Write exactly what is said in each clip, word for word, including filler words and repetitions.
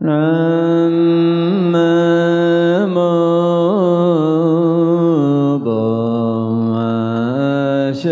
Nam mô Bổn Sư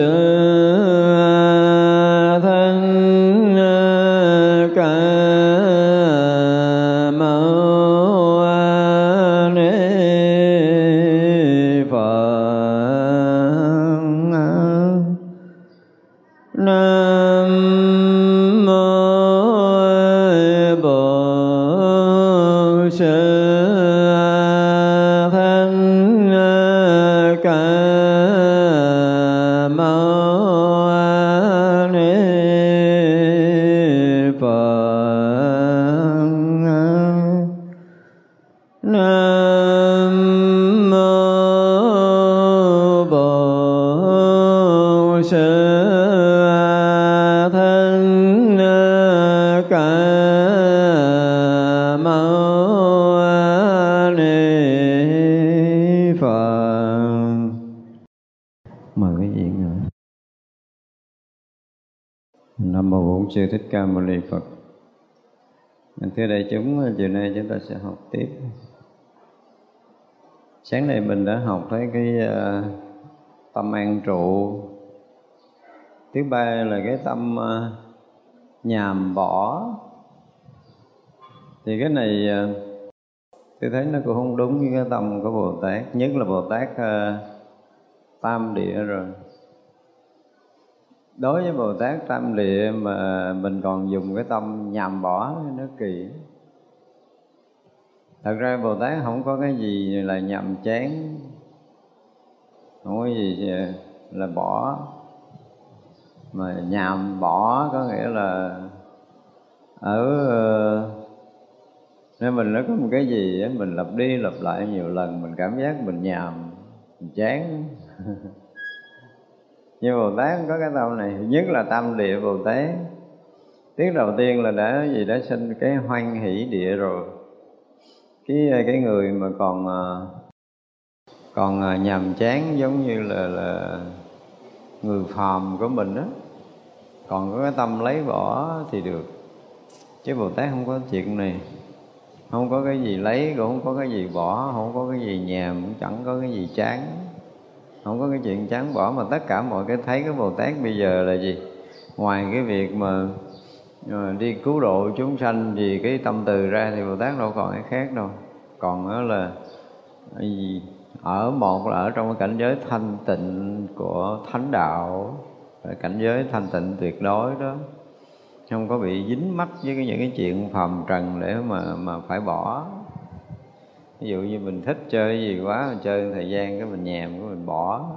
Sư Thích Ca Mâu Ni Phật. Thưa đại chúng, chiều nay chúng ta sẽ học tiếp. Sáng nay mình đã học thấy cái uh, tâm an trụ. Thứ ba là cái tâm uh, nhàm bỏ. Thì cái này uh, tôi thấy nó cũng không đúng với cái tâm của Bồ Tát, nhất là Bồ Tát uh, tam địa rồi. Đối với Bồ Tát tam địa mà mình còn dùng cái tâm nhàm bỏ, nó kỳ. Thật ra Bồ Tát không có cái gì là nhàm chán, không có gì là bỏ. Mà nhàm bỏ có nghĩa là ở nên mình nó có một cái gì mình lặp đi lặp lại nhiều lần, mình cảm giác mình nhàm, mình chán. Nhưng Bồ Tát có cái tâm này, nhất là tam địa Bồ Tát. Tiếng đầu tiên là đã gì đã sinh cái hoan hỷ địa rồi. Cái cái người mà còn còn nhàm chán giống như là, là người phàm của mình á, còn có cái tâm lấy bỏ thì được. Chứ Bồ Tát không có chuyện này, không có cái gì lấy, cũng không có cái gì bỏ, không có cái gì nhàm, cũng chẳng có cái gì chán. Không có cái chuyện chán bỏ, mà tất cả mọi cái thấy cái Bồ Tát bây giờ là gì? Ngoài cái việc mà đi cứu độ chúng sanh vì cái tâm từ ra thì Bồ Tát đâu còn cái khác đâu. Còn đó là gì? Ở một là ở trong cái cảnh giới thanh tịnh của Thánh Đạo, cảnh giới thanh tịnh tuyệt đối đó, không có bị dính mắc với những cái chuyện phàm trần để mà, mà phải bỏ. Ví dụ như mình thích chơi gì quá, mình chơi thời gian cái mình nhàm, cái mình bỏ.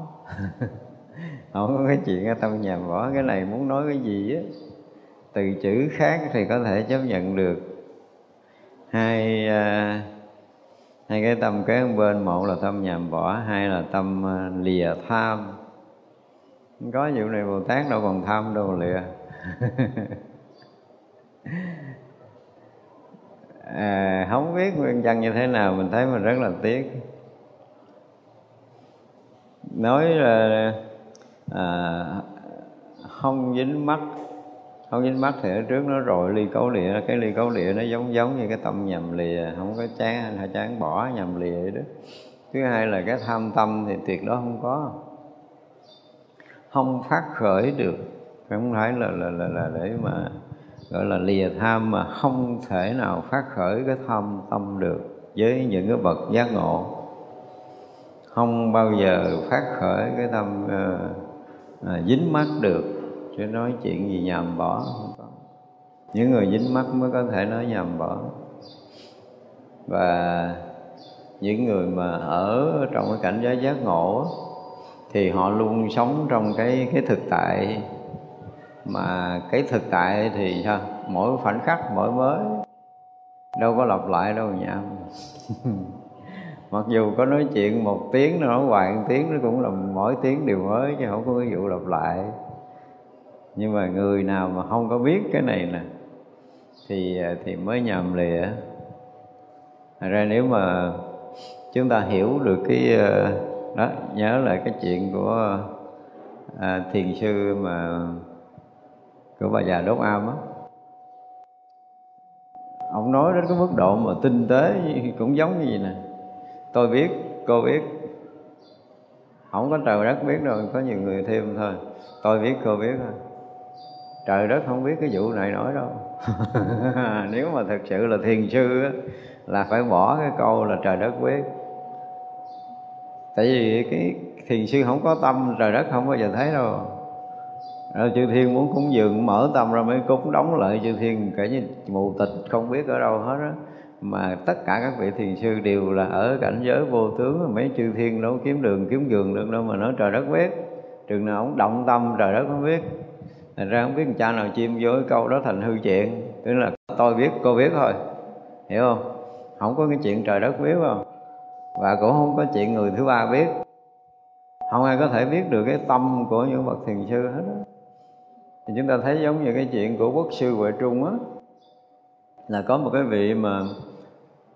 Không có cái chuyện cái tâm nhàm bỏ. Cái này muốn nói cái gì á, từ chữ khác thì có thể chấp nhận được. Hai à, hai cái tâm kế bên, một là tâm nhàm bỏ, hai là tâm lìa tham. Không có vụ này Bồ Tát đâu còn tham đâu lìa. À, không biết nguyên nhân như thế nào, mình thấy mình rất là tiếc. Nói là à, không dính mắt, không dính mắt thì ở trước nó rồi ly cấu lịa. Cái ly cấu lịa nó giống giống như cái tâm nhầm lìa, không có chán hay chán bỏ nhầm lìa vậy đó. Thứ hai là cái tham tâm thì tuyệt đối không có, không phát khởi được. Không phải là, là, là, là để mà gọi là lìa tham, mà không thể nào phát khởi cái tham tâm được. Với những cái bậc giác ngộ không bao giờ phát khởi cái tâm uh, uh, dính mắc được. Chứ nói chuyện gì nhàm bỏ không có. Những người dính mắc mới có thể nói nhàm bỏ. Và những người mà ở trong cái cảnh giới giác ngộ thì họ luôn sống trong cái, cái thực tại. Mà cái thực tại thì sao? Mỗi khoảnh khắc, mỗi mới, đâu có lặp lại đâu nha. Mặc dù có nói chuyện một tiếng, nó nói hoài một tiếng, nó cũng là mỗi tiếng điều mới, chứ không có cái vụ lặp lại. Nhưng mà người nào mà không có biết cái này nè Thì, thì mới nhầm lìa. Thật ra nếu mà chúng ta hiểu được cái đó, nhớ lại cái chuyện của à, thiền sư mà của bà già đốt am á, Ông nói đến cái mức độ mà tinh tế cũng giống như vậy nè. Tôi biết, cô biết. Không có trời đất biết đâu, có nhiều người thêm thôi. Tôi biết, cô biết thôi. Trời đất không biết cái vụ này nói đâu. Nếu mà thật sự là thiền sư á, là phải bỏ cái câu là trời đất biết. Tại vì cái thiền sư không có tâm, trời đất không bao giờ thấy đâu. Rồi chư thiên muốn cúng dường mở tâm ra mới cúng, đóng lại chư thiên kể như mù tịch không biết ở đâu hết á. Mà tất cả các vị thiền sư đều là ở cảnh giới vô tướng, mấy chư thiên đâu kiếm đường kiếm giường được đâu mà nói trời đất biết. Chừng nào ông động tâm trời đất không biết. Thành ra không biết cha nào chim vô cái câu đó thành hư chuyện. Tức là tôi biết, cô biết thôi. Hiểu không? Không có cái chuyện trời đất biết không? Và cũng không có chuyện người thứ ba biết. Không ai có thể biết được cái tâm của những bậc thiền sư hết đó. Thì chúng ta thấy giống như cái chuyện của Quốc Sư Huệ Trung á, là có một cái vị mà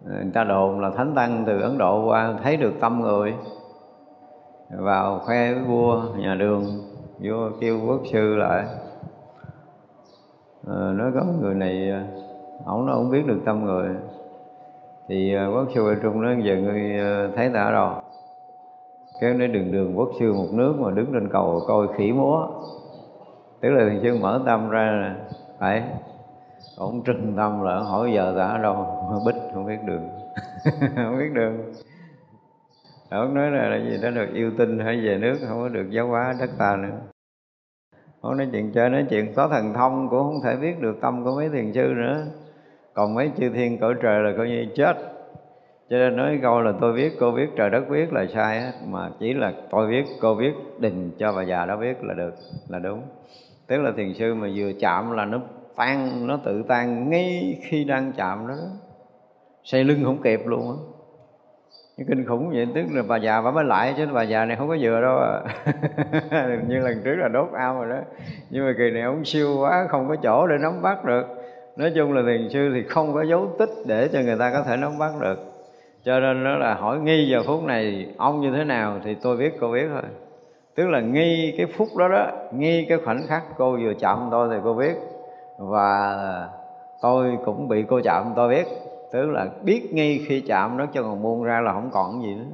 người ta đồn là Thánh Tăng từ Ấn Độ qua, thấy được tâm người, vào khoe với vua nhà Đường. Vua kêu Quốc Sư lại, à, nói có người này, ổng nó không biết được tâm người. Thì Quốc Sư Huệ Trung nói giờ ngươi thấy ta ở đâu? Cái nói đường đường Quốc Sư một nước mà đứng trên cầu coi khỉ múa. Tức là thiền sư mở tâm ra nè, phải ổng trừng tâm là hỏi giờ ta ở đâu? Bích không biết đường. Không biết đường. Ông nói là, là gì đó được yêu tinh hay về nước không có được giáo hóa đất ta nữa. Ông nói chuyện chơi, nói chuyện có thần thông cũng không thể biết được tâm của mấy thiền sư nữa. Còn mấy chư thiên cõi trời là coi như chết. Cho nên nói câu là tôi biết, cô biết, trời đất biết là sai hết. Mà chỉ là tôi biết, cô biết, đừng cho bà già đó biết là được, là đúng. Tức là thiền sư mà vừa chạm là nó tan, nó tự tan ngay khi đang chạm đó. Xoay lưng không kịp luôn á. Cái kinh khủng vậy, tức là bà già bà mới lại, chứ bà già này không có dừa đâu à. Như lần trước là đốt ao rồi đó. Nhưng mà kỳ này ông siêu quá, không có chỗ để nắm bắt được. Nói chung là thiền sư thì không có dấu tích để cho người ta có thể nắm bắt được. Cho nên đó là hỏi nghi giờ phút này ông như thế nào thì tôi biết, cô biết thôi. Tức là nghi cái phút đó đó, nghi cái khoảnh khắc cô vừa chạm tôi thì cô biết. Và tôi cũng bị cô chạm tôi biết. Tức là biết nghi khi chạm đó cho còn buông ra là không còn gì nữa.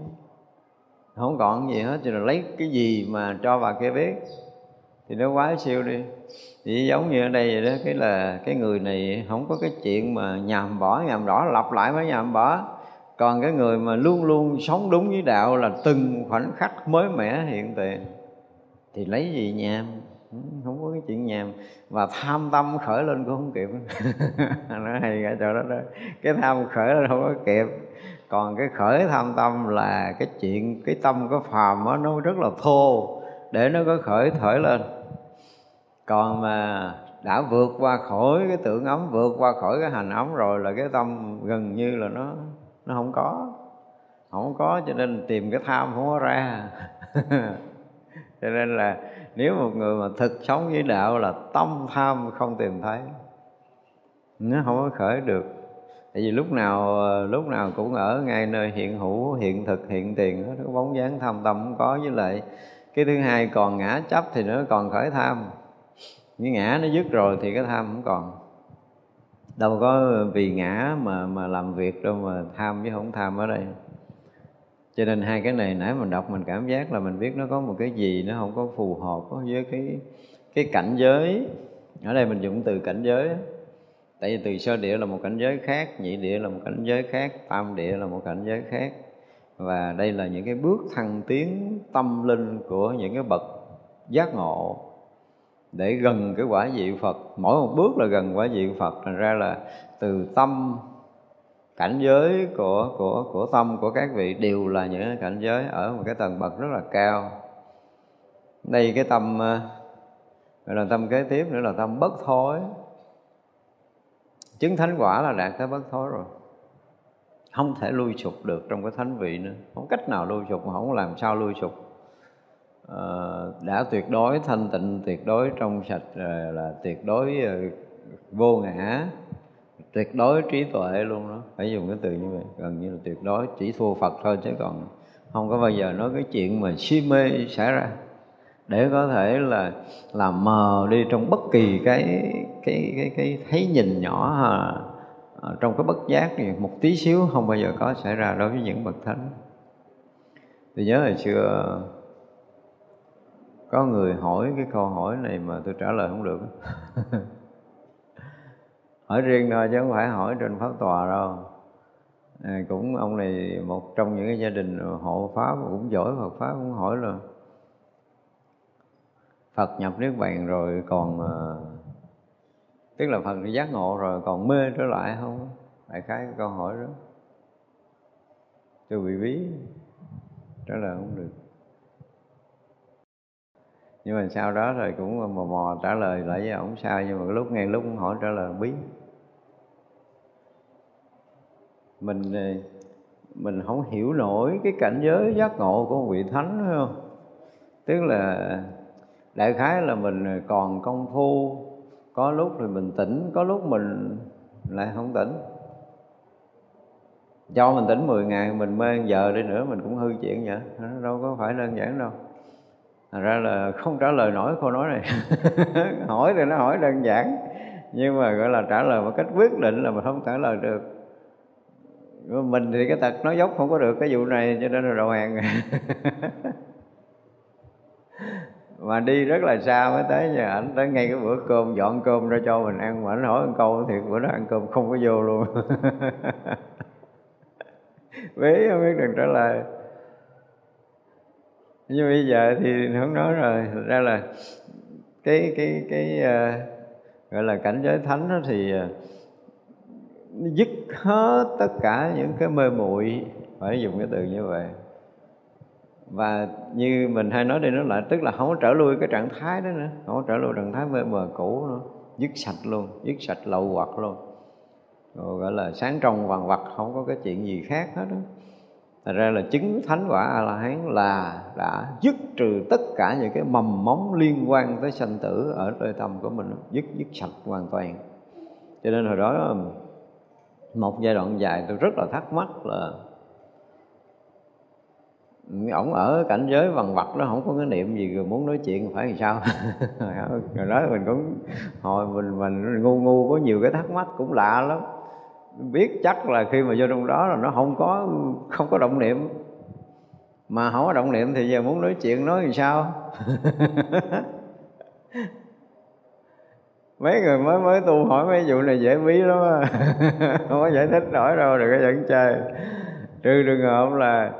Không còn gì hết, cho nên lấy cái gì mà cho bà kia biết. Thì nó quá siêu đi. Thì giống như ở đây vậy đó, cái là cái người này không có cái chuyện mà nhàm bỏ, nhàm rõ, lặp lại mới nhàm bỏ. Còn cái người mà luôn luôn sống đúng với đạo là từng khoảnh khắc mới mẻ hiện tiền. Thì lấy gì nhàm, không có cái chuyện nhàm. Và tham tâm khởi lên cũng không kịp. Nó hay cả chỗ đó đó. Cái tham khởi lên không có kịp. Còn cái khởi tham tâm là cái chuyện, cái tâm có phàm đó, nó rất là thô để nó có khởi khởi lên. Còn mà đã vượt qua khỏi cái tưởng ấm, vượt qua khỏi cái hành ấm rồi là cái tâm gần như là nó nó không có, không có cho nên tìm cái tham không có ra. Cho nên là nếu một người mà thực sống với đạo là tâm tham không tìm thấy, nó không có khởi được. Tại vì lúc nào lúc nào cũng ở ngay nơi hiện hữu, hiện thực, hiện tiền hết, cái bóng dáng tham tâm không có. Với lại cái thứ hai, còn ngã chấp thì nó còn khởi tham. Cái ngã nó dứt rồi thì cái tham không còn. Đâu có vì ngã mà mà làm việc đâu mà tham với không tham ở đây. Cho nên hai cái này nãy mình đọc mình cảm giác là mình biết nó có một cái gì nó không có phù hợp với cái cái cảnh giới. Ở đây mình dùng từ cảnh giới. Tại vì từ sơ địa là một cảnh giới khác, nhị địa là một cảnh giới khác, tam địa là một cảnh giới khác. Và đây là những cái bước thăng tiến tâm linh của những cái bậc giác ngộ để gần cái quả vị Phật. Mỗi một bước là gần quả vị Phật. Thành ra là từ tâm, cảnh giới của, của, của tâm của các vị đều là những cảnh giới ở một cái tầng bậc rất là cao. Đây cái tâm, gọi là tâm kế tiếp nữa là tâm bất thối. Chứng thánh quả là đạt tới bất thối rồi. Không thể lui sụp được trong cái thánh vị nữa. Không cách nào lui sụp, mà không làm sao lui sụp. Uh, đã tuyệt đối thanh tịnh, tuyệt đối trong sạch, uh, là tuyệt đối uh, vô ngã, tuyệt đối trí tuệ luôn đó. Phải dùng cái từ như vậy, gần như là tuyệt đối chỉ thua Phật thôi, chứ còn không có bao giờ nói cái chuyện mà si mê xảy ra để có thể là làm mờ đi trong bất kỳ cái cái cái cái thấy nhìn nhỏ à, trong cái bất giác thì một tí xíu không bao giờ có xảy ra đối với những bậc thánh. Tôi nhớ hồi xưa có người hỏi cái câu hỏi này mà tôi trả lời không được. Hỏi riêng thôi chứ không phải hỏi trên pháp tòa đâu. À, cũng ông này một trong những cái gia đình hộ pháp cũng giỏi Phật pháp, cũng hỏi là Phật nhập Niết Bàn rồi còn uh, tức là Phật giác ngộ rồi còn mê trở lại không? Đại khái câu hỏi đó. Tôi bị bí, trả lời không được. Nhưng mà sau đó rồi cũng mò mò trả lời lại với ổng sao, nhưng mà lúc ngay lúc hỏi trả lời bí. Mình mình không hiểu nổi cái cảnh giới giác ngộ của vị thánh, phải không? Tức là đại khái là mình còn công phu, có lúc thì mình tỉnh, có lúc mình lại không tỉnh. Cho mình tỉnh mười ngày, mình mê giờ đi nữa mình cũng hư chuyện vậy. Nó đâu có phải đơn giản đâu. Thành ra là không trả lời nổi câu nói này. Hỏi thì nó hỏi đơn giản, nhưng mà gọi là trả lời một cách quyết định là mình không trả lời được. Mình thì cái tật nói dốc không có được cái vụ này, cho nên là đầu hàng. Mà đi rất là xa mới tới nhà ảnh, tới ngay cái bữa cơm, dọn cơm ra cho mình ăn, mà ảnh hỏi một câu thiệt, bữa đó ăn cơm không có vô luôn. Bí không biết đừng trả lời. Nhưng bây giờ thì không nói rồi. Thật ra là cái cái cái uh, gọi là cảnh giới thánh đó thì uh, dứt hết tất cả những cái mê muội, phải dùng cái từ như vậy. Và như mình hay nói đi nói lại, tức là không có trở lui cái trạng thái đó nữa, không có trở lui trạng thái mê mờ cũ nữa, dứt sạch luôn, dứt sạch lậu hoặc luôn. Rồi gọi là sáng trong vàng vật, không có cái chuyện gì khác hết đó. Thật ra là chứng thánh quả A-la-hán là đã dứt trừ tất cả những cái mầm móng liên quan tới sanh tử ở nơi tâm của mình, dứt dứt sạch hoàn toàn. Cho nên hồi đó một giai đoạn dài tôi rất là thắc mắc là ổng ở cảnh giới vằn vặt đó, không có cái niệm gì rồi muốn nói chuyện phải làm sao. Rồi đó mình cũng hồi mình mình ngu ngu có nhiều cái thắc mắc cũng lạ lắm. Biết chắc là khi mà vô trong đó là nó không có không có động niệm, mà không có động niệm thì giờ muốn nói chuyện nói làm sao. Mấy người mới mới tu hỏi mấy vụ này dễ bí lắm á. Không có giải thích nổi đâu, đừng có dẫn chơi. Trừ trường hợp là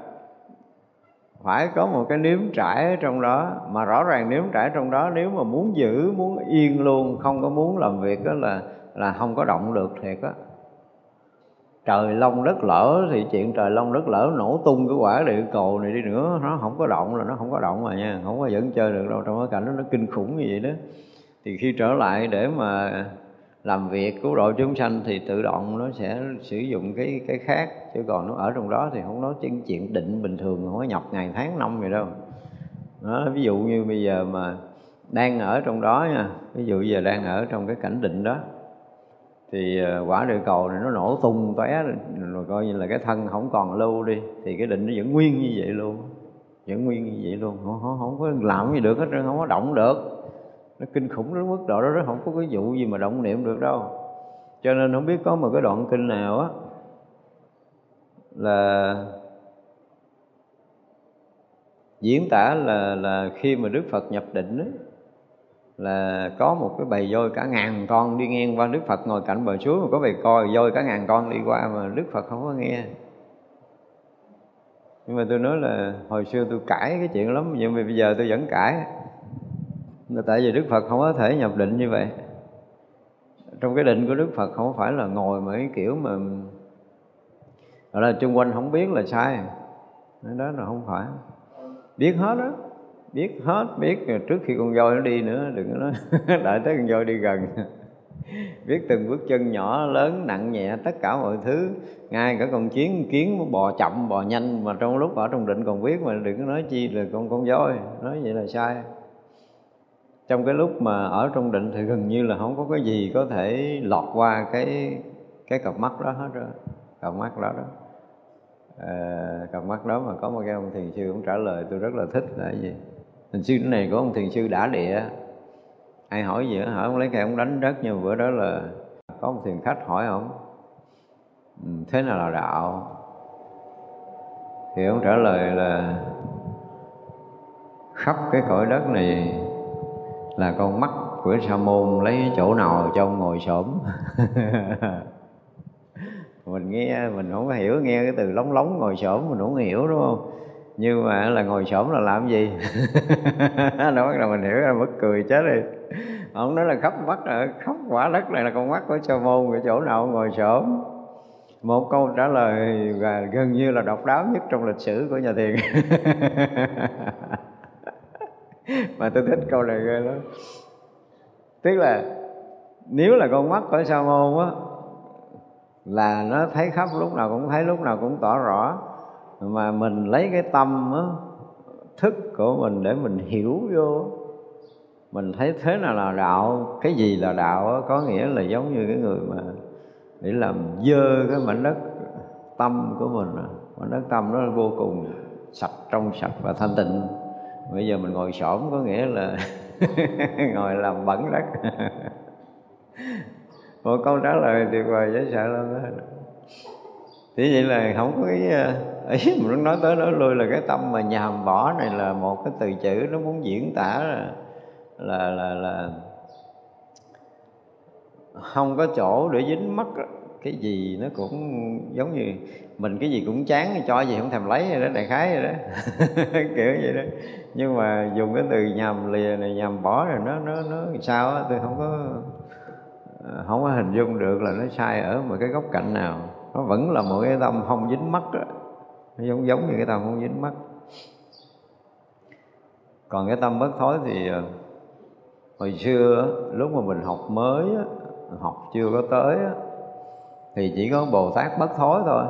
phải có một cái nếm trải trong đó, mà rõ ràng nếm trải trong đó nếu mà muốn giữ, muốn yên luôn, không có muốn làm việc đó là là không có động được thiệt á. Trời long đất lở thì chuyện trời long đất lở nổ tung cái quả địa cầu này đi nữa, nó không có động là nó không có động mà nha, không có dẫn chơi được đâu, trong cái cảnh đó nó kinh khủng như vậy đó. Thì khi trở lại để mà làm việc cứu độ chúng sanh thì tự động nó sẽ sử dụng cái cái khác, chứ còn nó ở trong đó thì không nói chuyện chuyện định bình thường, không có nhập ngày tháng năm gì đâu. Đó, ví dụ như bây giờ mà đang ở trong đó nha, ví dụ giờ đang ở trong cái cảnh định đó thì quả địa cầu này nó nổ tung tóe rồi coi như là cái thân không còn lưu đi, thì cái định nó vẫn nguyên như vậy luôn, vẫn nguyên như vậy luôn, không, không, không có làm gì được hết trơn, không có động được. Nó kinh khủng đến mức độ đó, nó không có cái vụ gì mà động niệm được đâu. Cho nên không biết có một cái đoạn kinh nào á là diễn tả là là khi mà Đức Phật nhập định ấy, là có một cái bầy voi cả ngàn con đi ngang qua. Đức Phật ngồi cạnh bờ suối mà có bầy coi voi cả ngàn con đi qua mà Đức Phật không có nghe. Nhưng mà tôi nói là hồi xưa tôi cãi cái chuyện lắm, nhưng mà bây giờ tôi vẫn cãi. Tại vì Đức Phật không có thể nhập định như vậy. Trong cái định của Đức Phật không phải là ngồi mà cái kiểu mà gọi là chung quanh không biết là sai. Đó là không phải. Biết hết đó, biết hết, biết trước khi con voi nó đi nữa, đừng có nói đợi tới con voi đi gần. Biết từng bước chân nhỏ, lớn, nặng, nhẹ, tất cả mọi thứ. Ngay cả con kiến, kiến bò chậm, bò nhanh mà trong lúc ở trong định còn biết, mà đừng có nói chi là con con voi, nói vậy là sai. Trong cái lúc mà ở trong định thì gần như là không có cái gì có thể lọt qua cái cái cặp mắt đó hết rồi, cặp mắt đó đó, à, cặp mắt đó. Mà có một cái ông thiền sư cũng trả lời tôi rất là thích là cái gì. Thiền sư này của ông thiền sư Đã Địa, ai hỏi gì đó, hỏi ông lấy cây ông đánh đất. Nhưng bữa đó là có một thiền khách hỏi ông, thế nào là đạo? Thì ông trả lời là khắp cái cõi đất này là con mắt của Sa Môn, lấy chỗ nào cho ông ngồi xổm. Mình nghe mình không hiểu, nghe cái từ lóng lóng ngồi xổm mình không hiểu, đúng không? Nhưng mà là ngồi xổm là làm gì? Đó là mình hiểu là mất cười chết đi. Ông nói là khắp mắt là khắp quả đất này là con mắt của Sa Môn, cái chỗ nào ngồi xổm. Một câu trả lời gần như là độc đáo nhất trong lịch sử của nhà thiền. Mà tôi thích câu này ghê lắm. Tức là nếu là con mắt của Sa Môn á, là nó thấy khắp, lúc nào cũng thấy, lúc nào cũng tỏ rõ. Mà mình lấy cái tâm á, thức của mình để mình hiểu vô, mình thấy thế nào là đạo. Cái gì là đạo á, có nghĩa là giống như cái người mà để làm dơ cái mảnh đất tâm của mình. Mảnh đất tâm nó vô cùng sạch, trong sạch và thanh tịnh. Bây giờ mình ngồi xổm có nghĩa là ngồi làm bẩn đất. Một câu trả lời tuyệt vời dễ sợ lắm đó. Thế vậy là không có cái ý mình nói tới nói lui, là cái tâm mà nhàm bỏ này là một cái từ chữ nó muốn diễn tả là là là, là không có chỗ để dính mắc. Cái gì nó cũng giống như mình, cái gì cũng chán, cho gì không thèm lấy rồi đó, đại khái rồi đó. Kiểu vậy đó. Nhưng mà dùng cái từ nhầm lìa này, nhầm bỏ rồi nó nó nó sao á, tôi không có không có hình dung được là nó sai ở một cái góc cạnh nào. Nó vẫn là một cái tâm không dính mắc đó. Nó giống giống như cái tâm không dính mắc. Còn cái tâm bất thối thì hồi xưa lúc mà mình học mới, học chưa có tới thì chỉ có Bồ Tát bất thối thôi.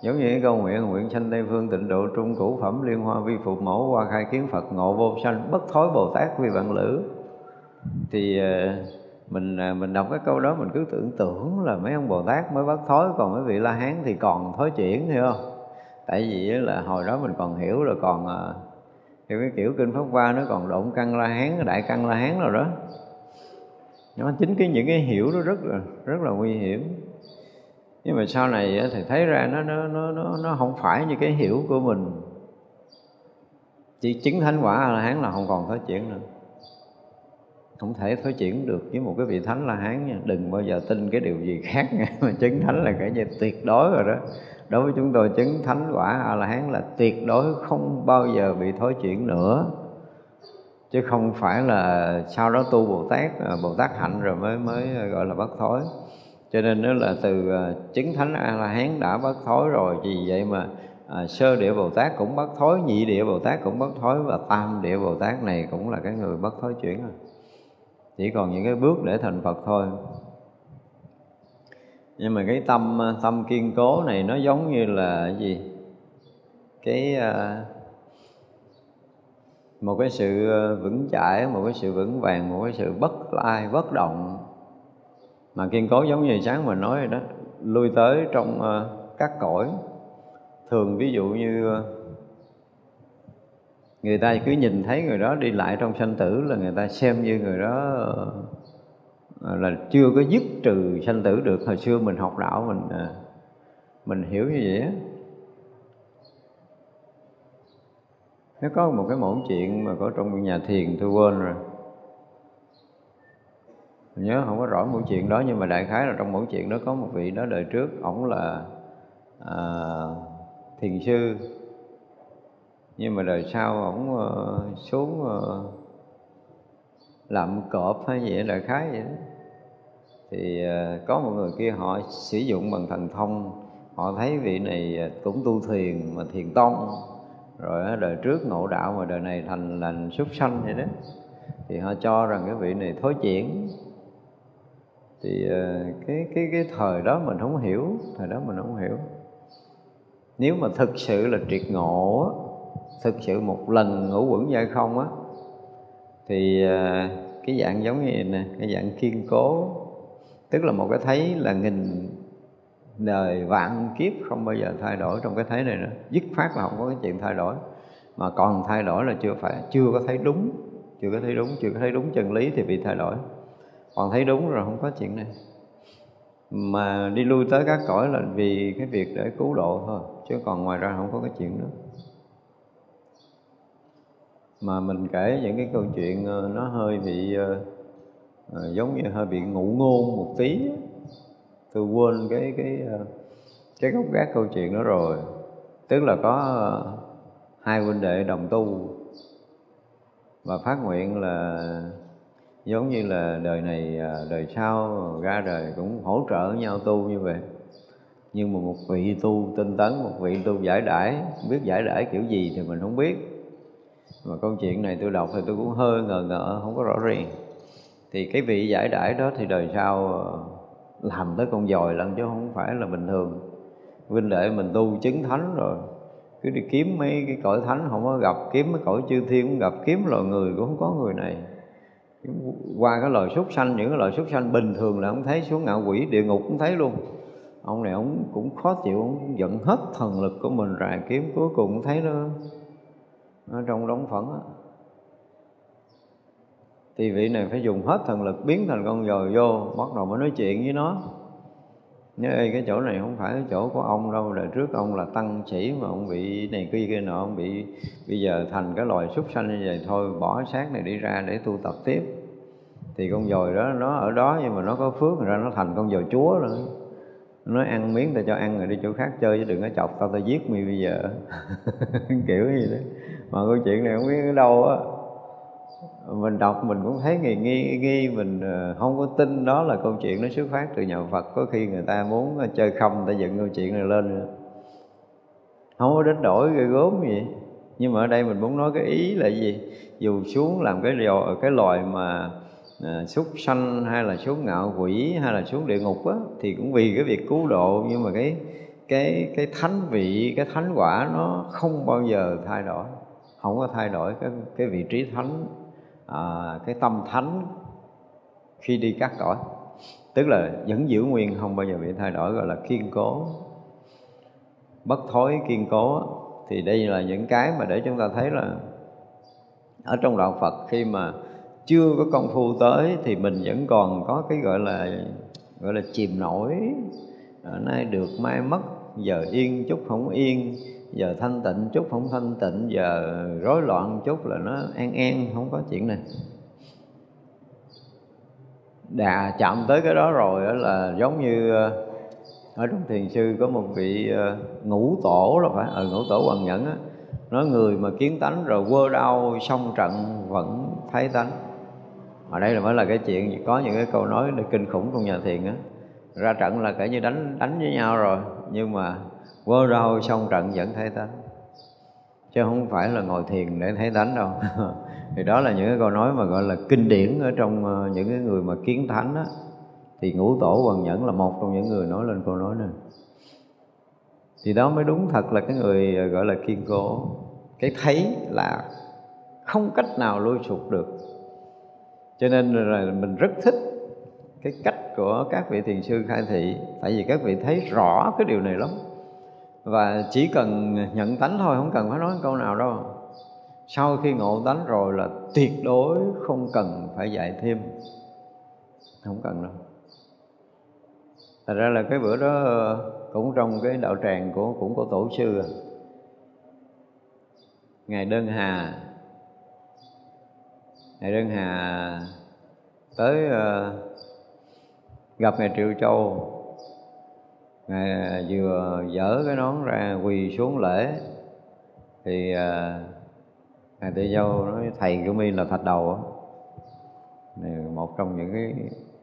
Giống như cái câu nguyện, nguyện sanh Tây Phương Tịnh Độ Trung Cửu Phẩm Liên Hoa Vi Phục Mẫu Hoa Khai Kiến Phật Ngộ Vô Sanh Bất Thối Bồ Tát Quy Vạn Lữ. Thì mình mình đọc cái câu đó mình cứ tưởng tưởng là mấy ông Bồ Tát mới bất thối, còn mấy vị La Hán thì còn thối chuyển, hiểu không? Tại vì là hồi đó mình còn hiểu rồi, còn theo cái kiểu Kinh Pháp Hoa nó còn động căn La Hán, đại căn La Hán rồi đó. Nó chính cái những cái hiểu đó rất là rất là nguy hiểm. Nhưng mà sau này thì thấy ra nó nó nó nó không phải như cái hiểu của mình. Chỉ chứng thánh quả A-la-hán là không còn thối chuyển nữa. Không thể thối chuyển được với một cái vị thánh A-la-hán nha. Đừng bao giờ tin cái điều gì khác nha. Mà chứng thánh là cái gì tuyệt đối rồi đó. Đối với chúng tôi, chứng thánh quả A-la-hán là tuyệt đối không bao giờ bị thối chuyển nữa. Chứ không phải là sau đó tu Bồ Tát, Bồ Tát hạnh rồi mới mới gọi là bất thối. Cho nên đó là từ chứng thánh A-la-hán đã bất thối rồi. Vì vậy mà à, sơ địa Bồ Tát cũng bất thối, nhị địa Bồ Tát cũng bất thối, và tam địa Bồ Tát này cũng là cái người bất thối chuyển rồi. Chỉ còn những cái bước để thành Phật thôi. Nhưng mà cái tâm tâm kiên cố này nó giống như là gì? Cái... À, một cái sự vững chãi, một cái sự vững vàng, một cái sự bất lai, bất động. Mà kiên cố giống như sáng mình nói rồi đó, lui tới trong các cõi. Thường ví dụ như người ta cứ nhìn thấy người đó đi lại trong sanh tử là người ta xem như người đó là chưa có dứt trừ sanh tử được. Hồi xưa mình học đạo mình mình hiểu như vậy á. Nó có một cái mẫu chuyện mà có trong nhà thiền tôi quên rồi. Mình nhớ không có rõ mẫu chuyện đó, nhưng mà đại khái là trong mẫu chuyện đó có một vị đó đời trước, ổng là à, thiền sư. Nhưng mà đời sau ổng à, xuống à, làm cọp hay gì, đại khái vậy đó. Thì à, có một người kia họ sử dụng bằng thần thông, họ thấy vị này cũng tu thiền mà thiền tông. Rồi đời trước ngộ đạo mà đời này thành lành súc sanh vậy đó. Thì họ cho rằng cái vị này thối chuyển. Thì cái, cái, cái thời đó mình không hiểu. Thời đó mình không hiểu. Nếu mà thực sự là triệt ngộ, thực sự một lần ngũ uẩn giai không á, thì cái dạng giống như này nè, cái dạng kiên cố, tức là một cái thấy là nghìn đời vạn kiếp không bao giờ thay đổi. Trong cái thấy này nữa, dứt khoát là không có cái chuyện thay đổi. Mà còn thay đổi là chưa phải, chưa có thấy đúng, chưa có thấy đúng, chưa có thấy đúng chân lý thì bị thay đổi. Còn thấy đúng rồi không có chuyện này. mà đi lui tới các cõi là vì cái việc để cứu độ thôi, chứ còn ngoài ra không có cái chuyện nữa. Mà mình kể những cái câu chuyện nó hơi bị à, giống như hơi bị ngụ ngôn một tí. Tôi quên cái cái cái gốc gác câu chuyện đó rồi. Tức là có hai huynh đệ đồng tu và phát nguyện là giống như là đời này đời sau ra đời cũng hỗ trợ nhau tu như vậy. Nhưng mà một vị tu tinh tấn, một vị tu giải đãi, biết giải đãi kiểu gì thì mình không biết. Mà câu chuyện này tôi đọc thì tôi cũng hơi ngờ ngợ, không có rõ ràng. Thì cái vị giải đãi đó thì đời sau làm tới con dòi lận chứ không phải là bình thường. Vinh đệ mình tu chứng thánh rồi, cứ đi kiếm mấy cái cõi thánh không có gặp, kiếm mấy cõi chư thiên cũng gặp, kiếm loài người cũng không có người này. Qua cái loài súc sanh, những cái loài súc sanh bình thường là không thấy, xuống ngạ quỷ, địa ngục cũng thấy luôn. Ông này ông cũng khó chịu, ông giận hết thần lực của mình ra kiếm, cuối cùng cũng thấy nó, nó trong đống phẫn á. Thì vị này phải dùng hết thần lực biến thành con dòi vô, bắt đầu mới nói chuyện với nó. Nhớ ê, cái chỗ này không phải cái chỗ của ông đâu, đời trước ông là tăng chỉ mà ông bị này kia kia nọ, ông bị bây giờ thành cái loài súc sanh như vậy, thôi bỏ xác này đi ra để tu tập tiếp. Thì con dòi đó nó ở đó nhưng mà nó có phước rồi ra nó thành con dòi chúa rồi. Nó ăn miếng ta cho ăn rồi đi chỗ khác chơi chứ đừng có chọc tao, tao giết mày bây giờ. Kiểu gì đó. Mà câu chuyện này không biết ở đâu á. Mình đọc mình cũng thấy nghi nghi, nghi mình không có tin đó là câu chuyện nó xuất phát từ nhà Phật. Có khi người ta muốn chơi không, người ta dựng câu chuyện này lên nữa. Không có đến đổi gây gốm gì. Nhưng mà ở đây mình muốn nói cái ý là gì? Dù xuống làm cái điều, cái loài mà à, súc sanh hay là xuống ngạo quỷ hay là xuống địa ngục á, thì cũng vì cái việc cứu độ. Nhưng mà cái, cái, cái thánh vị, cái thánh quả nó không bao giờ thay đổi. Không có thay đổi cái, cái vị trí thánh. À, cái tâm thánh khi đi các cõi, tức là vẫn giữ nguyên, không bao giờ bị thay đổi, gọi là kiên cố, bất thối kiên cố. Thì đây là những cái mà để chúng ta thấy là ở trong đạo Phật, khi mà chưa có công phu tới thì mình vẫn còn có cái gọi là gọi là chìm nổi, nay được mai mất, giờ yên chút không yên, giờ thanh tịnh chút không thanh tịnh, giờ rối loạn chút là nó an an, không có chuyện này. Đã chạm tới cái đó rồi đó là giống như ở trong thiền sư có một vị ngũ tổ là phải, ở ngũ tổ Hoàng Nhẫn á, nói người mà kiến tánh rồi quơ đau xong trận vẫn thấy tánh. Ở đây là mới là cái chuyện có những cái câu nói kinh khủng trong nhà thiền á, ra trận là kể như đánh đánh với nhau rồi nhưng mà vô đâu xong trận vẫn thấy tánh, chứ không phải là ngồi thiền để thấy tánh đâu. Thì đó là những cái câu nói mà gọi là kinh điển ở trong những cái người mà kiến thánh á. Thì Ngũ Tổ Hoàng Nhẫn là một trong những người nói lên câu nói này. Thì đó mới đúng thật là cái người gọi là kiên cố. Cái thấy là không cách nào lui sụp được. Cho nên là mình rất thích cái cách của các vị thiền sư khai thị. Tại vì các vị thấy rõ cái điều này lắm. Và chỉ cần nhận tánh thôi, không cần phải nói câu nào đâu. Sau khi ngộ tánh rồi là tuyệt đối không cần phải dạy thêm. Không cần đâu. Thật ra là cái bữa đó cũng trong cái đạo tràng của cũng có tổ sư à. Ngài Đơn Hà Ngài Đơn Hà tới uh, gặp Ngài Triệu Châu. Ngài vừa dỡ cái nón ra quỳ xuống lễ. Thì à, Ngài Tự Dâu nói thầy của mi là Thạch Đầu. Này, một trong những cái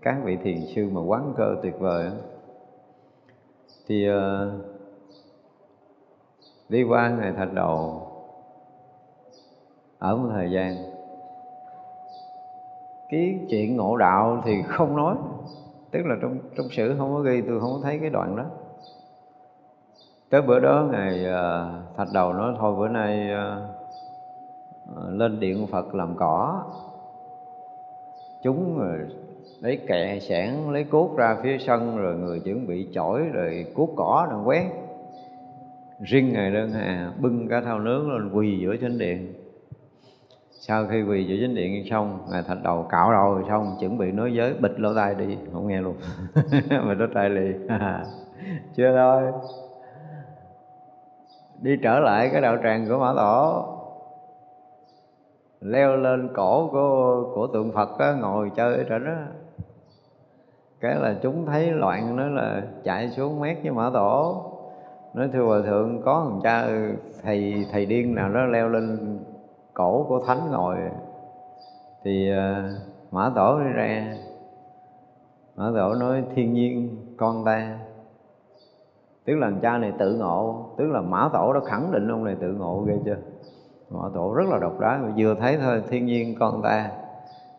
các vị thiền sư mà quán cơ tuyệt vời. Thì à, đi qua Ngài Thạch Đầu ở một thời gian. Cái chuyện ngộ đạo thì không nói, tức là trong trong sử không có ghi, tôi không có thấy cái đoạn đó. Tới bữa đó Ngài uh, Thạch Đầu nói thôi bữa nay uh, lên điện Phật làm cỏ. Chúng rồi lấy kẹ sẻn, lấy cuốc ra phía sân, rồi người chuẩn bị chổi, rồi cuốc cỏ đang quét. Riêng Ngài Đơn Hà bưng cả thau nướng lên quỳ giữa chánh điện. Sau khi quỳ giữa chính điện xong, Ngài Thạch Đầu cạo đầu xong, chuẩn bị nối giới, bịch lỗ tai đi, không nghe luôn. Mà nó trai liền. Chưa thôi, đi trở lại cái đạo tràng của Mã Tổ, leo lên cổ của, của tượng Phật đó, ngồi chơi ở trên đó. Cái là chúng thấy loạn, nó là chạy xuống mét với Mã Tổ, nói thưa Hòa Thượng, có thằng cha thầy thầy điên nào đó leo lên cổ của Thánh ngồi. Thì uh, Mã Tổ đi ra, Mã Tổ nói thiên nhiên con ta. Tức là cha này tự ngộ, tức là Mã Tổ đã khẳng định ông này tự ngộ, ghê chưa? Mã Tổ rất là độc đáo, vừa thấy thôi, thiên nhiên con ta.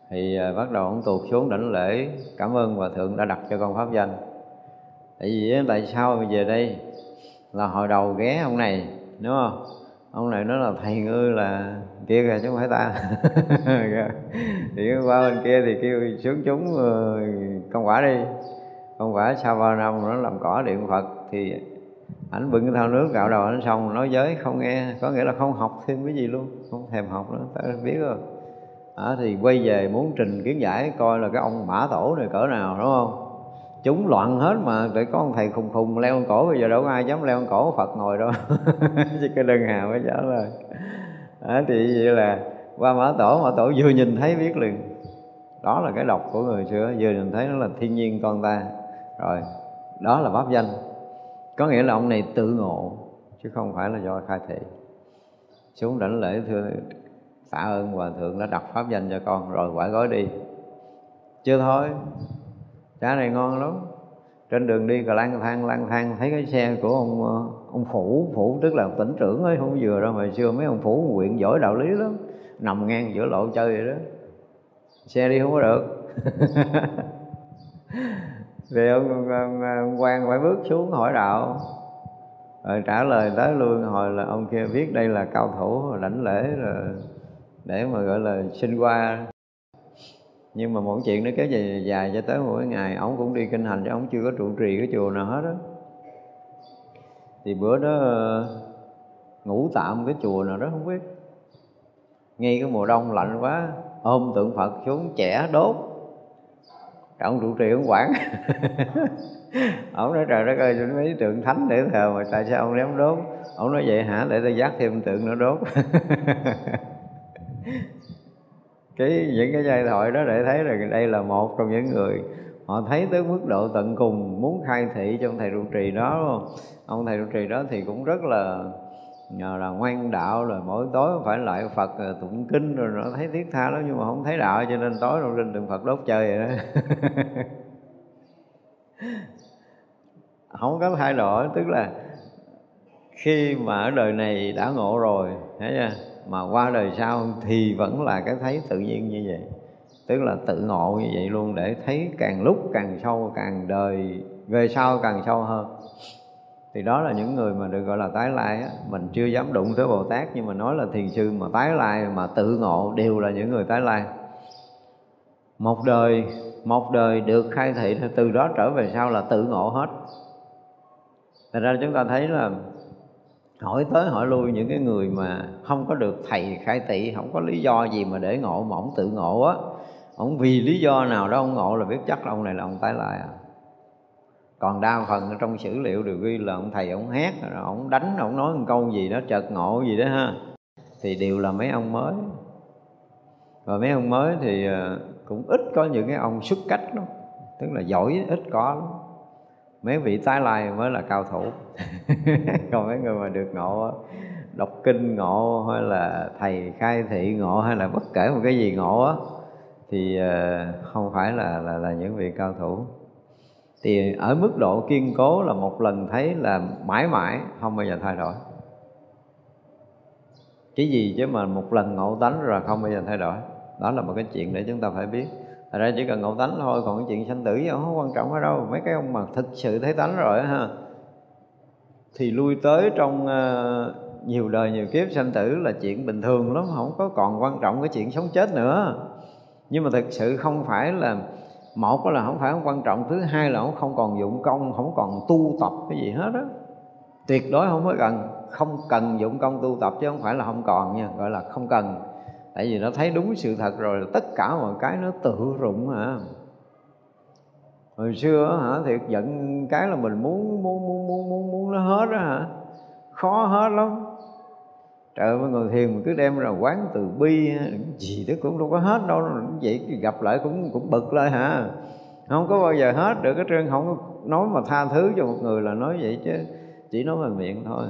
Thì uh, bắt đầu ông tuột xuống đảnh lễ, cảm ơn Hòa Thượng đã đặt cho con pháp danh. Tại vì tại sao mà về đây? Là hồi đầu ghé ông này, đúng không? Ông này nói là thầy ngươi là kia kìa chứ không phải ta. Thì qua bên kia thì kêu sướng chúng công quả đi. Công quả sau ba năm nó làm cỏ điện Phật, thì ảnh bưng cái thao nước gạo đầu ảnh xong, nói giới không nghe, có nghĩa là không học thêm cái gì luôn, không thèm học nữa, ta biết rồi. À, thì quay về muốn trình kiến giải coi là cái ông Mã Tổ này cỡ nào, đúng không? Chúng loạn hết mà, để có ông thầy khùng khùng leo con cổ, bây giờ đâu có ai dám leo con cổ Phật ngồi đâu. Chứ cái Đơn Hà mới trả lời. À, thì vậy là qua Mã Tổ, Mã Tổ vừa nhìn thấy biết liền. Đó là cái độc của người xưa, vừa nhìn thấy nó là thiên nhiên con ta. Rồi, đó là pháp danh. Có nghĩa là ông này tự ngộ, chứ không phải là do khai thị. Xuống đảnh lễ, thưa tạ ơn Hòa Thượng đã đặt pháp danh cho con, rồi quả gói đi. Chưa thôi, cá này ngon lắm. Trên đường đi cà lang thang lang thang thấy cái xe của ông ông phủ phủ tức là tỉnh trưởng ấy, không vừa đâu, mà xưa mấy ông phủ huyện giỏi đạo lý lắm, nằm ngang giữa lộ chơi vậy đó, xe đi không có được. Thì ông, ông, ông, ông quan phải bước xuống hỏi đạo, rồi trả lời tới luôn. Hồi là ông kia biết đây là cao thủ, lãnh lễ rồi để mà gọi là xin qua. Nhưng mà mọi chuyện nó kéo dài dài cho tới mỗi ngày, ổng cũng đi kinh hành chứ ổng chưa có trụ trì cái chùa nào hết á. Thì bữa đó ngủ tạm cái chùa nào đó không biết. Ngay cái mùa đông lạnh quá, ôm tượng Phật xuống chẻ đốt. Ổng trụ trì ổng quản. Ổng nói trời đất ơi, mấy tượng thánh để thờ mà tại sao ông ném đốt? Ổng nói vậy hả, để tôi dắt thêm tượng nữa đốt. Cái, những cái giai thoại đó để thấy là đây là một trong những người họ thấy tới mức độ tận cùng, muốn khai thị trong thầy trụ trì đó, đúng không? Ông thầy trụ trì đó thì cũng rất là nhờ là ngoan đạo, rồi mỗi tối phải lại Phật tụng kinh, rồi nó thấy thiết tha lắm, nhưng mà không thấy đạo, cho nên tối trong trên tượng Phật đốt chơi vậy đó. Không có thay đổi, tức là khi mà ở đời này đã ngộ rồi, thấy chưa? Mà qua đời sau thì vẫn là cái thấy tự nhiên như vậy, tức là tự ngộ như vậy luôn, để thấy càng lúc càng sâu, càng đời về sau càng sâu hơn. Thì đó là những người mà được gọi là tái lai á. Mình chưa dám đụng tới Bồ Tát, nhưng mà nói là thiền sư mà tái lai, mà tự ngộ đều là những người tái lai. Một đời, một đời được khai thị, từ đó trở về sau là tự ngộ hết. Thật ra chúng ta thấy là hỏi tới hỏi lui những cái người mà không có được thầy khai thị, không có lý do gì mà để ngộ mà ổng tự ngộ á. Ổng vì lý do nào đó ông ngộ là biết chắc là ông này là ông tái lai à. Còn đa phần trong sử liệu đều ghi là ông thầy ông hát, rồi ông đánh, ông nói một câu gì đó chợt ngộ gì đó ha. Thì đều là mấy ông mới. Và mấy ông mới thì cũng ít có những cái ông xuất cách lắm, tức là giỏi ít có lắm. Mấy vị tái lai mới là cao thủ. Còn mấy người mà được ngộ, đọc kinh ngộ, hay là thầy khai thị ngộ, hay là bất kể một cái gì ngộ á, thì không phải là, là, là những vị cao thủ. Thì ở mức độ kiên cố là một lần thấy là mãi mãi, không bao giờ thay đổi. Cái gì chứ mà một lần ngộ tánh rồi không bao giờ thay đổi. Đó là một cái chuyện để chúng ta phải biết. Thật ra chỉ cần ngộ tánh thôi, còn cái chuyện sanh tử không quan trọng ở đâu. Mấy cái ông mà thực sự thấy tánh rồi ha, thì lui tới trong uh, nhiều đời nhiều kiếp sanh tử là chuyện bình thường lắm, không có còn quan trọng cái chuyện sống chết nữa. Nhưng mà thực sự không phải là, một là không phải không quan trọng, thứ hai là ông không còn dụng công, không còn tu tập cái gì hết á. Tuyệt đối không có cần, không cần dụng công tu tập, chứ không phải là không còn nha, gọi là không cần. Tại vì nó thấy đúng sự thật rồi là tất cả mọi cái nó tự rụng hả. Hồi xưa hả, thiệt giận cái là mình muốn muốn muốn muốn muốn, muốn nó hết đó hả, khó hết lắm. Trời ơi, ngồi thiền mình cứ đem ra quán từ bi, gì đó cũng đâu có hết đâu, vậy gặp lại cũng cũng bực lại hả. Không có bao giờ hết được cái trơn, không nói mà tha thứ cho một người là nói vậy chứ chỉ nói bằng miệng thôi,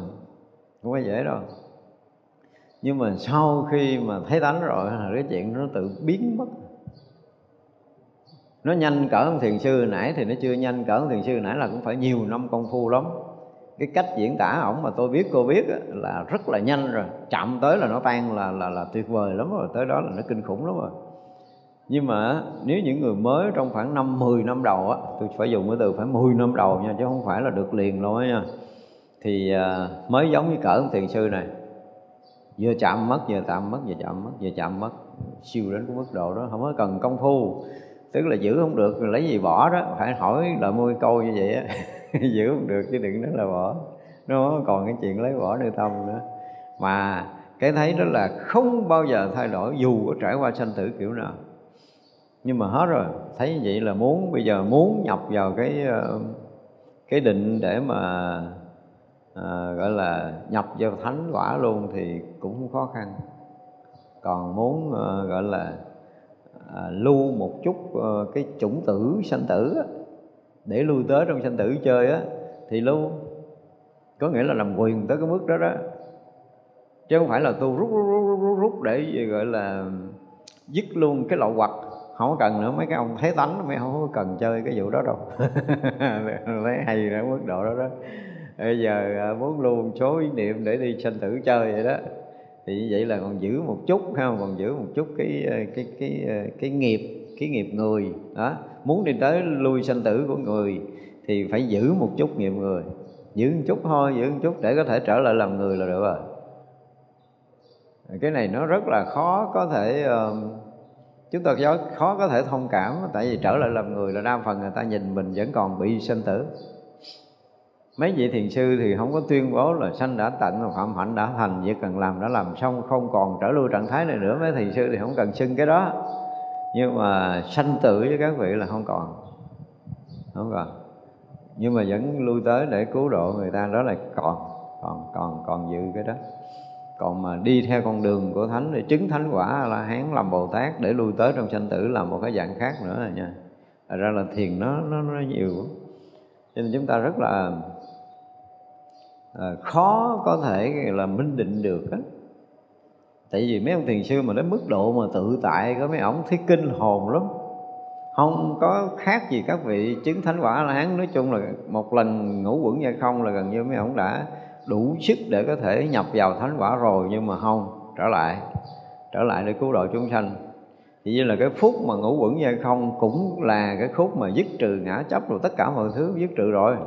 không có dễ đâu. Nhưng mà sau khi mà thấy tánh rồi là cái chuyện nó tự biến mất. Nó nhanh cỡ ông thiền sư nãy thì nó chưa nhanh, cỡ ông thiền sư nãy là cũng phải nhiều năm công phu lắm. Cái cách diễn tả ổng mà tôi biết cô biết là rất là nhanh rồi, chạm tới là nó tan là là là tuyệt vời lắm rồi, tới đó là nó kinh khủng lắm rồi. Nhưng mà nếu những người mới trong khoảng năm mười năm đầu á, tôi phải dùng cái từ phải mười năm đầu nha, chứ không phải là được liền đâu nha, thì mới giống như cỡ ông thiền sư này, vừa chạm mất vừa chạm mất vừa chạm mất vừa chạm mất, siêu đến cái mức độ đó không có cần công phu. Tức là giữ không được lấy gì bỏ đó, phải hỏi lại môi câu như vậy á. Giữ không được chứ đừng nói là bỏ, nó còn cái chuyện lấy bỏ nơi tâm nữa. Mà cái thấy đó là không bao giờ thay đổi dù có trải qua sanh tử kiểu nào. Nhưng mà hết rồi, thấy như vậy là muốn, bây giờ muốn nhập vào cái cái định để mà à, gọi là nhập vào thánh quả luôn thì cũng không khó khăn. Còn muốn à, gọi là À, lưu một chút uh, cái chủng tử sanh tử á, để lui tới trong sanh tử chơi á, thì lưu có nghĩa là làm quyền tới cái mức đó đó, chứ không phải là tu rút rút rút rút, rút để gọi là dứt luôn cái lậu hoặc. Không có cần nữa, mấy cái ông thấy tánh mấy không có cần chơi cái vụ đó đâu. Thấy hay ở mức độ đó đó. Bây giờ à, muốn luôn số ý niệm để đi sanh tử chơi vậy đó, thì như vậy là còn giữ một chút ha, còn giữ một chút cái cái cái cái nghiệp cái nghiệp người đó. Muốn đi tới lui sanh tử của người thì phải giữ một chút nghiệp người, giữ một chút thôi, giữ một chút để có thể trở lại làm người là được rồi. Cái này nó rất là khó có thể uh, chúng ta khó có thể thông cảm, tại vì trở lại làm người là đa phần người ta nhìn mình vẫn còn bị sanh tử. Mấy vị thiền sư thì không có tuyên bố là sanh đã tận, phạm hạnh đã thành, việc cần làm đã làm xong, không còn trở lui trạng thái này nữa. Mấy thiền sư thì không cần xưng cái đó. Nhưng mà sanh tử với các vị là không còn, không còn. Nhưng mà vẫn lui tới để cứu độ người ta, đó là còn, còn, còn, còn giữ cái đó. Còn mà đi theo con đường của Thánh để chứng Thánh quả A-la-hán, làm Bồ Tát để lui tới trong sanh tử là một cái dạng khác nữa rồi nha. Thật ra là thiền nó, nó, nó nhiều. Cho nên chúng ta rất là À, khó có thể là minh định được á. Tại vì mấy ông thiền sư mà đến mức độ mà tự tại có mấy ổng thấy kinh hồn lắm, không có khác gì các vị chứng thánh quả A-la-hán. Nói chung là một lần ngũ uẩn ra không là gần như mấy ổng đã đủ sức để có thể nhập vào thánh quả rồi, nhưng mà không, trở lại trở lại để cứu độ chúng sanh. Chỉ như là cái phút mà ngũ uẩn ra không cũng là cái khúc mà dứt trừ ngã chấp rồi, tất cả mọi thứ dứt trừ rồi.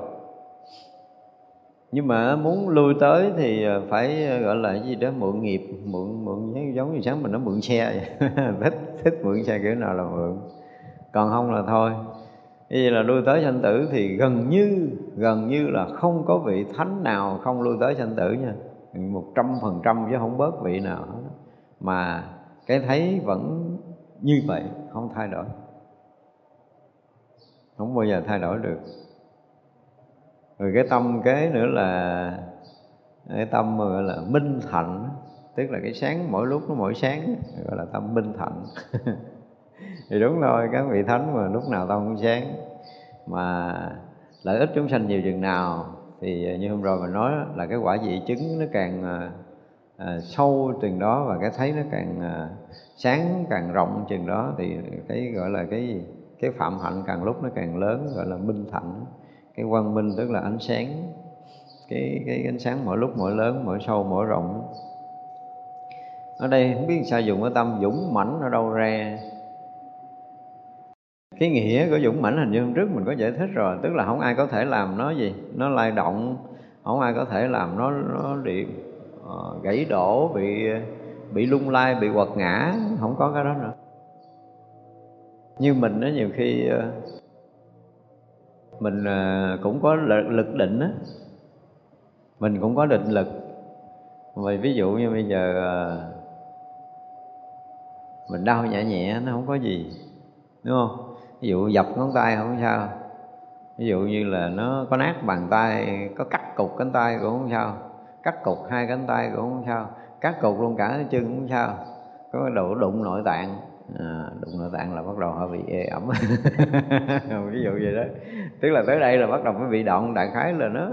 Nhưng mà muốn lui tới thì phải gọi là gì đó, mượn nghiệp, mượn mượn giống như sáng mình nó mượn xe vậy. thích thích mượn xe kiểu nào là mượn, còn không là thôi. Như vậy là lui tới sanh tử thì gần như gần như là không có vị thánh nào không lui tới sanh tử nha, một trăm phần trăm chứ không bớt vị nào hết. Mà cái thấy vẫn như vậy, không thay đổi, không bao giờ thay đổi được. Rồi cái tâm kế nữa là cái tâm gọi là minh thạnh, tức là cái sáng mỗi lúc nó mỗi sáng, gọi là tâm minh thạnh. Thì đúng rồi, các vị thánh mà lúc nào tâm cũng sáng, mà lợi ích chúng sanh nhiều chừng nào thì như hôm rồi mình nói là cái quả vị chứng nó càng à, sâu chừng đó, và cái thấy nó càng à, sáng càng rộng chừng đó, thì cái gọi là cái cái phạm hạnh càng lúc nó càng lớn, gọi là minh thạnh. Cái quang minh tức là ánh sáng, cái, cái ánh sáng mỗi lúc mỗi lớn, mỗi sâu, mỗi rộng. Ở đây không biết sao dùng cái tâm dũng mãnh ở đâu ra. Cái nghĩa của dũng mãnh hình như hôm trước mình có giải thích rồi. Tức là không ai có thể làm nó gì, nó lay động, không ai có thể làm nó, nó bị uh, gãy đổ, bị bị lung lay, bị quật ngã, không có cái đó nữa. Như mình đó, nhiều khi uh, mình cũng có lực định á, mình cũng có định lực. Vì ví dụ như bây giờ mình đau nhẹ nhẹ nó không có gì, đúng không? Ví dụ dập ngón tay không sao, ví dụ như là nó có nát bàn tay, có cắt cục cánh tay cũng không sao, cắt cục hai cánh tay cũng không sao, cắt cục luôn cả cái chân cũng không sao, có đủ đụng nội tạng. À, đụng nội tạng là bắt đầu họ bị ê ẩm ví dụ vậy đó, tức là tới đây là bắt đầu mới bị động. Đại khái là nó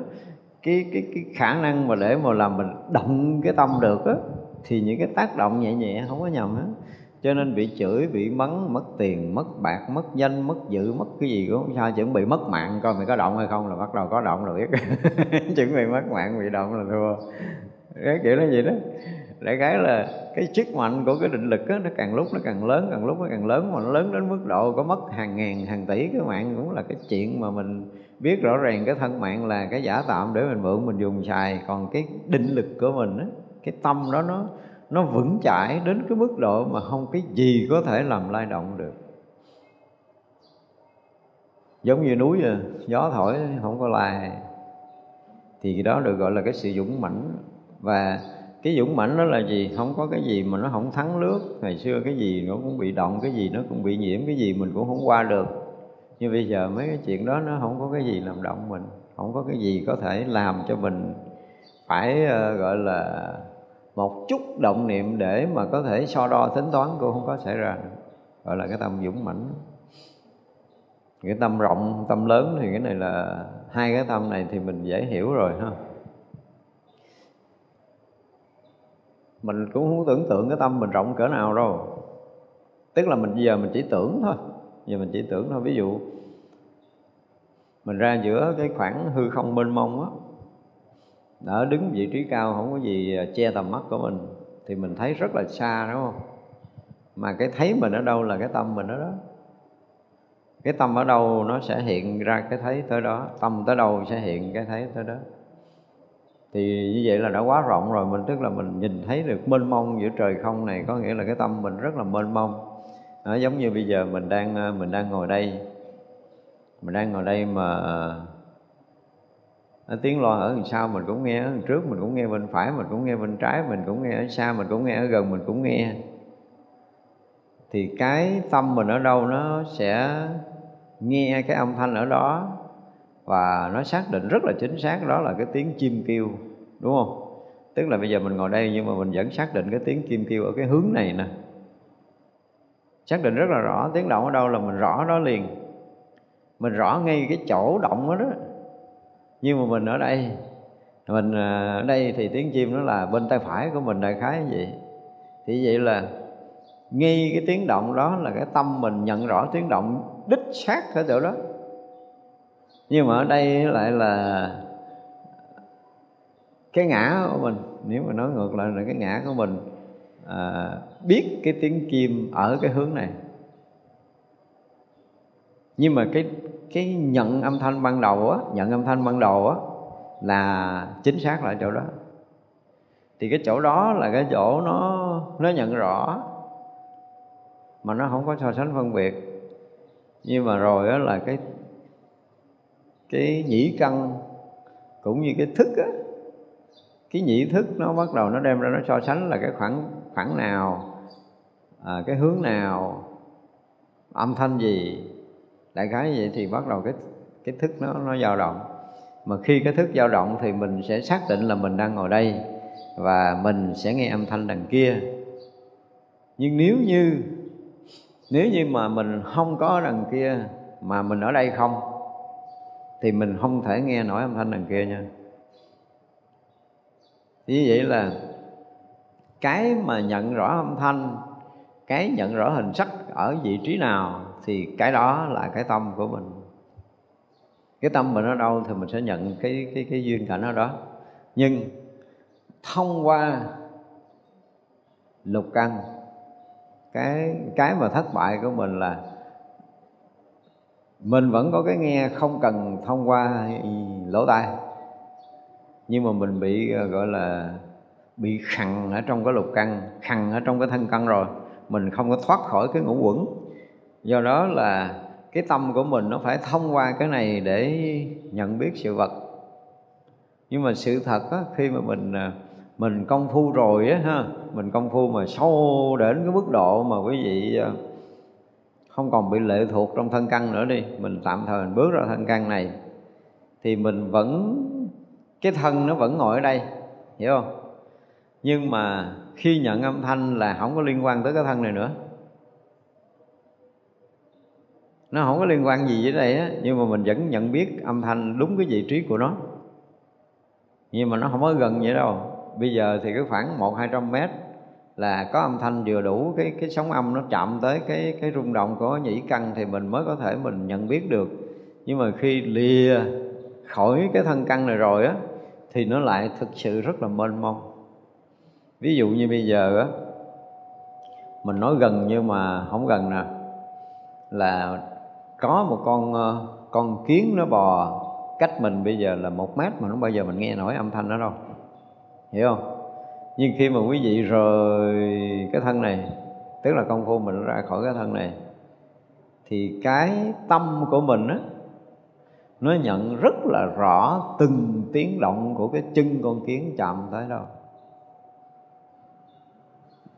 cái cái cái khả năng mà để mà làm mình động cái tâm được á, thì những cái tác động nhẹ nhẹ không có nhầm á. Cho nên bị chửi, bị mắng, mất tiền, mất bạc, mất danh, mất dự, mất cái gì cũng không sao. Chuẩn bị mất mạng coi mày có động hay không là bắt đầu có động rồi biết chuẩn bị mất mạng bị động là thua. Cái kiểu nó vậy đó. Đại khái là cái sức mạnh của cái định lực đó, nó càng lúc nó càng lớn, càng lúc nó càng lớn, mà nó lớn đến mức độ có mất hàng ngàn, hàng tỷ cái mạng cũng là cái chuyện mà mình biết rõ ràng. Cái thân mạng là cái giả tạm để mình mượn, mình dùng xài. Còn cái định lực của mình đó, cái tâm đó nó nó vững chãi đến cái mức độ mà không cái gì có thể làm lay động được. Giống như núi à, gió thổi không có lay. Thì đó được gọi là cái sự dũng mãnh. Và cái dũng mãnh đó là gì? Không có cái gì mà nó không thắng lướt. Ngày xưa cái gì nó cũng bị động, cái gì nó cũng bị nhiễm, cái gì mình cũng không qua được. Nhưng bây giờ mấy cái chuyện đó nó không có cái gì làm động mình, không có cái gì có thể làm cho mình phải uh, gọi là một chút động niệm để mà có thể so đo tính toán cũng không có xảy ra. Gọi là cái tâm dũng mãnh. Cái tâm rộng, tâm lớn thì cái này là hai cái tâm này thì mình dễ hiểu rồi ha. Mình cũng không tưởng tượng cái tâm mình rộng cỡ nào đâu. Tức là mình giờ mình chỉ tưởng thôi. Giờ mình chỉ tưởng thôi. Ví dụ mình ra giữa cái khoảng hư không mênh mông á, đã đứng vị trí cao không có gì che tầm mắt của mình, thì mình thấy rất là xa, đúng không? Mà cái thấy mình ở đâu là cái tâm mình ở đó. Cái tâm ở đâu nó sẽ hiện ra cái thấy tới đó. Tâm tới đâu sẽ hiện cái thấy tới đó. Thì như vậy là đã quá rộng rồi. Mình tức là mình nhìn thấy được mênh mông giữa trời không này, có nghĩa là cái tâm mình rất là mênh mông. Đó, giống như bây giờ mình đang mình đang ngồi đây, mình đang ngồi đây mà tiếng loa ở đằng sau mình cũng nghe, ở đằng trước mình cũng nghe, bên phải mình cũng nghe, bên trái mình cũng nghe, ở xa mình cũng nghe, ở gần mình cũng nghe. Thì cái tâm mình ở đâu nó sẽ nghe cái âm thanh ở đó, và nó xác định rất là chính xác đó là cái tiếng chim kêu, đúng không? Tức là bây giờ mình ngồi đây nhưng mà mình vẫn xác định cái tiếng chim kêu ở cái hướng này nè. Xác định rất là rõ, tiếng động ở đâu là mình rõ đó liền. Mình rõ ngay cái chỗ động đó đó. Nhưng mà mình ở đây, mình ở đây thì tiếng chim nó là bên tay phải của mình, đại khái như vậy. Thì vậy là ngay cái tiếng động đó là cái tâm mình nhận rõ tiếng động đích xác ở chỗ đó. Nhưng mà ở đây lại là cái ngã của mình, nếu mà nói ngược lại là cái ngã của mình à, biết cái tiếng chim ở cái hướng này. Nhưng mà cái cái nhận âm thanh ban đầu á, nhận âm thanh ban đầu á là chính xác lại chỗ đó. Thì cái chỗ đó là cái chỗ nó nó nhận rõ mà nó không có so sánh phân biệt. Nhưng mà rồi á là cái cái nhĩ căn cũng như cái thức á, cái nhĩ thức nó bắt đầu nó đem ra nó so sánh là cái khoảng khoảng nào, à, cái hướng nào, âm thanh gì. Đại khái như vậy thì bắt đầu cái cái thức nó nó dao động. Mà khi cái thức dao động thì mình sẽ xác định là mình đang ngồi đây và mình sẽ nghe âm thanh đằng kia. Nhưng nếu như nếu như mà mình không có đằng kia mà mình ở đây không, thì mình không thể nghe nổi âm thanh đằng kia nha. Như vậy là cái mà nhận rõ âm thanh, cái nhận rõ hình sắc ở vị trí nào thì cái đó là cái tâm của mình. Cái tâm mình ở đâu thì mình sẽ nhận cái cái cái duyên cảnh ở đó. Nhưng thông qua lục căn, cái cái mà thất bại của mình là mình vẫn có cái nghe không cần thông qua lỗ tai, nhưng mà mình bị gọi là bị khằng ở trong cái lục căn, khằng ở trong cái thân căn rồi, mình không có thoát khỏi cái ngũ uẩn. Do đó là cái tâm của mình nó phải thông qua cái này để nhận biết sự vật. Nhưng mà sự thật á, khi mà mình mình công phu rồi á ha, mình công phu mà sâu đến cái mức độ mà quý vị không còn bị lệ thuộc trong thân căn nữa đi, mình tạm thời mình bước ra thân căn này thì mình vẫn, cái thân nó vẫn ngồi ở đây, hiểu không? Nhưng mà khi nhận âm thanh là không có liên quan tới cái thân này nữa, nó không có liên quan gì với đây á, nhưng mà mình vẫn nhận biết âm thanh đúng cái vị trí của nó, nhưng mà nó không có gần vậy đâu. Bây giờ thì cái khoảng một hai trăm mét là có âm thanh vừa đủ, cái cái sóng âm nó chạm tới cái cái rung động của nhĩ căn thì mình mới có thể mình nhận biết được. Nhưng mà khi lìa khỏi cái thân căn này rồi á thì nó lại thực sự rất là mênh mông. Ví dụ như bây giờ á, mình nói gần nhưng mà không gần nè, là có một con con kiến nó bò cách mình bây giờ là một mét mà nó bao giờ mình nghe nổi âm thanh đó đâu, hiểu không? Nhưng khi mà quý vị rời cái thân này, tức là công phu mình ra khỏi cái thân này, thì cái tâm của mình á, nó nhận rất là rõ từng tiếng động của cái chân con kiến chạm tới đâu.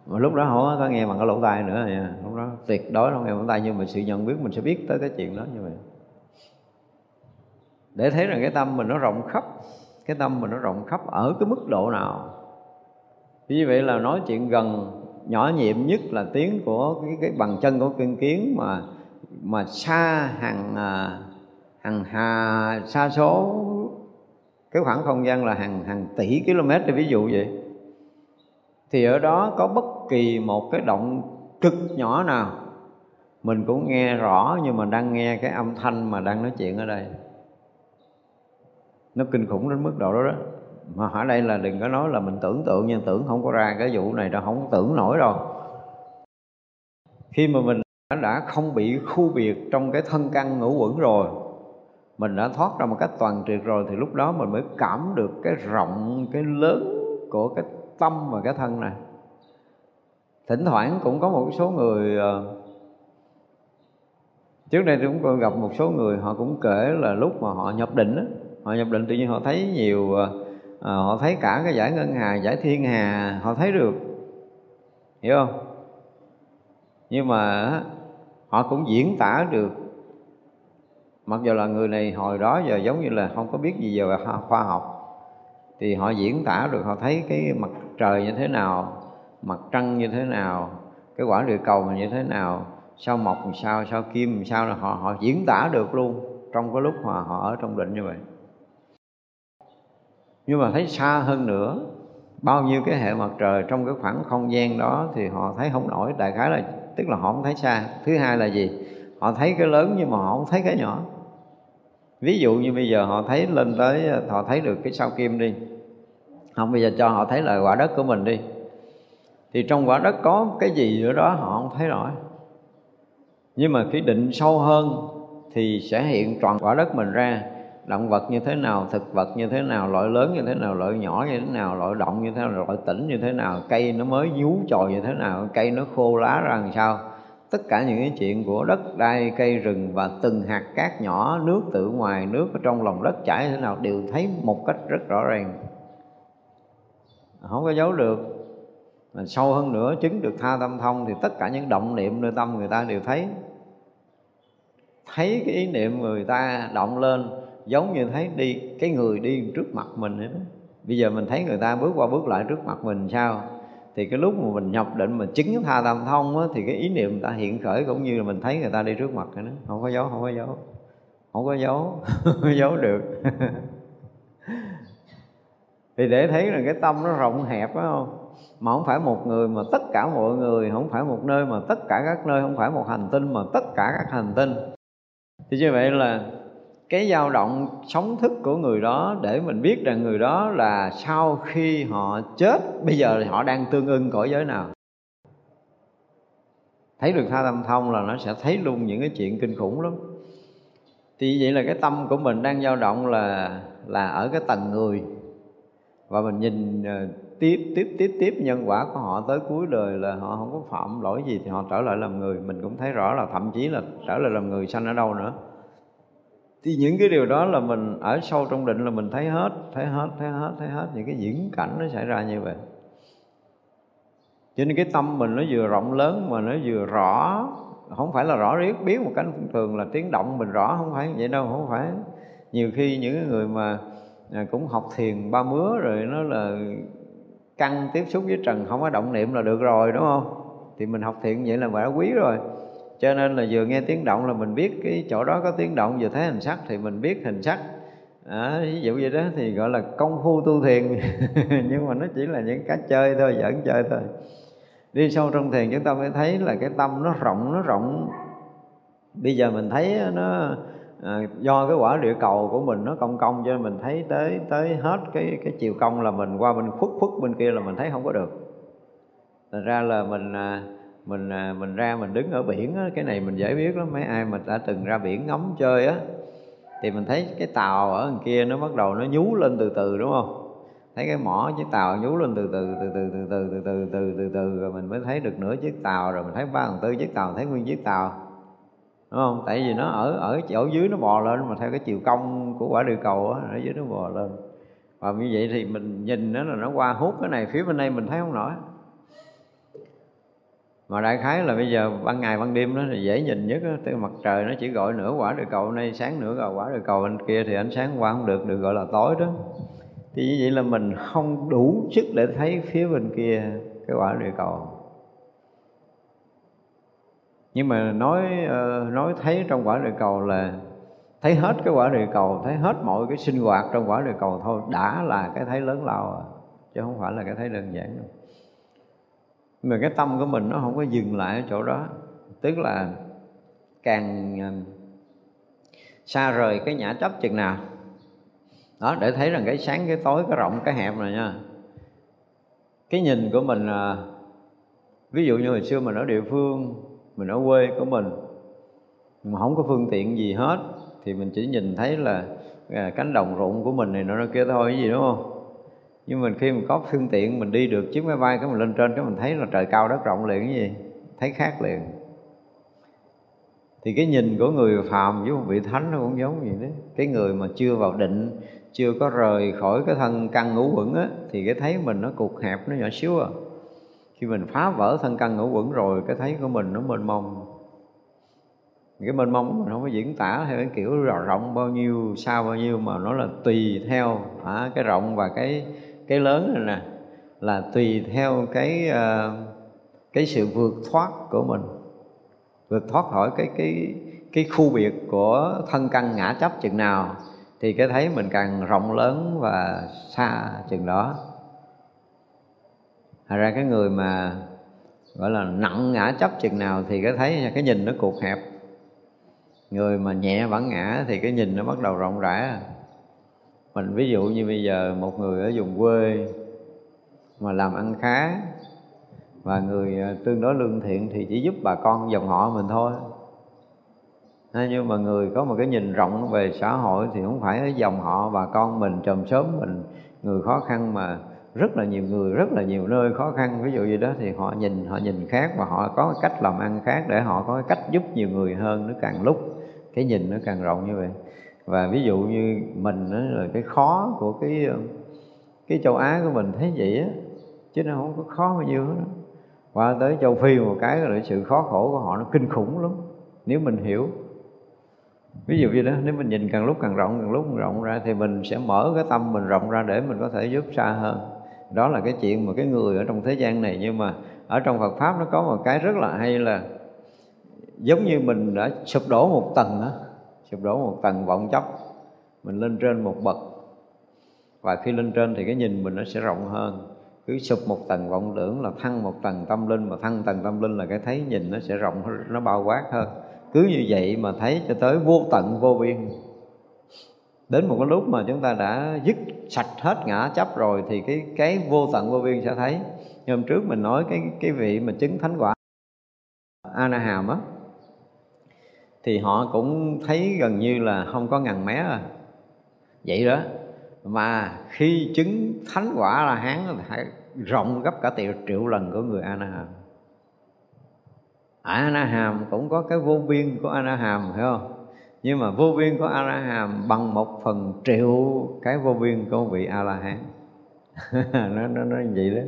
Mà lúc đó không có nghe bằng cái lỗ tai nữa, lúc đó tuyệt đối không nghe bằng tai, nhưng mà sự nhận biết mình sẽ biết tới cái chuyện đó như vậy. Để thấy rằng cái tâm mình nó rộng khắp, cái tâm mình nó rộng khắp ở cái mức độ nào. Vì vậy là nói chuyện gần, nhỏ nhiệm nhất là tiếng của cái, cái bằng chân của con kiến, mà mà xa hàng hàng hà, xa số cái khoảng không gian là hàng hàng tỷ km, ví dụ vậy. Thì ở đó có bất kỳ một cái động cực nhỏ nào mình cũng nghe rõ, nhưng mà đang nghe cái âm thanh mà đang nói chuyện ở đây. Nó kinh khủng đến mức độ đó đó. Mà ở đây là đừng có nói là mình tưởng tượng, nhưng tưởng không có ra cái vụ này đâu, không tưởng nổi đâu. Khi mà mình đã không bị khu biệt trong cái thân căn ngũ uẩn rồi, mình đã thoát ra một cách toàn triệt rồi, thì lúc đó mình mới cảm được cái rộng, cái lớn của cái tâm và cái thân này. Thỉnh thoảng cũng có một số người, trước đây tôi cũng gặp một số người, họ cũng kể là lúc mà họ nhập định đó, họ nhập định tự nhiên họ thấy nhiều, à, họ thấy cả cái giải Ngân Hà, giải Thiên Hà, họ thấy được, hiểu không? Nhưng mà họ cũng diễn tả được. Mặc dù là người này hồi đó giờ giống như là không có biết gì về khoa học, thì họ diễn tả được, họ thấy cái mặt trời như thế nào, mặt trăng như thế nào, cái quả địa cầu như thế nào, sao mọc sao, sao kim sao, họ họ diễn tả được luôn trong cái lúc họ họ ở trong định như vậy. Nhưng mà thấy xa hơn nữa, bao nhiêu cái hệ mặt trời trong cái khoảng không gian đó thì họ thấy không nổi. Đại khái là tức là họ không thấy xa. Thứ hai là gì? Họ thấy cái lớn nhưng mà họ không thấy cái nhỏ. Ví dụ như bây giờ họ thấy lên tới, họ thấy được cái sao kim đi, không bây giờ cho họ thấy là quả đất của mình đi, thì trong quả đất có cái gì nữa đó họ không thấy nổi. Nhưng mà khi định sâu hơn thì sẽ hiện tròn quả đất mình ra, động vật như thế nào, thực vật như thế nào, loại lớn như thế nào, loại nhỏ như thế nào, loại động như thế nào, loại tĩnh như thế nào, cây nó mới nhú chồi như thế nào, cây nó khô lá ra làm sao. Tất cả những cái chuyện của đất đai, cây rừng và từng hạt cát nhỏ, nước tự ngoài, nước ở trong lòng đất chảy như thế nào đều thấy một cách rất rõ ràng, không có giấu được. Mà sâu hơn nữa, chứng được tha tâm thông thì tất cả những động niệm nơi tâm người ta đều thấy. Thấy cái ý niệm người ta động lên giống như thấy đi cái người đi trước mặt mình vậy đó. Bây giờ mình thấy người ta bước qua bước lại trước mặt mình sao, thì cái lúc mà mình nhập định mà chứng tha tam thông á, thì cái ý niệm người ta hiện khởi cũng như là mình thấy người ta đi trước mặt vậy đó. Không có giấu, không có giấu, không có giấu, không có giấu được. Thì để thấy là cái tâm nó rộng hẹp phải không? Mà không phải một người mà tất cả mọi người, không phải một nơi mà tất cả các nơi, không phải một hành tinh mà tất cả các hành tinh. Thì như vậy là cái dao động sống thức của người đó, để mình biết rằng người đó là sau khi họ chết, bây giờ thì họ đang tương ưng cõi giới nào. Thấy được tha tâm thông là nó sẽ thấy luôn những cái chuyện kinh khủng lắm. Thì vậy là cái tâm của mình đang dao động là, là ở cái tầng người. Và mình nhìn tiếp tiếp tiếp tiếp nhân quả của họ tới cuối đời là họ không có phạm lỗi gì thì họ trở lại làm người. Mình cũng thấy rõ là thậm chí là trở lại làm người sanh ở đâu nữa. Thì những cái điều đó là mình ở sâu trong định là mình thấy hết, thấy hết, thấy hết, thấy hết những cái diễn cảnh nó xảy ra như vậy. Cho nên cái tâm mình nó vừa rộng lớn mà nó vừa rõ, không phải là rõ riết biết một cách thường là tiếng động mình rõ, không phải vậy đâu, không phải. Nhiều khi những người mà cũng học thiền ba mứa rồi nó là căn tiếp xúc với trần không có động niệm là được rồi, đúng không? Thì mình học thiền vậy là đã quý rồi. Cho nên là vừa nghe tiếng động là mình biết cái chỗ đó có tiếng động, vừa thấy hình sắc thì mình biết hình sắc. À, ví dụ vậy đó thì gọi là công phu tu thiền. Nhưng mà nó chỉ là những cái chơi thôi, giỡn chơi thôi. Đi sâu trong thiền chúng ta mới thấy là cái tâm nó rộng, nó rộng. Bây giờ mình thấy nó à, do cái quả địa cầu của mình nó cong cong cho nên mình thấy tới tới hết cái cái chiều cong là mình qua bên khuất khuất bên kia là mình thấy không có được. Thật ra là mình à, mình à, mình ra mình đứng ở biển á, cái này mình dễ biết lắm, mấy ai mà đã từng ra biển ngắm chơi á thì mình thấy cái tàu ở đằng kia nó bắt đầu nó nhú lên từ từ, đúng không? Thấy cái mỏ chiếc tàu nhú lên từ từ từ từ từ từ từ từ từ từ từ rồi mình mới thấy được nửa chiếc tàu, rồi mình thấy ba phần tư chiếc tàu, thấy nguyên chiếc tàu, đúng không? Tại vì nó ở ở chỗ dưới nó bò lên mà theo cái chiều cong của quả địa cầu á, ở dưới nó bò lên. Và như vậy thì mình nhìn nó là nó qua hút cái này phía bên đây mình thấy không nổi. Mà đại khái là bây giờ ban ngày ban đêm đó thì dễ nhìn nhất á, tức mặt trời nó chỉ gọi nửa quả địa cầu này sáng, nửa rồi quả địa cầu bên kia thì ánh sáng qua không được, được gọi là tối đó. Thì như vậy là mình không đủ sức để thấy phía bên kia cái quả địa cầu. Nhưng mà nói nói thấy trong quả địa cầu là thấy hết cái quả địa cầu, thấy hết mọi cái sinh hoạt trong quả địa cầu thôi đã là cái thấy lớn lao à, chứ không phải là cái thấy đơn giản đâu. Mà cái tâm của mình nó không có dừng lại ở chỗ đó. Tức là càng xa rời cái nhã chấp chừng nào. Đó, để thấy rằng cái sáng, cái tối, cái rộng, cái hẹp này nha. Cái nhìn của mình, ví dụ như hồi xưa mình ở địa phương, mình ở quê của mình, mà không có phương tiện gì hết, thì mình chỉ nhìn thấy là cánh đồng ruộng của mình này nó kia thôi, cái gì đúng không? Nhưng mình khi mình có phương tiện mình đi được chiếc máy bay cái mình lên trên cái mình thấy là trời cao đất rộng liền, cái gì thấy khác liền. Thì cái nhìn của người phàm với một vị thánh nó cũng giống vậy đấy. Cái người mà chưa vào định, chưa có rời khỏi cái thân căn ngũ uẩn á, thì cái thấy mình nó cục hẹp, nó nhỏ xíu à. Khi mình phá vỡ thân căn ngũ uẩn rồi cái thấy của mình nó mênh mông. Cái mênh mông mình không có diễn tả theo cái kiểu rộng bao nhiêu, sao bao nhiêu, mà nó là tùy theo à, cái rộng và cái cái lớn này nè là tùy theo cái uh, cái sự vượt thoát của mình, vượt thoát khỏi cái cái cái khu biệt của thân căn ngã chấp chừng nào thì cái thấy mình càng rộng lớn và xa chừng đó. Thật ra cái người mà gọi là nặng ngã chấp chừng nào thì cái thấy cái nhìn nó cụt hẹp, người mà nhẹ bản ngã thì cái nhìn nó bắt đầu rộng rãi. Mình ví dụ như bây giờ một người ở vùng quê mà làm ăn khá và người tương đối lương thiện thì chỉ giúp bà con dòng họ mình thôi. Nhưng mà người có một cái nhìn rộng về xã hội thì không phải ở dòng họ bà con mình, chòm xóm mình, người khó khăn mà rất là nhiều người, rất là nhiều nơi khó khăn, ví dụ như đó thì họ nhìn, họ nhìn khác và họ có cái cách làm ăn khác để họ có cái cách giúp nhiều người hơn, nó càng lúc cái nhìn nó càng rộng như vậy. Và ví dụ như mình đó, là cái khó của cái cái châu Á của mình thấy vậy á, chứ nó không có khó bao nhiêu hết. Qua tới châu Phi một cái là sự khó khổ của họ nó kinh khủng lắm, nếu mình hiểu. Ví dụ như đó, nếu mình nhìn càng lúc càng rộng, càng lúc càng rộng ra thì mình sẽ mở cái tâm mình rộng ra để mình có thể giúp xa hơn. Đó là cái chuyện mà cái người ở trong thế gian này. Nhưng mà ở trong Phật Pháp nó có một cái rất là hay là giống như mình đã sụp đổ một tầng đó, sụp đổ một tầng vọng chấp, mình lên trên một bậc. Và khi lên trên thì cái nhìn mình nó sẽ rộng hơn. Cứ sụp một tầng vọng tưởng là thăng một tầng tâm linh, mà thăng tầng tâm linh là cái thấy nhìn nó sẽ rộng, nó bao quát hơn. Cứ như vậy mà thấy cho tới vô tận vô biên. Đến một cái lúc mà chúng ta đã dứt sạch hết ngã chấp rồi thì cái cái vô tận vô biên sẽ thấy. Như hôm trước mình nói cái cái vị mà chứng thánh quả A-na-hàm á, thì họ cũng thấy gần như là không có ngần mé à. Vậy đó. Mà khi chứng thánh quả A-la-hán thì rộng gấp cả triệu, triệu lần của người A-na-hàm. A-na-hàm cũng có cái vô biên của A-na-hàm, hiểu không? Nhưng mà vô biên của A-la-hàm bằng một phần triệu cái vô biên của vị A-la-hán. nó, nó, nó vậy đó.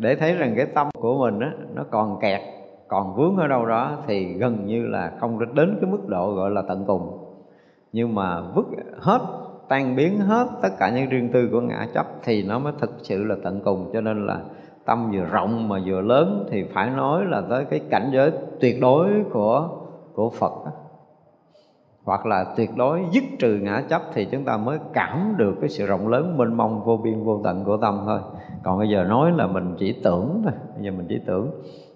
Để thấy rằng cái tâm của mình đó, nó còn kẹt, còn vướng ở đâu đó thì gần như là không đến cái mức độ gọi là tận cùng. Nhưng mà vứt hết, tan biến hết tất cả những riêng tư của ngã chấp thì nó mới thực sự là tận cùng. Cho nên là tâm vừa rộng mà vừa lớn thì phải nói là tới cái cảnh giới tuyệt đối của, của Phật đó. Hoặc là tuyệt đối dứt trừ ngã chấp thì chúng ta mới cảm được cái sự rộng lớn mênh mông vô biên vô tận của tâm thôi. Còn bây giờ nói là mình chỉ tưởng thôi, bây giờ mình chỉ tưởng.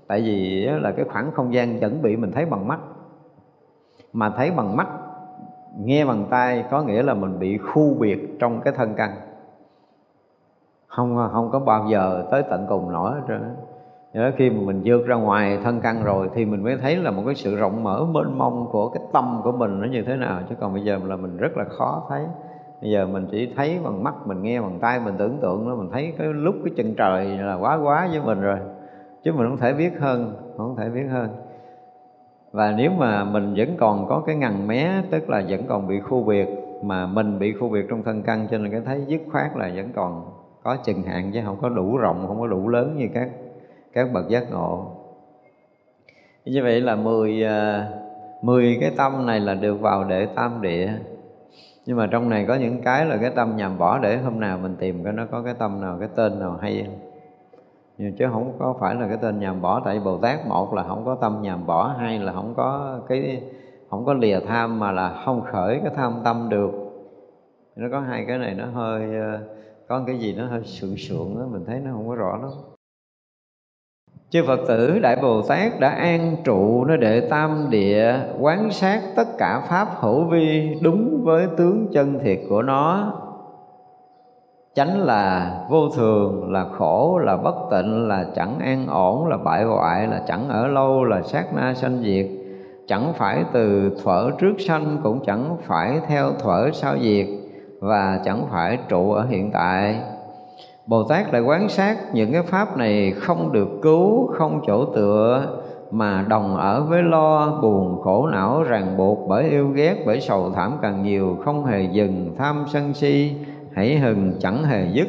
Tại vì là cái khoảng không gian vẫn bị mình thấy bằng mắt. Mà thấy bằng mắt, nghe bằng tai có nghĩa là mình bị khu biệt trong cái thân căn. Không, không có bao giờ tới tận cùng nổi hết trơn. Đó, khi mà mình vượt ra ngoài thân căn rồi thì mình mới thấy là một cái sự rộng mở mênh mông của cái tâm của mình nó như thế nào. Chứ còn bây giờ là mình rất là khó thấy. Bây giờ mình chỉ thấy bằng mắt, mình nghe bằng tai, mình tưởng tượng đó. Mình thấy cái lúc cái chân trời là quá quá với mình rồi. Chứ mình không thể biết hơn, không thể biết hơn. Và nếu mà mình vẫn còn có cái ngằn mé, tức là vẫn còn bị khu biệt, mà mình bị khu biệt trong thân căn, cho nên cái thấy dứt khoát là vẫn còn có chừng hạn, chứ không có đủ rộng, không có đủ lớn như các các bậc giác ngộ. Như vậy là mười, mười cái tâm này là được vào để tam địa. Nhưng mà trong này có những cái là cái tâm nhằm bỏ, để hôm nào mình tìm cái nó có cái tâm nào, cái tên nào hay không? Nhưng chứ không có phải là cái tên nhằm bỏ. Tại Bồ Tát, một là không có tâm nhằm bỏ, hai là không có cái không có lìa tham, mà là không khởi cái tham tâm được. Nó có hai cái này nó hơi, có cái gì nó hơi sượng sượng đó, mình thấy nó không có rõ lắm. Chư Phật tử Đại Bồ Tát đã an trụ nơi đệ tam địa, quán sát tất cả pháp hữu vi đúng với tướng chân thiệt của nó. Chánh là vô thường, là khổ, là bất tịnh, là chẳng an ổn, là bại hoại, là chẳng ở lâu, là sát na sanh diệt. Chẳng phải từ thuở trước sanh, cũng chẳng phải theo thuở sau diệt, và chẳng phải trụ ở hiện tại. Bồ Tát lại quán sát những cái pháp này không được cứu, không chỗ tựa, mà đồng ở với lo, buồn, khổ não, ràng buộc bởi yêu ghét, bởi sầu thảm càng nhiều, không hề dừng, tham sân si hãy hừng chẳng hề dứt.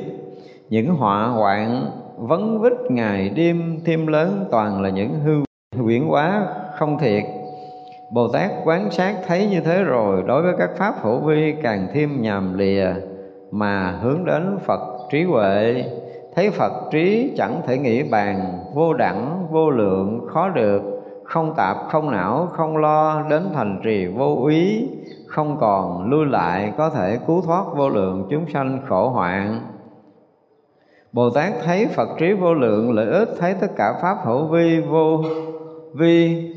Những họa hoạn vấn vít ngày đêm thêm lớn, toàn là những hư huyễn hóa không thiệt. Bồ Tát quán sát thấy như thế rồi, đối với các pháp hữu vi càng thêm nhàm lìa, mà hướng đến Phật trí huệ. Thấy Phật trí chẳng thể nghĩ bàn, vô đẳng, vô lượng, khó được, không tạp, không não, không lo, đến thành trì vô úy, không còn lui lại, có thể cứu thoát vô lượng chúng sanh khổ hoạn. Bồ Tát thấy Phật trí vô lượng lợi ích, thấy tất cả pháp hữu vi vô vi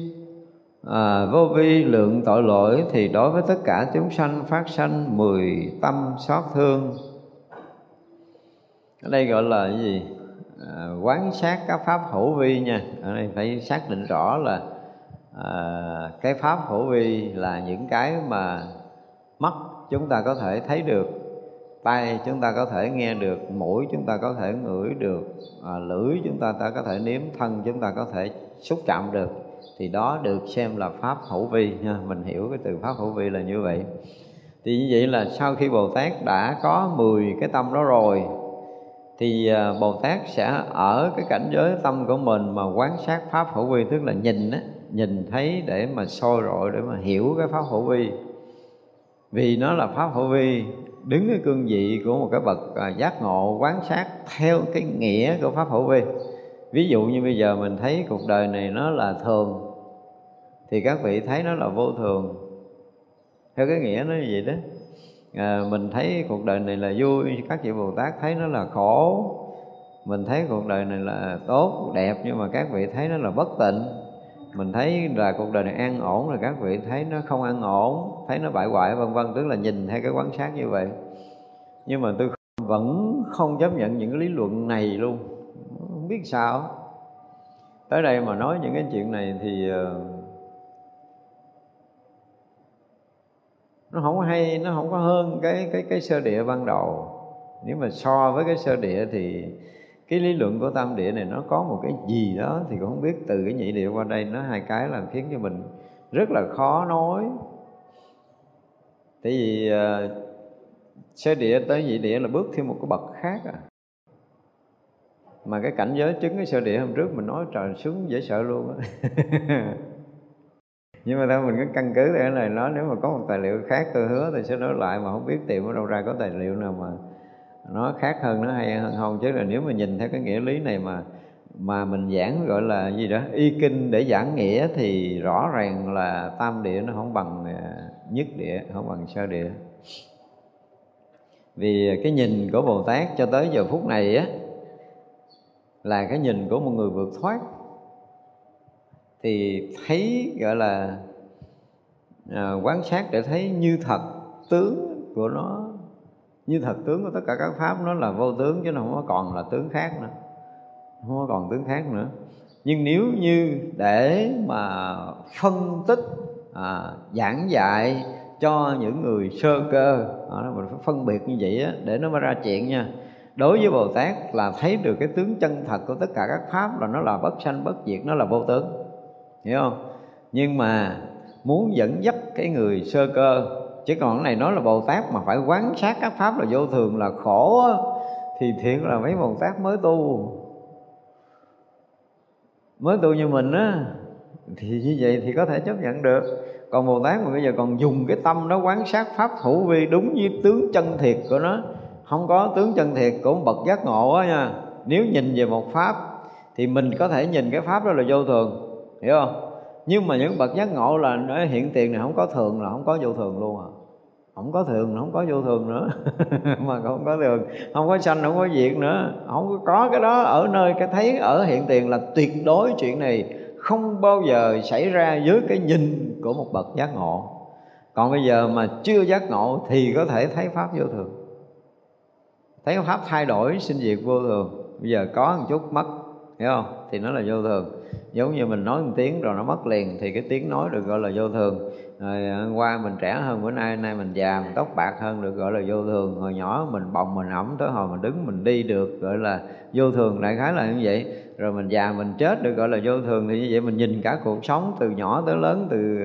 à, vô vi lượng tội lỗi, thì đối với tất cả chúng sanh phát sanh mười tâm xót thương. Ở đây gọi là cái gì? À, quán sát các pháp hữu vi nha. Ở đây phải xác định rõ là à, cái pháp hữu vi là những cái mà mắt chúng ta có thể thấy được, tai chúng ta có thể nghe được, mũi chúng ta có thể ngửi được, à, lưỡi chúng ta ta có thể nếm, thân chúng ta có thể xúc chạm được, thì đó được xem là pháp hữu vi nha. Mình hiểu cái từ pháp hữu vi là như vậy. Thì như vậy là sau khi Bồ Tát đã có mười cái tâm đó rồi, thì Bồ Tát sẽ ở cái cảnh giới tâm của mình mà quán sát pháp hữu vi, tức là nhìn á, nhìn thấy để mà soi rọi, để mà hiểu cái pháp hữu vi. Vì nó là pháp hữu vi, đứng cái cương vị của một cái bậc giác ngộ quán sát theo cái nghĩa của pháp hữu vi. Ví dụ như bây giờ mình thấy cuộc đời này nó là thường, thì các vị thấy nó là vô thường, theo cái nghĩa nó như vậy đó. À, mình thấy cuộc đời này là vui, các vị Bồ Tát thấy nó là khổ. Mình thấy cuộc đời này là tốt, đẹp, nhưng mà các vị thấy nó là bất tịnh. Mình thấy là cuộc đời này an ổn, rồi các vị thấy nó không an ổn, thấy nó bại hoại, vân vân. Tức là nhìn theo cái quan sát như vậy. Nhưng mà tôi vẫn không chấp nhận những cái lý luận này luôn, không biết sao. Tới đây mà nói những cái chuyện này thì nó không hay, nó không có hơn cái cái cái sơ địa ban đầu. Nếu mà so với cái sơ địa thì cái lý luận của tam địa này nó có một cái gì đó, thì cũng không biết từ cái nhị địa qua đây nó hai cái là khiến cho mình rất là khó nói. Tại vì uh, sơ địa tới nhị địa là bước thêm một cái bậc khác à. Mà cái cảnh giới chứng cái sơ địa hôm trước mình nói trời sướng dễ sợ luôn á. Nhưng mà thôi mình cứ căn cứ cái này nói, nếu mà có một tài liệu khác tôi hứa tôi sẽ nói lại, mà không biết tìm ở đâu ra có tài liệu nào mà nó khác hơn, nó hay hơn không. Chứ là nếu mà nhìn theo cái nghĩa lý này mà mà mình giảng gọi là gì đó y kinh để giảng nghĩa thì rõ ràng là tam địa nó không bằng nhất địa, không bằng sơ địa. Vì cái nhìn của Bồ Tát cho tới giờ phút này á là cái nhìn của một người vượt thoát, thì thấy gọi là à, quan sát để thấy như thật tướng của nó, như thật tướng của tất cả các pháp nó là vô tướng, chứ nó không có còn là tướng khác nữa, không có còn tướng khác nữa. Nhưng nếu như để mà phân tích à, giảng dạy cho những người sơ cơ, à, mình phải phân biệt như vậy á, để nó mới ra chuyện nha. Đối với Bồ Tát là thấy được cái tướng chân thật của tất cả các pháp là nó là bất sanh bất diệt, nó là vô tướng, hiểu không? Nhưng mà muốn dẫn dắt cái người sơ cơ, chứ còn cái này nói là Bồ Tát mà phải quán sát các pháp là vô thường là khổ á, thì thiệt là mấy Bồ Tát mới tu, mới tu như mình á, thì như vậy thì có thể chấp nhận được. Còn Bồ Tát mà bây giờ còn dùng cái tâm đó quán sát pháp hữu vi đúng như tướng chân thiệt của nó, không có tướng chân thiệt của bậc giác ngộ á nha. Nếu nhìn về một pháp thì mình có thể nhìn cái pháp đó là vô thường, hiểu không? Nhưng mà những bậc giác ngộ là hiện tiền này không có thường là không có vô thường luôn à. Không có thường là không có vô thường nữa. Mà không có thường, không có sanh, không có diệt nữa. Không có cái đó ở nơi cái thấy ở hiện tiền là tuyệt đối, chuyện này không bao giờ xảy ra dưới cái nhìn của một bậc giác ngộ. Còn bây giờ mà chưa giác ngộ thì có thể thấy pháp vô thường, thấy pháp thay đổi, sinh diệt vô thường. Bây giờ có một chút mất, hiểu không? Thì nó là vô thường. Giống như mình nói một tiếng rồi nó mất liền, thì cái tiếng nói được gọi là vô thường. Rồi hôm qua mình trẻ hơn bữa nay, nay mình già, mình tóc bạc hơn được gọi là vô thường. Hồi nhỏ mình bồng, mình ẩm, tới hồi mình đứng, mình đi được gọi là vô thường. Đại khái là như vậy. Rồi mình già, mình chết được gọi là vô thường. Thì như vậy mình nhìn cả cuộc sống từ nhỏ tới lớn, từ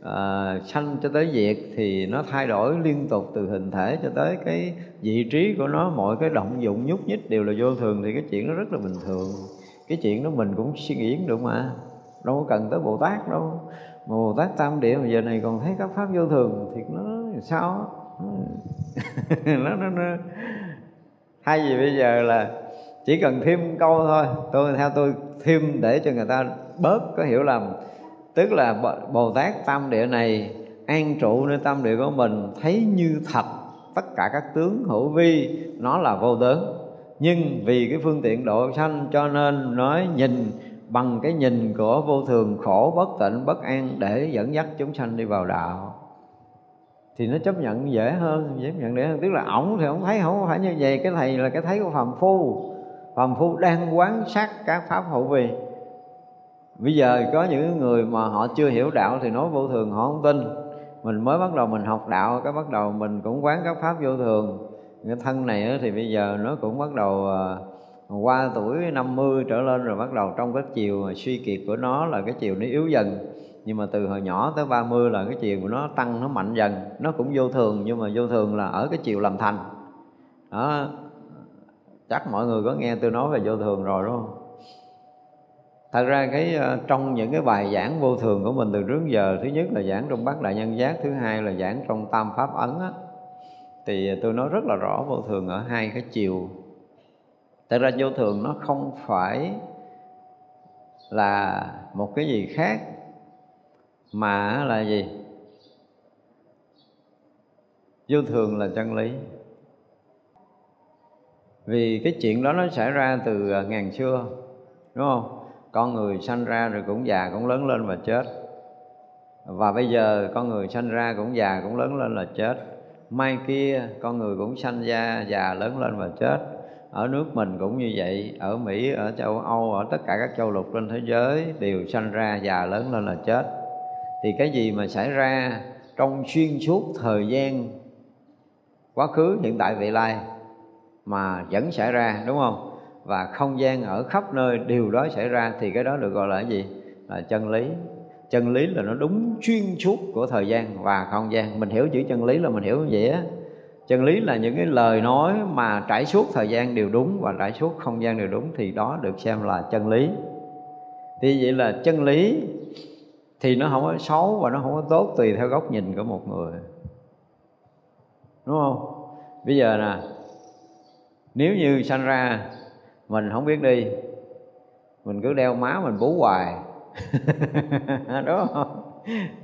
uh, sanh cho tới diệt, thì nó thay đổi liên tục từ hình thể cho tới cái vị trí của nó. Mọi cái động dụng nhúc nhích đều là vô thường, thì cái chuyện nó rất là bình thường. Cái chuyện đó mình cũng suy nghĩ được mà, đâu có cần tới Bồ Tát đâu. Mà Bồ Tát tam địa mà giờ này còn thấy các pháp vô thường thì nó sao? nó, nó, nó. Hay gì bây giờ là chỉ cần thêm câu thôi, tôi theo tôi thêm để cho người ta bớt có hiểu lầm. Tức là Bồ Tát tam địa này an trụ nơi tam địa của mình, thấy như thật tất cả các tướng hữu vi nó là vô tướng. Nhưng vì cái phương tiện độ sanh cho nên nói nhìn bằng cái nhìn của vô thường, khổ, bất tịnh, bất an để dẫn dắt chúng sanh đi vào đạo. Thì nó chấp nhận dễ hơn, dễ nhận dễ hơn. Tức là ổng thì ổng thấy không phải như vậy. Cái thầy là cái thấy của phàm phu. Phàm phu đang quán sát các pháp hữu vi. Bây giờ có những người mà họ chưa hiểu đạo thì nói vô thường họ không tin. Mình mới bắt đầu mình học đạo, cái bắt đầu mình cũng quán các pháp vô thường. Cái thân này thì bây giờ nó cũng bắt đầu qua tuổi năm mươi trở lên rồi, bắt đầu trong cái chiều suy kiệt của nó là cái chiều nó yếu dần. Nhưng mà từ hồi nhỏ tới ba mươi là cái chiều của nó tăng, nó mạnh dần. Nó cũng vô thường, nhưng mà vô thường là ở cái chiều làm thành đó. Chắc mọi người có nghe tôi nói về vô thường rồi đúng không? Thật ra cái trong những cái bài giảng vô thường của mình từ trước giờ, thứ nhất là giảng trong Bát Đại Nhân Giác, thứ hai là giảng trong Tam Pháp Ấn á, thì tôi nói rất là rõ vô thường ở hai cái chiều. Thật ra vô thường nó không phải là một cái gì khác, mà là gì? Vô thường là chân lý. Vì cái chuyện đó nó xảy ra từ ngàn xưa, đúng không? Con người sanh ra rồi cũng già, cũng lớn lên và chết. Và bây giờ con người sanh ra cũng già, cũng lớn lên là chết. Mai kia con người cũng sanh ra già, lớn lên và chết. Ở nước mình cũng như vậy, ở Mỹ, ở châu Âu, ở tất cả các châu lục trên thế giới đều sanh ra già, lớn lên là chết. Thì cái gì mà xảy ra trong xuyên suốt thời gian quá khứ, hiện tại, vị lai mà vẫn xảy ra, đúng không? Và không gian ở khắp nơi điều đó xảy ra thì cái đó được gọi là cái gì? Là chân lý. Chân lý là nó đúng xuyên suốt của thời gian và không gian. Mình hiểu chữ chân lý là mình hiểu như vậy á. Chân lý là những cái lời nói mà trải suốt thời gian đều đúng và trải suốt không gian đều đúng, thì đó được xem là chân lý. Thì vậy là chân lý thì nó không có xấu và nó không có tốt, tùy theo góc nhìn của một người, đúng không? Bây giờ nè, nếu như sanh ra mình không biết đi, mình cứ đeo má mình bú hoài đúng không?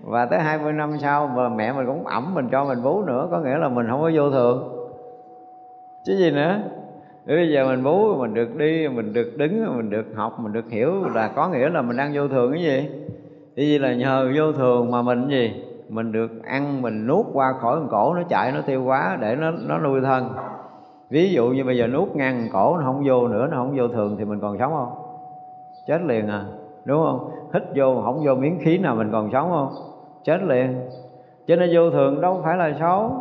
Và tới hai mươi năm sau mà mẹ mình cũng ẵm mình cho mình bú nữa, có nghĩa là mình không có vô thường chứ gì nữa. Để bây giờ mình bú, mình được đi, mình được đứng, mình được học, mình được hiểu, là có nghĩa là mình đang vô thường cái gì. Thì gì là nhờ vô thường mà mình gì? Mình được ăn, mình nuốt qua khỏi cổ, nó chạy, nó tiêu hóa để nó nó nuôi thân. Ví dụ như bây giờ nuốt ngang cổ nó không vô nữa, nó không vô thường thì mình còn sống không? Chết liền à, đúng không? Hít vô, không vô miếng khí nào mình còn sống không? Chết liền. Cho nên vô thường đâu phải là xấu,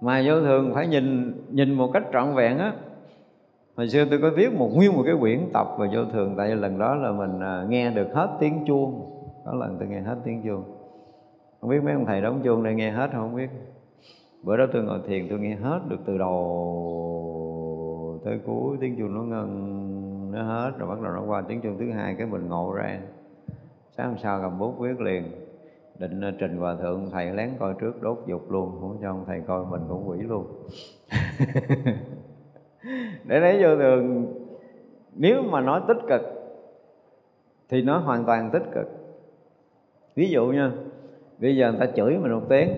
mà vô thường phải nhìn nhìn một cách trọn vẹn á. Hồi xưa tôi có viết một nguyên một cái quyển tập về vô thường, tại vì lần đó là mình nghe được hết tiếng chuông. Có lần tôi nghe hết tiếng chuông, không biết mấy ông thầy đóng chuông đây nghe hết không biết. Bữa đó tôi ngồi thiền tôi nghe hết được từ đầu tới cuối, tiếng chuông nó ngân nó hết rồi, bắt đầu nó qua tiếng chuông thứ hai cái mình ngộ ra. Sáng hôm sau cầm bút viết liền, định trình hòa thượng, thầy lén coi trước đốt dục luôn, không cho ông thầy coi mình cũng quỷ luôn để lấy vô thường, nếu mà nói tích cực thì nó hoàn toàn tích cực. Ví dụ nha, bây giờ người ta chửi mình một tiếng,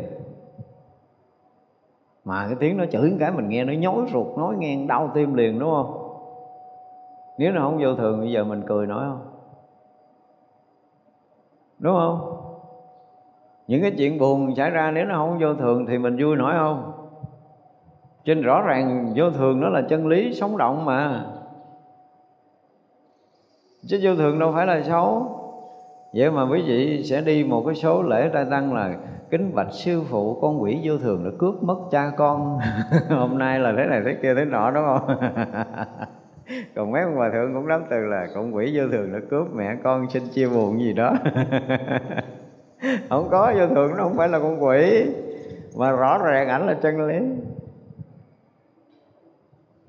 mà cái tiếng nó chửi cái mình nghe nó nhói ruột, nói ngang đau tim liền, đúng không? Nếu nó không vô thường bây giờ mình cười nổi không? Đúng không? Những cái chuyện buồn xảy ra nếu nó không vô thường thì mình vui nổi không? Cho nên rõ ràng vô thường nó là chân lý sống động mà, chứ vô thường đâu phải là xấu. Vậy mà quý vị sẽ đi một cái số lễ trai tăng là kính bạch sư phụ, con quỷ vô thường đã cướp mất cha con hôm nay là thế này thế kia thế nọ, đúng không? Còn mấy ông hòa thượng cũng lắm từ là con quỷ vô thường đã cướp mẹ con, xin chia buồn gì đó không có, vô thường nó không phải là con quỷ mà rõ ràng ảnh là chân lý.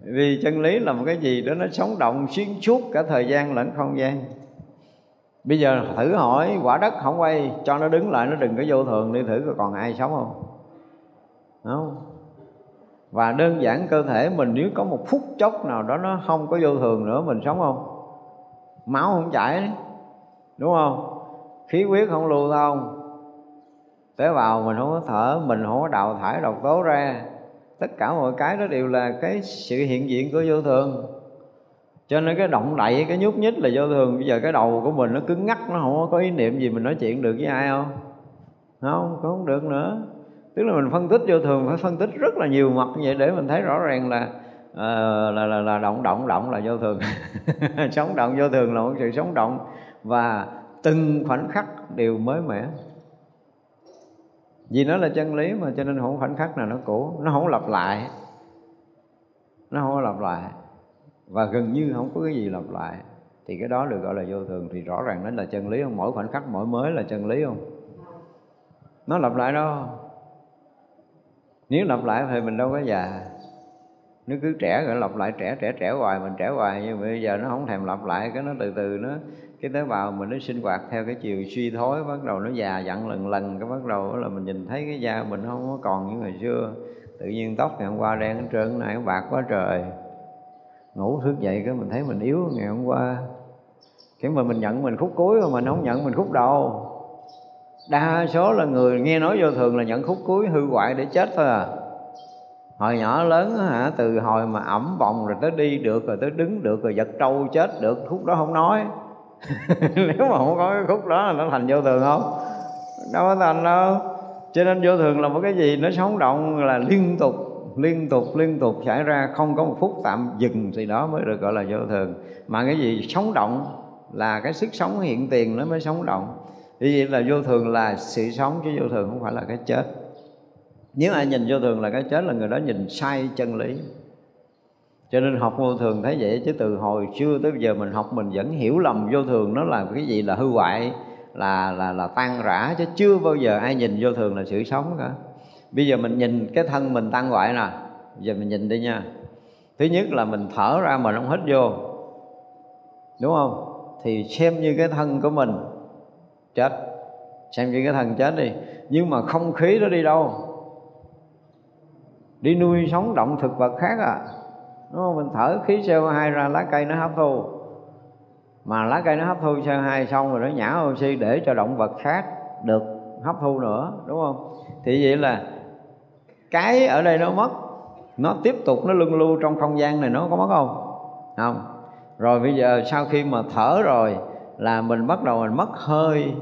Vì chân lý là một cái gì đó nó sống động xuyên suốt cả thời gian lẫn không gian. Bây giờ thử hỏi quả đất không quay, cho nó đứng lại, nó đừng có vô thường đi, thử còn ai sống không? Không. Và đơn giản cơ thể mình nếu có một phút chốc nào đó nó không có vô thường nữa, mình sống không? Máu không chảy đấy, đúng không? Khí huyết không lưu thông, tế bào mình không có thở, mình không có đào thải độc tố ra. Tất cả mọi cái đó đều là cái sự hiện diện của vô thường. Cho nên cái động đậy, cái nhúc nhích là vô thường. Bây giờ cái đầu của mình nó cứng ngắc, nó không có ý niệm gì, mình nói chuyện được với ai không? Không, không được nữa. Tức là mình phân tích vô thường phải phân tích rất là nhiều mặt như vậy để mình thấy rõ ràng là uh, là, là, là động động động là vô thường sống động vô thường là một sự sống động, và từng khoảnh khắc đều mới mẻ. Vì nó là chân lý mà, cho nên không khoảnh khắc nào nó cũ, nó không lặp lại, nó không lặp lại và gần như không có cái gì lặp lại, thì cái đó được gọi là vô thường. Thì rõ ràng nó là chân lý không? Mỗi khoảnh khắc mỗi mới là chân lý không? Nó lặp lại đâu. Nếu lặp lại thì mình đâu có già. Nó cứ trẻ rồi lặp lại, trẻ trẻ trẻ hoài, mình trẻ hoài, nhưng mà bây giờ nó không thèm lặp lại, cái nó từ từ nó cái tế bào mình nó sinh hoạt theo cái chiều suy thoái, bắt đầu nó già dặn lần lần, cái bắt đầu là mình nhìn thấy cái da mình không có còn như hồi xưa. Tự nhiên tóc ngày hôm qua đen hết trơn, nay bạc quá trời. Ngủ thức dậy cái mình thấy mình yếu ngày hôm qua, cái mà mình nhận mình khúc cuối mà mình không nhận mình khúc đầu. Đa số là người nghe nói vô thường là nhận khúc cuối hư hoại để chết thôi à. Hồi nhỏ lớn hả, từ hồi mà ẩm vòng rồi tới đi được, rồi tới đứng được, rồi giật trâu chết được, khúc đó không nói nếu mà không có cái khúc đó là nó thành vô thường không? Đâu có thành đâu. Cho nên vô thường là một cái gì nó sống động, là liên tục liên tục liên tục xảy ra, không có một phút tạm dừng, thì đó mới được gọi là vô thường. Mà cái gì sống động là cái sức sống hiện tiền nó mới sống động. Vì vậy là vô thường là sự sống, chứ vô thường không phải là cái chết. Nếu ai nhìn vô thường là cái chết là người đó nhìn sai chân lý. Cho nên học vô thường thấy vậy, chứ từ hồi xưa tới giờ mình học mình vẫn hiểu lầm vô thường nó là cái gì, là hư hoại, là là là tan rã, chứ chưa bao giờ ai nhìn vô thường là sự sống cả. Bây giờ mình nhìn cái thân mình tan hoại nè, giờ mình nhìn đi nha. Thứ nhất là mình thở ra mà không hít vô, đúng không? Thì xem như cái thân của mình chết, xem như cái thân chết đi, nhưng mà không khí nó đi đâu? Đi nuôi sống động thực vật khác à, đúng không? Mình thở khí xê o hai ra, lá cây nó hấp thu, mà lá cây nó hấp thu xê o hai xong rồi nó nhả oxy để cho động vật khác được hấp thu nữa, đúng không? Thì vậy là cái ở đây nó mất, nó tiếp tục nó luân lưu trong không gian này, nó có mất không? Không. Rồi bây giờ sau khi mà thở rồi là mình bắt đầu mình mất hơi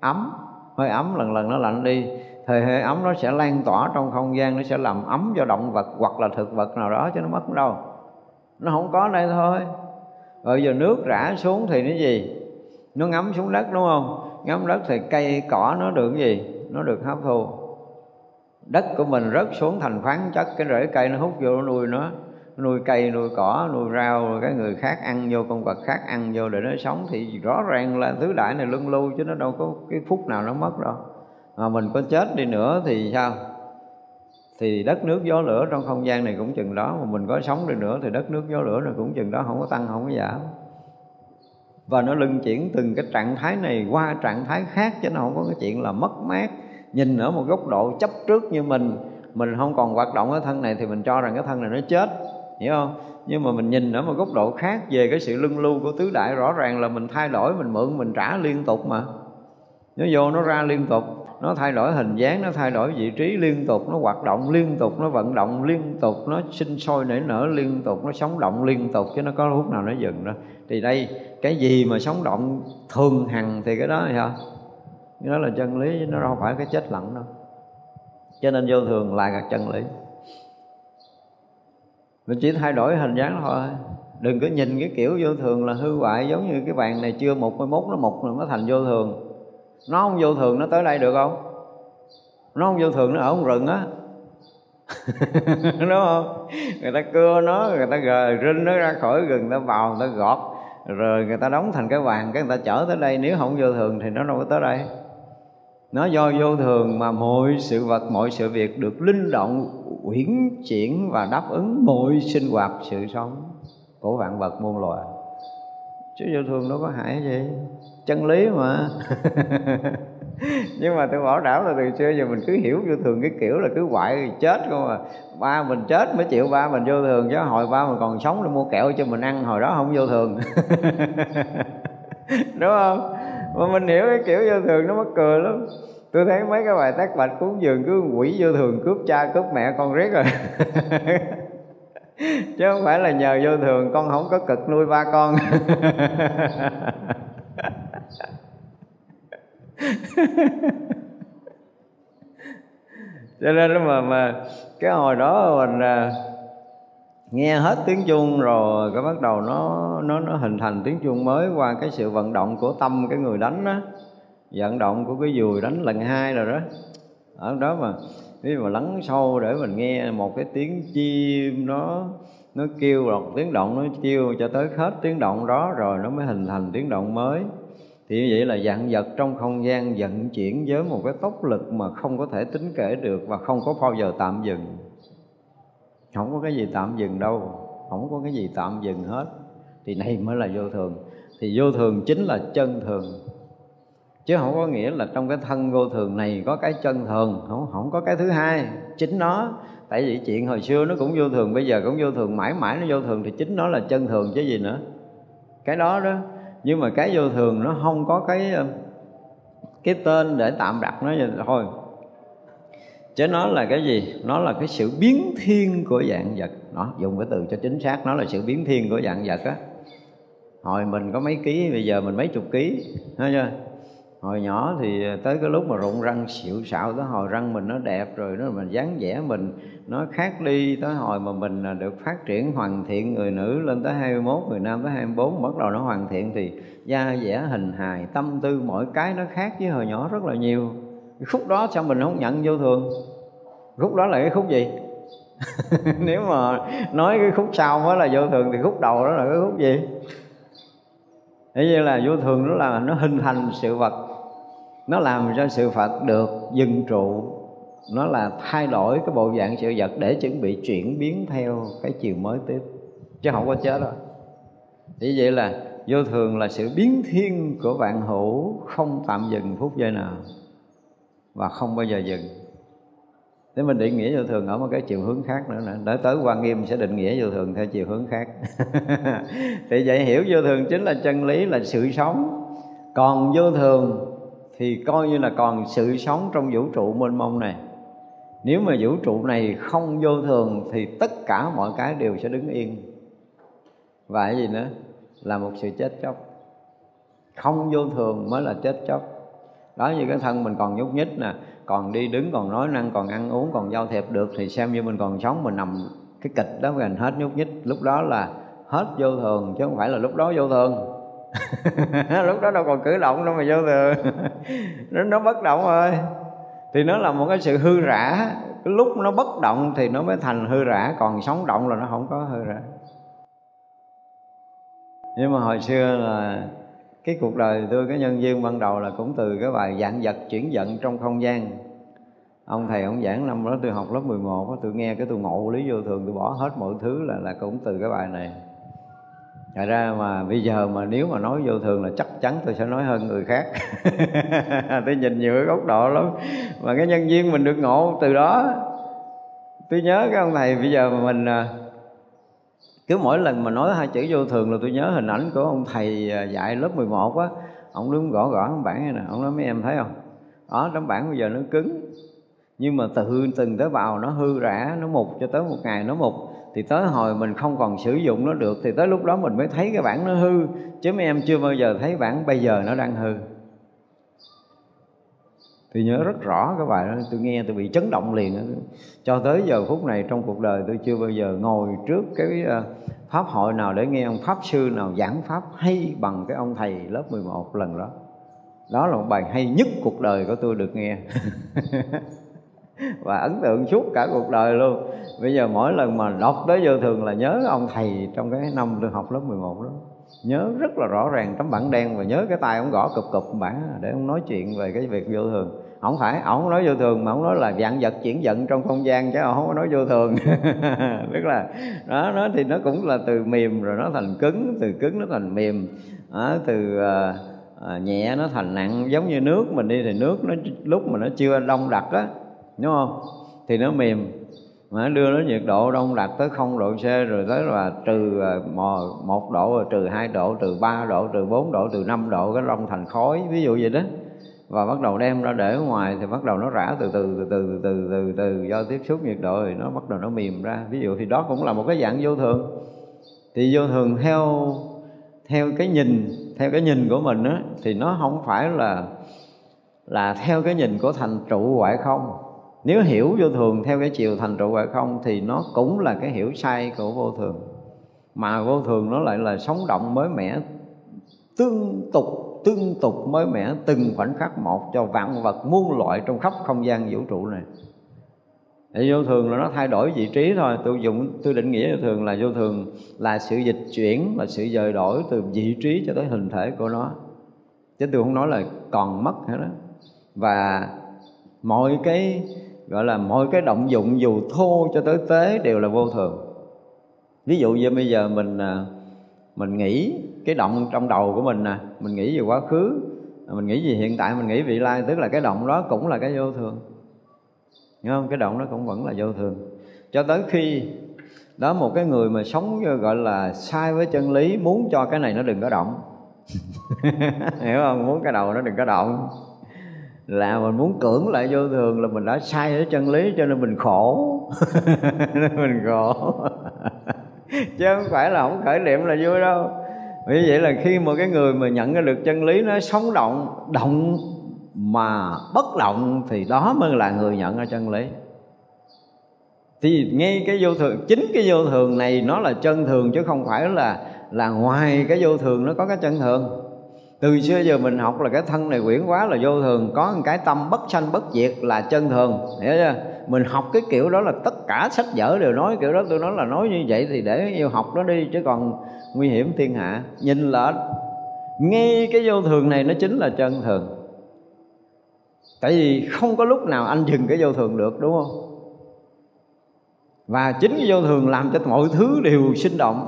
ấm, hơi ấm lần lần nó lạnh đi, thời hơi ấm nó sẽ lan tỏa trong không gian, nó sẽ làm ấm cho động vật hoặc là thực vật nào đó, chứ nó mất đâu, nó không có đây thôi. Rồi giờ nước rã xuống thì nó gì? Nó ngấm xuống đất, đúng không? Ngấm đất thì cây cỏ nó được gì? Nó được hấp thu. Đất của mình rớt xuống thành khoáng chất, cái rễ cây nó hút vô, nó nuôi nó, nuôi cây, nuôi cỏ, nuôi rau, cái người khác ăn vô, con vật khác ăn vô để nó sống. Thì rõ ràng là thứ đại này luân lưu, chứ nó đâu có cái phút nào nó mất đâu. Mà mình có chết đi nữa thì sao? Thì đất nước gió lửa trong không gian này cũng chừng đó, mà mình có sống đi nữa thì đất nước gió lửa này cũng chừng đó, không có tăng, không có giảm. Và nó luân chuyển từng cái trạng thái này qua trạng thái khác, chứ nó không có cái chuyện là mất mát. Nhìn ở một góc độ chấp trước như mình, mình không còn hoạt động cái thân này thì mình cho rằng cái thân này nó chết, hiểu không? Nhưng mà mình nhìn ở một góc độ khác về cái sự luân lưu của tứ đại, rõ ràng là mình thay đổi, mình mượn, mình trả liên tục mà. Nó vô, nó ra liên tục, nó thay đổi hình dáng, nó thay đổi vị trí liên tục, nó hoạt động liên tục, nó vận động liên tục, nó sinh sôi nảy nở liên tục, nó sống động liên tục, chứ nó có lúc nào nó dừng đâu. Thì đây, cái gì mà sống động thường hằng thì cái đó thì sao? Cái đó là chân lý, nó đâu phải cái chết lặng đâu. Cho nên vô thường là cái chân lý. Mình chỉ thay đổi hình dáng thôi, đừng có nhìn cái kiểu vô thường là hư hoại. Giống như cái bàn này chưa mục, mai mốt nó mục rồi nó thành vô thường. Nó không vô thường nó tới đây được không? Nó không vô thường nó ở trong rừng á đúng không? Người ta cưa nó, người ta gờ rinh nó ra khỏi rừng, người ta vào, người ta gọt, rồi người ta đóng thành cái bàn, cái người ta chở tới đây. Nếu không vô thường thì nó đâu có tới đây. Nó do vô thường mà mọi sự vật, mọi sự việc được linh động, uyển chuyển và đáp ứng mọi sinh hoạt sự sống của vạn vật muôn loài. Chứ vô thường đâu có hại gì, chân lý mà nhưng mà tôi bảo đảm là từ xưa giờ mình cứ hiểu vô thường cái kiểu là cứ hoại thì chết không à. Ba mình chết mới chịu ba mình vô thường, chứ hồi ba mình còn sống để mua kẹo cho mình ăn, hồi đó không vô thường đúng không? Mà mình hiểu cái kiểu vô thường nó mắc cười lắm. Tôi thấy mấy cái bài tác bạch cúng dường cứ quỷ vô thường cướp cha cướp mẹ con riết rồi chứ không phải là nhờ vô thường con không có cực nuôi ba con cho nên mà mà cái hồi đó mình à, nghe hết tiếng chuông rồi cái bắt đầu nó nó nó hình thành tiếng chuông mới qua cái sự vận động của tâm cái người đánh đó, vận động của cái dùi đánh lần hai rồi đó. Ở đó mà khi mà lắng sâu để mình nghe một cái tiếng chim nó nó kêu, rồi tiếng động nó kêu cho tới hết tiếng động đó rồi nó mới hình thành tiếng động mới. Thì như vậy là vạn vật trong không gian vận chuyển với một cái tốc lực mà không có thể tính kể được và không có bao giờ tạm dừng. Không có cái gì tạm dừng đâu, không có cái gì tạm dừng hết. Thì này mới là vô thường. Thì vô thường chính là chân thường. Chứ không có nghĩa là trong cái thân vô thường này có cái chân thường, không, không có cái thứ hai, chính nó. Tại vì chuyện hồi xưa nó cũng vô thường, bây giờ cũng vô thường, mãi mãi nó vô thường thì chính nó là chân thường chứ gì nữa. Cái đó đó. Nhưng mà cái vô thường nó không có cái cái tên để tạm đặt nó vậy thôi. Chứ nó là cái gì? Nó là cái sự biến thiên của vạn vật. Đó, dùng cái từ cho chính xác, nó là sự biến thiên của vạn vật á. Hồi mình có mấy ký, bây giờ mình mấy chục ký, thấy chưa? Hồi nhỏ thì tới cái lúc mà rụng răng xịu xạo, tới hồi răng mình nó đẹp rồi, nó mình dáng vẻ mình nó khác đi, tới hồi mà mình được phát triển hoàn thiện, người nữ lên tới hai mươi mốt, người nam tới hai mươi bốn, bắt đầu nó hoàn thiện thì da dẻ hình hài tâm tư mỗi cái nó khác với hồi nhỏ rất là nhiều. Cái khúc đó sao mình không nhận vô thường? Khúc đó là cái khúc gì? Nếu mà nói cái khúc sau mới là vô thường thì khúc đầu đó là cái khúc gì? Thế như là vô thường đó là nó hình thành sự vật, nó làm cho sự vật được dừng trụ, nó là thay đổi cái bộ dạng sự vật để chuẩn bị chuyển biến theo cái chiều mới tiếp, chứ không có chết đâu. Vì vậy là vô thường là sự biến thiên của vạn hữu, không tạm dừng phút giây nào và không bao giờ dừng. Thế mình định nghĩa vô thường ở một cái chiều hướng khác nữa nè. Để tới Hoa Nghiêm sẽ định nghĩa vô thường theo chiều hướng khác. Thì vậy hiểu vô thường chính là chân lý, là sự sống. Còn vô thường thì coi như là còn sự sống trong vũ trụ mênh mông này. Nếu mà vũ trụ này không vô thường thì tất cả mọi cái đều sẽ đứng yên. Và cái gì nữa? Là một sự chết chóc. Không vô thường mới là chết chóc. Đó, như cái thân mình còn nhúc nhích nè, còn đi đứng, còn nói năng, còn ăn uống, còn giao thiệp được thì xem như mình còn sống. Mình nằm cái kịch đó mình hết nhúc nhích, lúc đó là hết vô thường, chứ không phải là lúc đó vô thường. Lúc đó đâu còn cử động đâu mà vô thường. nó, nó bất động rồi thì nó là một cái sự hư rã. Cái lúc nó bất động thì nó mới thành hư rã, còn sống động là nó không có hư rã. Nhưng mà hồi xưa là cái cuộc đời tôi, cái nhân duyên ban đầu là cũng từ cái bài dạng vật chuyển vận trong không gian. Ông thầy ông giảng năm đó tôi học lớp mười một, tôi nghe cái tôi ngộ lý vô thường, tôi bỏ hết mọi thứ là là cũng từ cái bài này. Thật ra mà bây giờ mà nếu mà nói vô thường là chắc chắn tôi sẽ nói hơn người khác. Tôi nhìn nhiều cái góc độ lắm. Mà cái nhân duyên mình được ngộ từ đó. Tôi nhớ cái ông thầy bây giờ mà mình... Cứ mỗi lần mà nói hai chữ vô thường là tôi nhớ hình ảnh của ông thầy dạy lớp mười một á. Ông đứng gõ gõ tấm bảng này nè, ông nói mấy em thấy không? Đó, tấm bảng bây giờ nó cứng. Nhưng mà từ từng tế bào nó hư rã, nó mục cho tới một ngày nó mục. Thì tới hồi mình không còn sử dụng nó được thì tới lúc đó mình mới thấy cái bảng nó hư. Chứ mấy em chưa bao giờ thấy bảng bây giờ nó đang hư. Tôi nhớ rất rõ cái bài đó, tôi nghe tôi bị chấn động liền. Cho tới giờ phút này trong cuộc đời tôi chưa bao giờ ngồi trước cái pháp hội nào để nghe ông pháp sư nào giảng pháp hay bằng cái ông thầy lớp mười một lần đó. Đó là một bài hay nhất cuộc đời của tôi được nghe. Và ấn tượng suốt cả cuộc đời luôn. Bây giờ mỗi lần mà đọc tới vô thường là nhớ ông thầy trong cái năm tôi học lớp mười một đó. Nhớ rất là rõ ràng tấm bảng đen, và nhớ cái tay ông gõ cụp cụp bảng để ông nói chuyện về cái việc vô thường. Không phải, ông không nói vô thường mà ông nói là vạn vật chuyển vận trong không gian, chứ ông không có nói vô thường. Tức là đó, nó thì nó cũng là từ mềm rồi nó thành cứng, từ cứng nó thành mềm, à, từ à, à, nhẹ nó thành nặng. Giống như nước mình đi thì nước nó lúc mà nó chưa đông đặc á, đúng không? Thì nó mềm. Mà đưa nó nhiệt độ đông đặc tới không độ C, rồi tới là trừ một độ, rồi trừ hai độ, trừ ba độ, trừ bốn độ, trừ năm độ, cái đông thành khói, ví dụ vậy đó. Và bắt đầu đem ra để ở ngoài thì bắt đầu nó rã từ từ từ từ từ từ từ do tiếp xúc nhiệt độ thì nó bắt đầu nó mềm ra. Ví dụ thì đó cũng là một cái dạng vô thường. Thì vô thường theo theo cái nhìn, theo cái nhìn của mình á, thì nó không phải là là theo cái nhìn của thành trụ hoại không. Nếu hiểu vô thường theo cái chiều thành trụ hoại không thì nó cũng là cái hiểu sai của vô thường. Mà vô thường nó lại là sống động mới mẻ, tương tục, tương tục mới mẻ từng khoảnh khắc một cho vạn vật muôn loại trong khắp không gian vũ trụ này. Thì vô thường là nó thay đổi vị trí thôi. Tôi dùng tôi định nghĩa vô thường là vô thường là sự dịch chuyển, là sự dời đổi từ vị trí cho tới hình thể của nó. Chứ tôi không nói là còn mất hết đó. Và mọi cái gọi là mọi cái động dụng dù thô cho tới tế đều là vô thường. Ví dụ như bây giờ mình mình nghĩ cái động trong đầu của mình nè, mình nghĩ về quá khứ, mình nghĩ về hiện tại, mình nghĩ vị lai, tức là cái động đó cũng là cái vô thường. Đúng không? Cái động đó cũng vẫn là vô thường. Cho tới khi đó một cái người mà sống gọi là sai với chân lý muốn cho cái này nó đừng có động. Hiểu không? Muốn cái đầu nó đừng có động. Là mình muốn cưỡng lại vô thường là mình đã sai với chân lý, cho nên mình khổ. Nên mình khổ. Chứ không phải là không khởi niệm là vui đâu. Vì vậy là khi một cái người mà nhận ra được chân lý nó sống động, động mà bất động thì đó mới là người nhận ra chân lý. Thì ngay cái vô thường, chính cái vô thường này nó là chân thường, chứ không phải là là ngoài cái vô thường nó có cái chân thường. Từ xưa giờ mình học là cái thân này quyển quá là vô thường, có một cái tâm bất sanh bất diệt là chân thường, hiểu chưa? mình học cái kiểu đó là tất cả sách vở đều nói kiểu đó. Tôi nói là nói như vậy thì để yêu học nó đi, chứ còn nguy hiểm thiên hạ. Nhìn lên ngay cái vô thường này nó chính là chân thường. Tại vì không có lúc nào anh dừng cái vô thường được, đúng không? Và chính cái vô thường làm cho mọi thứ đều sinh động,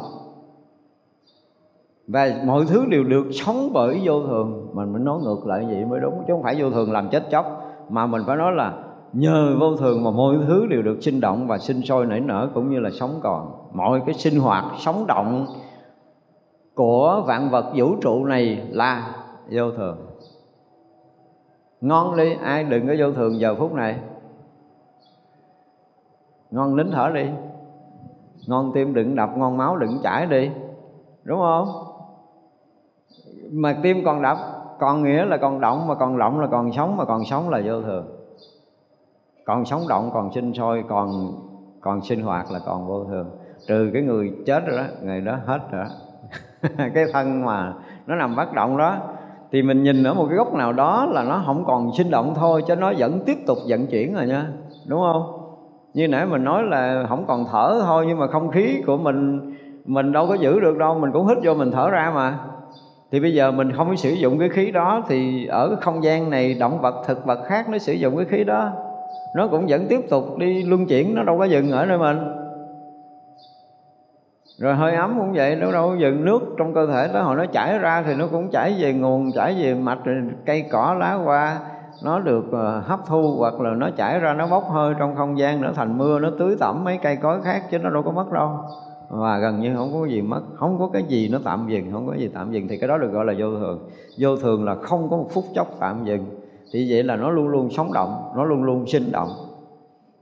và mọi thứ đều được sống bởi vô thường. Mình mới nói ngược lại vậy mới đúng, chứ không phải vô thường làm chết chóc, mà mình phải nói là nhờ vô thường mà mọi thứ đều được sinh động và sinh sôi nảy nở, cũng như là sống còn. Mọi cái sinh hoạt sống động của vạn vật vũ trụ này là vô thường. Ngon đi, ai đừng có vô thường giờ phút này. Ngon nín thở đi, ngon tim đừng đập, ngon máu đừng chảy đi, đúng không? Mà tim còn đập, còn nghĩa là còn động, mà còn động là còn sống, mà còn sống là vô thường. Còn sống động, còn sinh sôi, còn còn sinh hoạt là còn vô thường. Trừ cái người chết rồi đó, người đó hết rồi đó. Cái thân mà nó nằm bất động đó, thì mình nhìn ở một cái góc nào đó là nó không còn sinh động thôi, chứ nó vẫn tiếp tục vận chuyển rồi nha, đúng không? Như nãy mình nói là không còn thở thôi, nhưng mà không khí của mình mình đâu có giữ được đâu, mình cũng hít vô mình thở ra mà. Thì bây giờ mình không sử dụng cái khí đó, thì ở cái không gian này động vật thực vật khác nó sử dụng cái khí đó, nó cũng vẫn tiếp tục đi luân chuyển, nó đâu có dừng ở nơi mình. Rồi hơi ấm cũng vậy, nó đâu có dừng. Nước trong cơ thể đó hồi nó chảy ra thì nó cũng chảy về nguồn, chảy về mạch, cây cỏ lá hoa nó được hấp thu, hoặc là nó chảy ra nó bốc hơi trong không gian, nó thành mưa, nó tưới tẩm mấy cây cối khác, chứ nó đâu có mất đâu. Và gần như không có gì mất, không có cái gì nó tạm dừng, không có gì tạm dừng, thì cái đó được gọi là vô thường. Vô thường là không có một phút chốc tạm dừng, thì vậy là nó luôn luôn sống động, nó luôn luôn sinh động.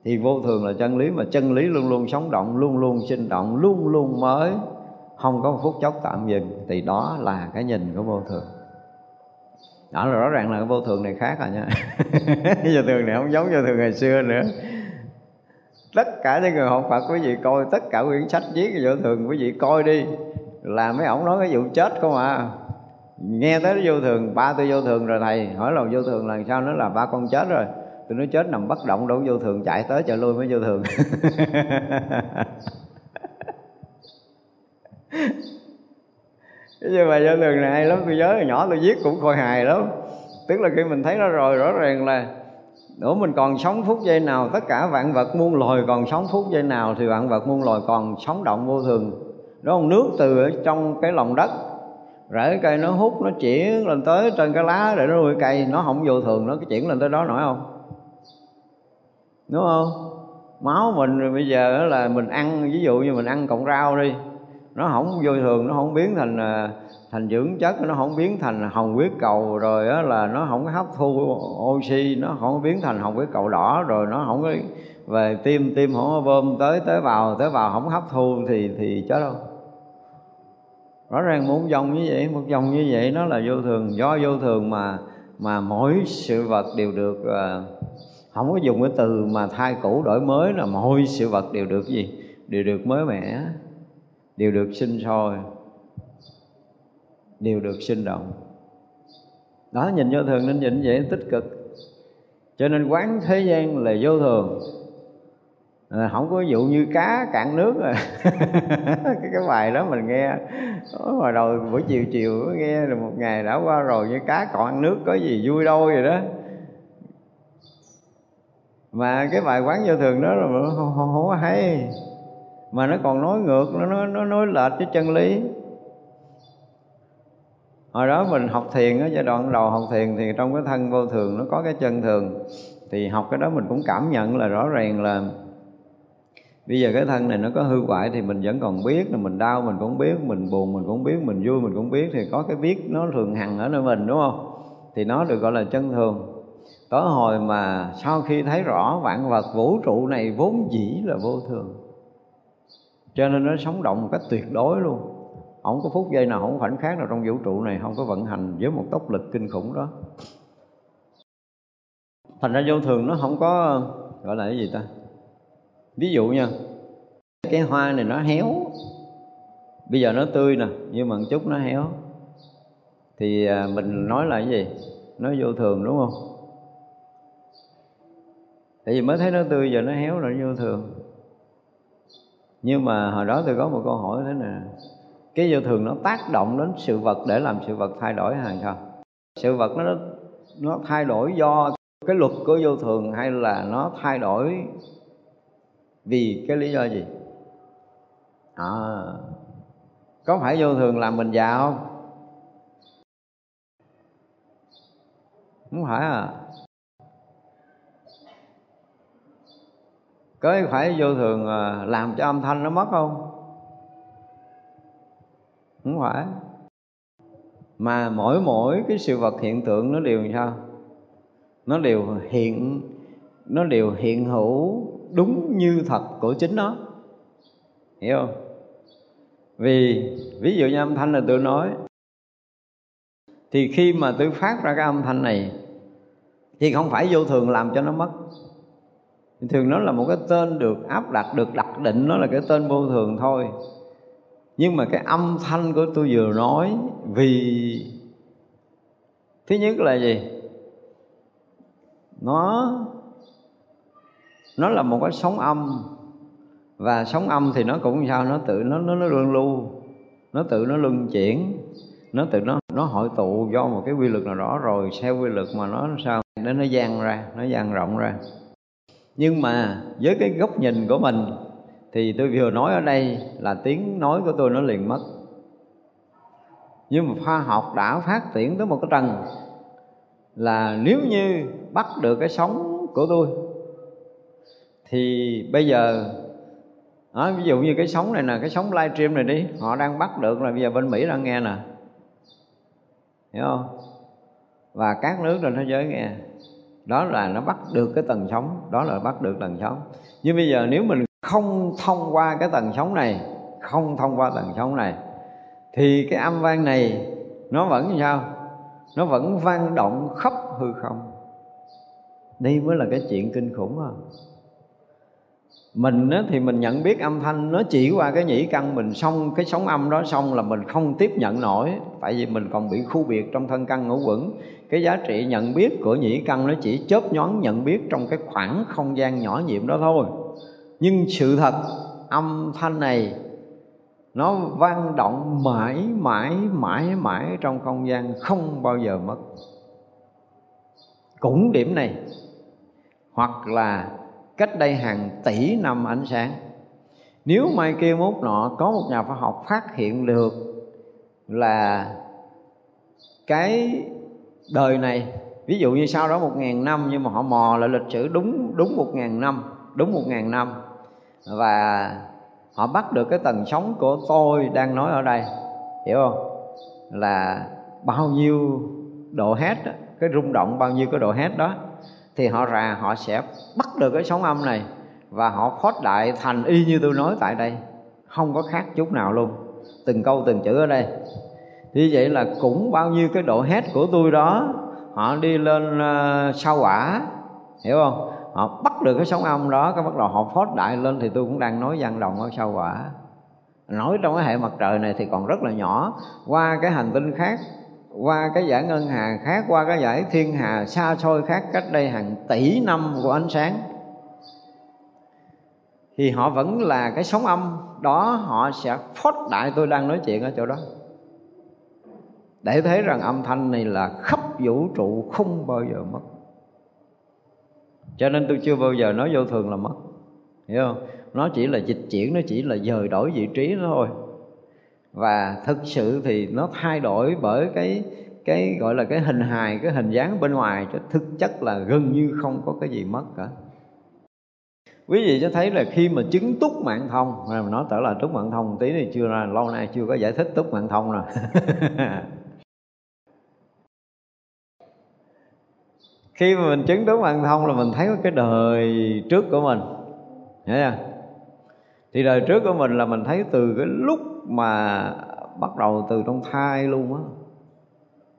Thì vô thường là chân lý, mà chân lý luôn luôn sống động, luôn luôn sinh động, luôn luôn mới, không có một phút chốc tạm dừng. Thì đó là cái nhìn của vô thường. Đó là rõ ràng là cái vô thường này khác rồi nha. Cái vô thường này không giống vô thường ngày xưa nữa. Tất cả những người học Phật quý vị coi, tất cả quyển sách viết về vô thường quý vị coi đi, là mấy ổng nói cái vụ chết không à. Nghe tới vô thường, ba tôi vô thường rồi thầy. Hỏi là vô thường là sao? Nó là ba con chết rồi. Tôi nói chết nằm bất động đâu vô thường, chạy tới chạy lui mới vô thường. Nhưng mà vô thường này hay lắm, tôi nhớ nhỏ tôi viết cũng khôi hài lắm. Tức là khi mình thấy nó rồi, rõ ràng là nữa mình còn sống phút giây nào, tất cả vạn vật muôn loài còn sống phút giây nào, thì vạn vật muôn loài còn sống động vô thường, đúng không? Nước từ ở trong cái lòng đất, rễ cây nó hút, nó chuyển lên tới trên cái lá để nó nuôi cây, nó không vô thường, nó chuyển lên tới đó nổi không? Đúng không? Máu mình rồi bây giờ là mình ăn, ví dụ như mình ăn cọng rau đi, nó không vô thường, nó không biến thành thành dưỡng chất, nó không biến thành hồng huyết cầu, rồi đó là nó không hấp thu oxy, nó không biến thành hồng huyết cầu đỏ, rồi nó không có về tim tim không có bơm tới tế bào, tế bào không hấp thu thì thì chết đâu. Rõ ràng một dòng như vậy, một dòng như vậy nó là vô thường. Do vô thường mà mà mỗi sự vật đều được, không có dùng cái từ mà thay cũ đổi mới, là mỗi sự vật đều được gì? Đều được mới mẻ, đều được sinh sôi, đều được sinh động. Đó, nhìn vô thường nên nhìn vậy tích cực. Cho nên quán thế gian là vô thường. À, không có vụ như cá cạn nước rồi. cái, cái bài đó mình nghe hồi đầu buổi chiều chiều nghe, rồi một ngày đã qua rồi, như cá cạn nước có gì vui đâu vậy đó. Mà cái bài quán vô thường đó là không, không, không có hay, mà nó còn nói ngược, nó nó nó nói lệch với chân lý. Hồi đó mình học thiền á, giai đoạn đầu học thiền thì trong cái thân vô thường nó có cái chân thường, thì học cái đó mình cũng cảm nhận là rõ ràng là bây giờ cái thân này nó có hư hoại thì mình vẫn còn biết, là mình đau mình cũng biết, mình buồn mình cũng biết, mình vui mình cũng biết, thì có cái biết nó thường hằng ở nơi mình, đúng không? Thì nó được gọi là chân thường. Tới hồi mà sau khi thấy rõ vạn vật vũ trụ này vốn dĩ là vô thường, cho nên nó sống động một cách tuyệt đối luôn. Không có phút giây nào, không khoảnh khắc nào trong vũ trụ này không có vận hành với một tốc lực kinh khủng đó. Thành ra vô thường nó không có gọi là cái gì ta. Ví dụ nha, cái hoa này nó héo, bây giờ nó tươi nè, nhưng mà một chút nó héo, thì mình nói là cái gì? Nó vô thường, đúng không? Tại vì mới thấy nó tươi giờ nó héo rồi, nó vô thường. Nhưng mà hồi đó tôi có một câu hỏi thế này: cái vô thường nó tác động đến sự vật để làm sự vật thay đổi hàng sao? Sự vật nó nó thay đổi do cái luật của vô thường hay là nó thay đổi vì cái lý do gì? À, có phải vô thường làm mình già không? Không phải à. Có phải vô thường làm cho âm thanh nó mất không? Không phải. Mà mỗi mỗi cái sự vật hiện tượng nó đều sao? Nó đều hiện, nó đều hiện hữu đúng như thật của chính nó. Hiểu không? Vì ví dụ như âm thanh là tôi nói, thì khi mà tôi phát ra cái âm thanh này thì không phải vô thường làm cho nó mất. Thường nó là một cái tên được áp đặt, được đặt định, nó là cái tên vô thường thôi. Nhưng mà cái âm thanh của tôi vừa nói, vì thứ nhất là gì? Nó nó là một cái sóng âm, và sóng âm thì nó cũng sao, nó tự nó nó nó luân lưu, nó tự nó luân chuyển, nó tự nó nó hội tụ do một cái quy luật nào đó, rồi theo quy luật mà nó sao nó nó dang ra, nó dang rộng ra. Nhưng mà với cái góc nhìn của mình thì tôi vừa nói ở đây là tiếng nói của tôi nó liền mất. Nhưng mà khoa học đã phát triển tới một cái tầng là nếu như bắt được cái sóng của tôi thì bây giờ đó, ví dụ như cái sóng này nè, cái sóng live stream này đi, họ đang bắt được là bây giờ bên Mỹ đang nghe nè, hiểu không? Và các nước trên thế giới nghe. Đó là nó bắt được cái tầng sóng, đó là bắt được tầng sóng. Nhưng bây giờ nếu mình không thông qua cái tầng sóng này, không thông qua tầng sóng này, thì cái âm vang này nó vẫn sao? Nó vẫn vang động khắp hư không. Đây mới là cái chuyện kinh khủng à. Mình thì mình nhận biết âm thanh nó chỉ qua cái nhĩ căn mình, xong cái sóng âm đó xong là mình không tiếp nhận nổi. Tại vì mình còn bị khu biệt trong thân căn ngũ uẩn. Cái giá trị nhận biết của nhĩ căn nó chỉ chớp nhoáng nhận biết trong cái khoảng không gian nhỏ nhiệm đó thôi. Nhưng sự thật âm thanh này nó vang động mãi mãi mãi mãi trong không gian, không bao giờ mất. Cũng điểm này, hoặc là cách đây hàng tỷ năm ánh sáng, nếu mai kia mốt nọ có một nhà khoa học phát hiện được là cái đời này, ví dụ như sau đó một ngàn năm, nhưng mà họ mò lại lịch sử đúng đúng một ngàn năm, đúng một ngàn năm, và họ bắt được cái tầng sóng của tôi đang nói ở đây, hiểu không? Là bao nhiêu độ hét, cái rung động bao nhiêu cái độ hét đó, thì họ ra họ sẽ bắt được cái sóng âm này và họ phốt đại thành y như tôi nói tại đây, không có khác chút nào luôn, từng câu từng chữ ở đây. Như vậy là cũng bao nhiêu cái độ hét của tôi đó, họ đi lên uh, sao hỏa, hiểu không? Họ bắt được cái sóng âm đó, cái bắt đầu họ phốt đại lên, thì tôi cũng đang nói vang động ở sao hỏa. Nói trong cái hệ mặt trời này thì còn rất là nhỏ, qua cái hành tinh khác, qua cái giải Ngân Hà khác, qua cái giải Thiên Hà xa xôi khác, cách đây hàng tỷ năm của ánh sáng, thì họ vẫn là cái sóng âm đó, họ sẽ phốt đại tôi đang nói chuyện ở chỗ đó. Để thấy rằng âm thanh này là khắp vũ trụ, không bao giờ mất. Cho nên tôi chưa bao giờ nói vô thường là mất, hiểu không? Nó chỉ là dịch chuyển, nó chỉ là dời đổi vị trí đó thôi. Và thực sự thì nó thay đổi bởi cái cái gọi là cái hình hài, cái hình dáng bên ngoài, chứ thực chất là gần như không có cái gì mất cả. Quý vị sẽ thấy là khi mà chứng túc mạng thông, mình nói trở lại túc mạng thông tí này, chưa là lâu nay chưa có giải thích túc mạng thông rồi. Khi mà mình chứng túc mạng thông là mình thấy cái đời trước của mình, hiểu chưa? Thì đời trước của mình là mình thấy từ cái lúc mà bắt đầu từ trong thai luôn á,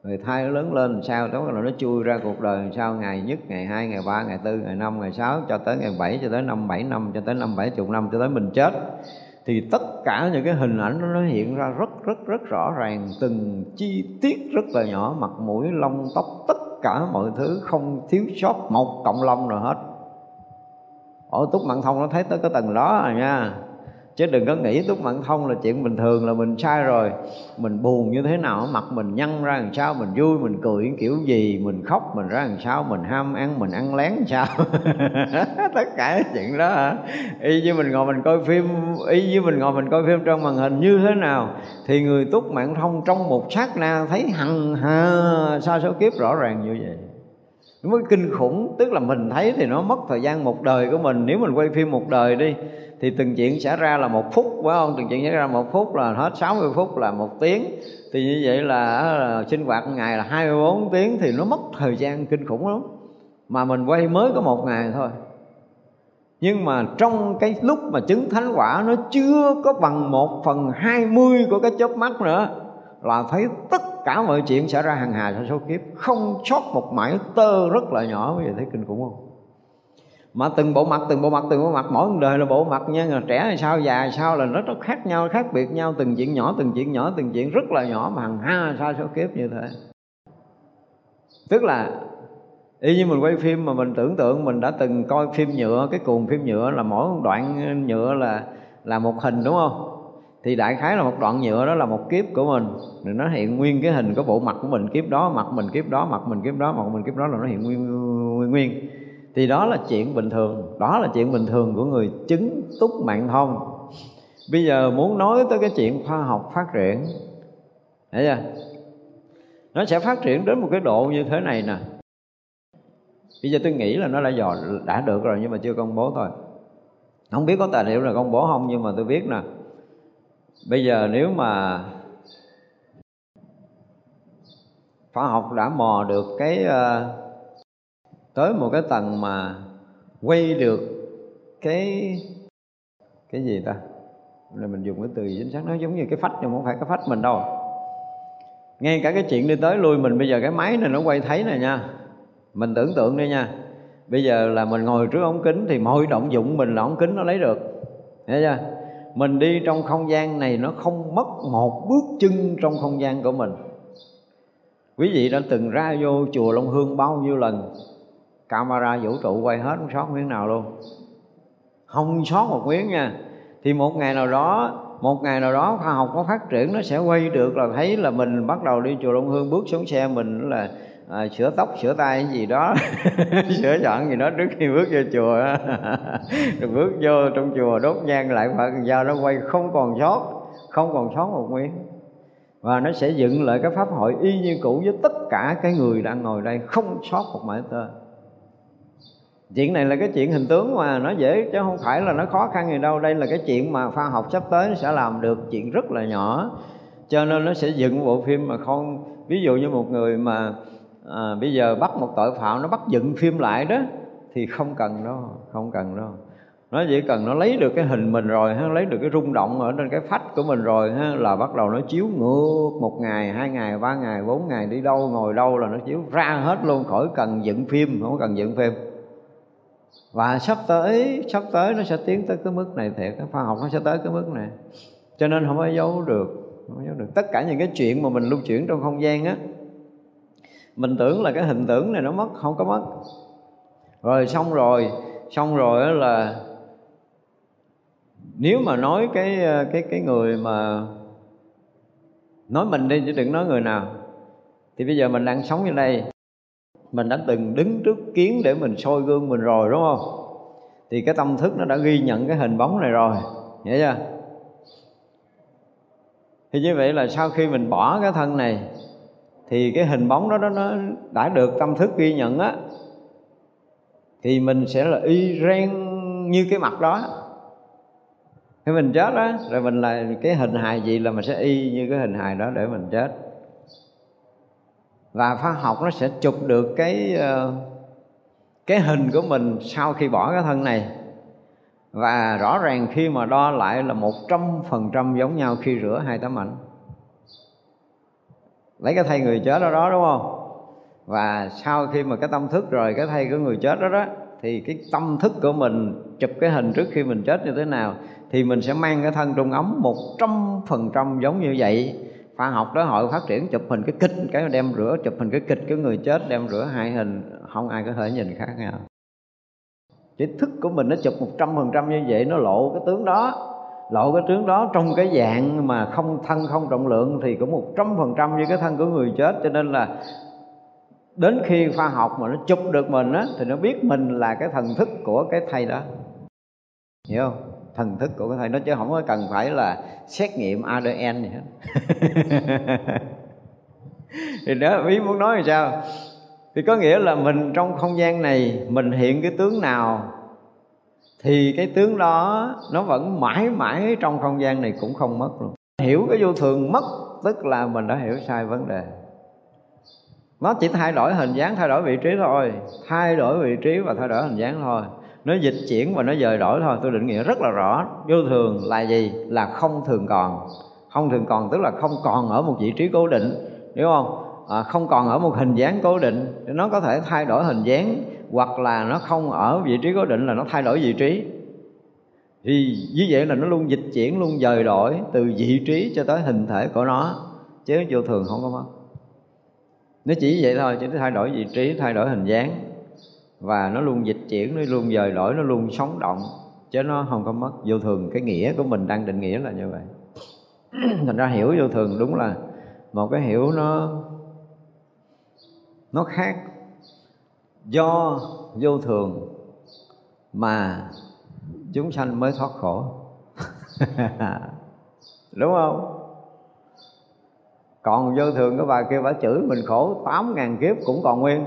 người thai nó lớn lên sao đó là nó chui ra cuộc đời sao, ngày nhất, ngày hai, ngày ba, ngày tư, ngày năm, ngày sáu, cho tới ngày bảy, cho tới năm bảy năm, cho tới năm bảy chục năm, cho tới mình chết, thì tất cả những cái hình ảnh đó, nó hiện ra rất rất rất rõ ràng, từng chi tiết rất là nhỏ, mặt mũi, lông tóc, tất cả mọi thứ không thiếu sót một cộng lông nào hết. Ủa túc mạng thông nó thấy tới cái tầng đó rồi nha. Chứ đừng có nghĩ túc mạng thông là chuyện bình thường là mình sai rồi. Mình buồn như thế nào, mặt mình nhăn ra làm sao, mình vui, mình cười kiểu gì, mình khóc, mình ra làm sao, mình ham ăn, mình ăn lén làm sao. Tất cả chuyện đó hả? Y như mình ngồi mình coi phim, y như mình ngồi mình coi phim trong màn hình như thế nào, thì người túc mạng thông trong một sát na thấy hằng hà sa số kiếp rõ ràng như vậy. Nó mới kinh khủng, tức là mình thấy thì nó mất thời gian một đời của mình. Nếu mình quay phim một đời đi, thì từng chuyện xảy ra là một phút, phải không? Từng chuyện xảy ra một phút là hết sáu mươi phút là một tiếng. Thì như vậy là, là sinh hoạt ngày là hai mươi bốn tiếng thì nó mất thời gian kinh khủng lắm. Mà mình quay mới có một ngày thôi. Nhưng mà trong cái lúc mà chứng thánh quả nó chưa có bằng một phần hai mươi của cái chớp mắt nữa, là thấy tất cả mọi chuyện xảy ra hàng hà sa số kiếp, không sót một mảy tơ rất là nhỏ. Bây giờ thấy kinh khủng không? Mà từng bộ mặt, từng bộ mặt, từng bộ mặt, mỗi đời là bộ mặt nha. Người trẻ hay sao, già hay sao là nó rất khác nhau, khác biệt nhau. Từng chuyện nhỏ, từng chuyện nhỏ, từng chuyện rất là nhỏ mà hàng hà sa số kiếp như thế. Tức là y như mình quay phim mà mình tưởng tượng mình đã từng coi phim nhựa. Cái cuồng phim nhựa là mỗi đoạn nhựa là, là một hình, đúng không? Thì đại khái là một đoạn nhựa đó là một kiếp của mình. Rồi nó hiện nguyên cái hình của bộ mặt của mình, kiếp đó, mặt mình kiếp đó, mặt mình kiếp đó, mặt mình kiếp đó là nó hiện nguyên nguyên nguyên. Thì đó là chuyện bình thường, đó là chuyện bình thường của người chứng túc mạng thông. Bây giờ muốn nói tới cái chuyện khoa học phát triển, thấy chưa? Nó sẽ phát triển đến một cái độ như thế này nè. Bây giờ tôi nghĩ là nó đã dò đã được rồi nhưng mà chưa công bố thôi. Không biết có tài liệu là công bố không nhưng mà tôi biết nè. Bây giờ nếu mà khoa học đã mò được cái uh, tới một cái tầng mà quay được cái cái gì ta, là mình dùng cái từ chính xác, nó giống như cái phách nhưng không phải cái phách mình đâu. Ngay cả cái chuyện đi tới lui mình, bây giờ cái máy này nó quay thấy này nha, mình tưởng tượng đi nha. Bây giờ là mình ngồi trước ống kính thì mọi động dụng mình là ống kính nó lấy được, thấy chưa? Mình đi trong không gian này nó không mất một bước chân trong không gian của mình. Quý vị đã từng ra vô chùa Long Hương bao nhiêu lần, camera vũ trụ quay hết, không sót miếng nào luôn, không sót một miếng nha. Thì một ngày nào đó, một ngày nào đó khoa học nó phát triển, nó sẽ quay được là thấy là mình bắt đầu đi chùa Long Hương, bước xuống xe mình là à, sửa tóc, sửa tay cái gì đó, sửa dọn gì đó trước khi bước vô chùa. Rồi bước vô trong chùa đốt nhang lại Phật, dao nó quay không còn sót, không còn sót một miếng. Và nó sẽ dựng lại cái pháp hội y như cũ với tất cả cái người đang ngồi đây, không sót một mảy tơ. Chuyện này là cái chuyện hình tướng mà nó dễ chứ không phải là nó khó khăn gì đâu. Đây là cái chuyện mà khoa học sắp tới nó sẽ làm được, chuyện rất là nhỏ. Cho nên nó sẽ dựng bộ phim mà không, ví dụ như một người mà à, bây giờ bắt một tội phạm nó bắt dựng phim lại đó thì không cần đâu, không cần đâu. Nó chỉ cần nó lấy được cái hình mình rồi ha, lấy được cái rung động ở trên cái phách của mình rồi ha, là bắt đầu nó chiếu ngược một ngày, hai ngày, ba ngày, bốn ngày, đi đâu ngồi đâu là nó chiếu ra hết luôn, khỏi cần dựng phim, không cần dựng phim. Và sắp tới, sắp tới nó sẽ tiến tới cái mức này thiệt, cái khoa học nó sẽ tới cái mức này. Cho nên không có giấu được, không có giấu được. Tất cả những cái chuyện mà mình lưu chuyển trong không gian á, mình tưởng là cái hình tưởng này nó mất, không có mất. Rồi xong rồi, xong rồi là nếu mà nói cái cái cái người mà nói mình đi chứ đừng nói người nào. Thì bây giờ mình đang sống ở đây, mình đã từng đứng trước kiến để mình soi gương mình rồi, đúng không? Thì cái tâm thức nó đã ghi nhận cái hình bóng này rồi, hiểu chưa? Thì như vậy là sau khi mình bỏ cái thân này thì cái hình bóng đó, đó nó đã được tâm thức ghi nhận á, thì mình sẽ là y ren như cái mặt đó. Khi mình chết á, rồi mình là cái hình hài gì là mình sẽ y như cái hình hài đó để mình chết. Và khoa học nó sẽ chụp được cái cái hình của mình sau khi bỏ cái thân này. Và rõ ràng khi mà đo lại là một trăm phần trăm giống nhau khi rửa hai tấm ảnh. Lấy cái thây người chết đó đó, đúng không? Và sau khi mà cái tâm thức rồi, cái thây của người chết đó đó, thì cái tâm thức của mình chụp cái hình trước khi mình chết như thế nào, thì mình sẽ mang cái thân trung ấm một trăm phần trăm giống như vậy. Khoa học đó hội phát triển chụp hình cái kịch, cái đem rửa, chụp hình cái kịch của người chết, đem rửa hai hình, không ai có thể nhìn khác nhau. Chỉ thức của mình nó chụp một trăm phần trăm như vậy, nó lộ cái tướng đó. Lộ cái tướng đó trong cái dạng mà không thân không trọng lượng thì cũng một trăm phần trăm như cái thân của người chết. Cho nên là đến khi khoa học mà nó chụp được mình á, thì nó biết mình là cái thần thức của cái thầy đó. Hiểu không? Thần thức của cái thầy đó, chứ không có cần phải là xét nghiệm a đê en gì hết. Thì đó, ý muốn nói là sao? Thì có nghĩa là mình trong không gian này, mình hiện cái tướng nào thì cái tướng đó nó vẫn mãi mãi trong không gian này, cũng không mất luôn. Hiểu cái vô thường mất tức là mình đã hiểu sai vấn đề. Nó chỉ thay đổi hình dáng, thay đổi vị trí thôi. Thay đổi vị trí và thay đổi hình dáng thôi. Nó dịch chuyển và nó dời đổi thôi. Tôi định nghĩa rất là rõ. Vô thường là gì? Là không thường còn. Không thường còn tức là không còn ở một vị trí cố định, hiểu không? À, không còn ở một hình dáng cố định. Nó có thể thay đổi hình dáng, hoặc là nó không ở vị trí cố định là nó thay đổi vị trí. Thì như vậy là nó luôn dịch chuyển, luôn dời đổi từ vị trí cho tới hình thể của nó. Chứ vô thường không có mất. Nó chỉ vậy thôi, chỉ thay đổi vị trí, thay đổi hình dáng. Và nó luôn dịch chuyển, nó luôn dời đổi, nó luôn sống động. Chứ nó không có mất. Vô thường, cái nghĩa của mình đang định nghĩa là như vậy. Thành ra hiểu vô thường đúng là một cái hiểu nó nó khác. Do vô thường mà chúng sanh mới thoát khổ. Đúng không? Còn vô thường cái bà kia bà chửi mình khổ tám ngàn kiếp cũng còn nguyên.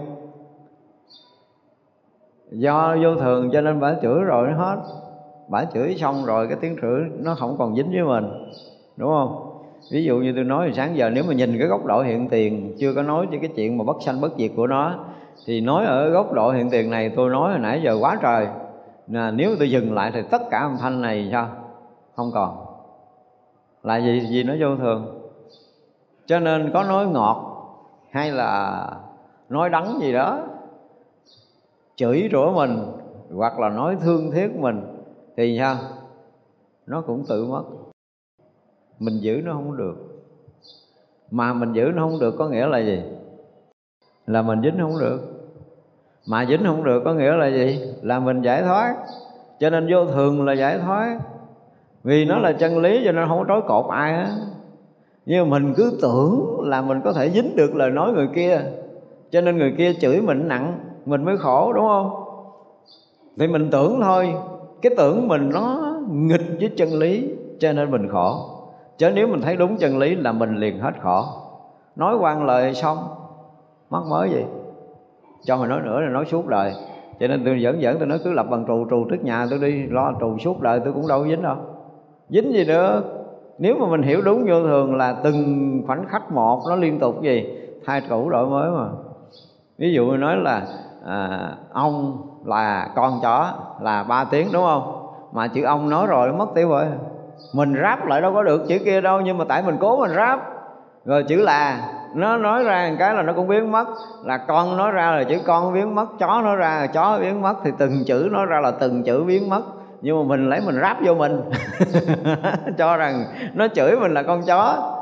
Do vô thường cho nên bà chửi rồi nó hết. Bà chửi xong rồi cái tiếng chửi nó không còn dính với mình. Đúng không? Ví dụ như tôi nói thì sáng giờ nếu mà nhìn cái góc độ hiện tiền, chưa có nói về cái chuyện mà bất sanh bất diệt của nó, thì nói ở góc độ hiện tiền này tôi nói hồi nãy giờ quá trời. Nà, nếu tôi dừng lại thì tất cả âm thanh này sao? Không còn. Là gì? Vì nó vô thường. Cho nên có nói ngọt hay là nói đắng gì đó, chửi rủa mình hoặc là nói thương thiết mình thì sao? Nó cũng tự mất. Mình giữ nó không được. Mà mình giữ nó không được có nghĩa là gì? Là mình dính không được. Mà dính không được có nghĩa là gì? Là mình giải thoát. Cho nên vô thường là giải thoát. Vì nó là chân lý cho nên không có trói cột ai á. Nhưng mình cứ tưởng là mình có thể dính được lời nói người kia, cho nên người kia chửi mình nặng, mình mới khổ, đúng không? Thì mình tưởng thôi. Cái tưởng mình nó nghịch với chân lý cho nên mình khổ. Chứ nếu mình thấy đúng chân lý là mình liền hết khổ. Nói quan lời xong, mắc mới gì? Cho mình nói nữa là nói suốt đời. Cho nên tôi dẫn dẫn tôi nói cứ lập bằng trù, trù trước nhà tôi đi, lo trù suốt đời tôi cũng đâu có dính đâu. Dính gì nữa? Nếu mà mình hiểu đúng vô thường là từng khoảnh khắc một, nó liên tục gì? Thay cũ đổi mới mà. Ví dụ nói là à, ông là con chó là ba tiếng, đúng không? Mà chữ ông nói rồi mất tiêu rồi. Mình ráp lại đâu có được chữ kia đâu, nhưng mà tại mình cố mình ráp. Rồi chữ là nó nói ra một cái là nó cũng biến mất. Là con nói ra là chữ con biến mất, chó nói ra là chó biến mất. Thì từng chữ nói ra là từng chữ biến mất. Nhưng mà mình lấy mình ráp vô mình. Cho rằng nó chửi mình là con chó.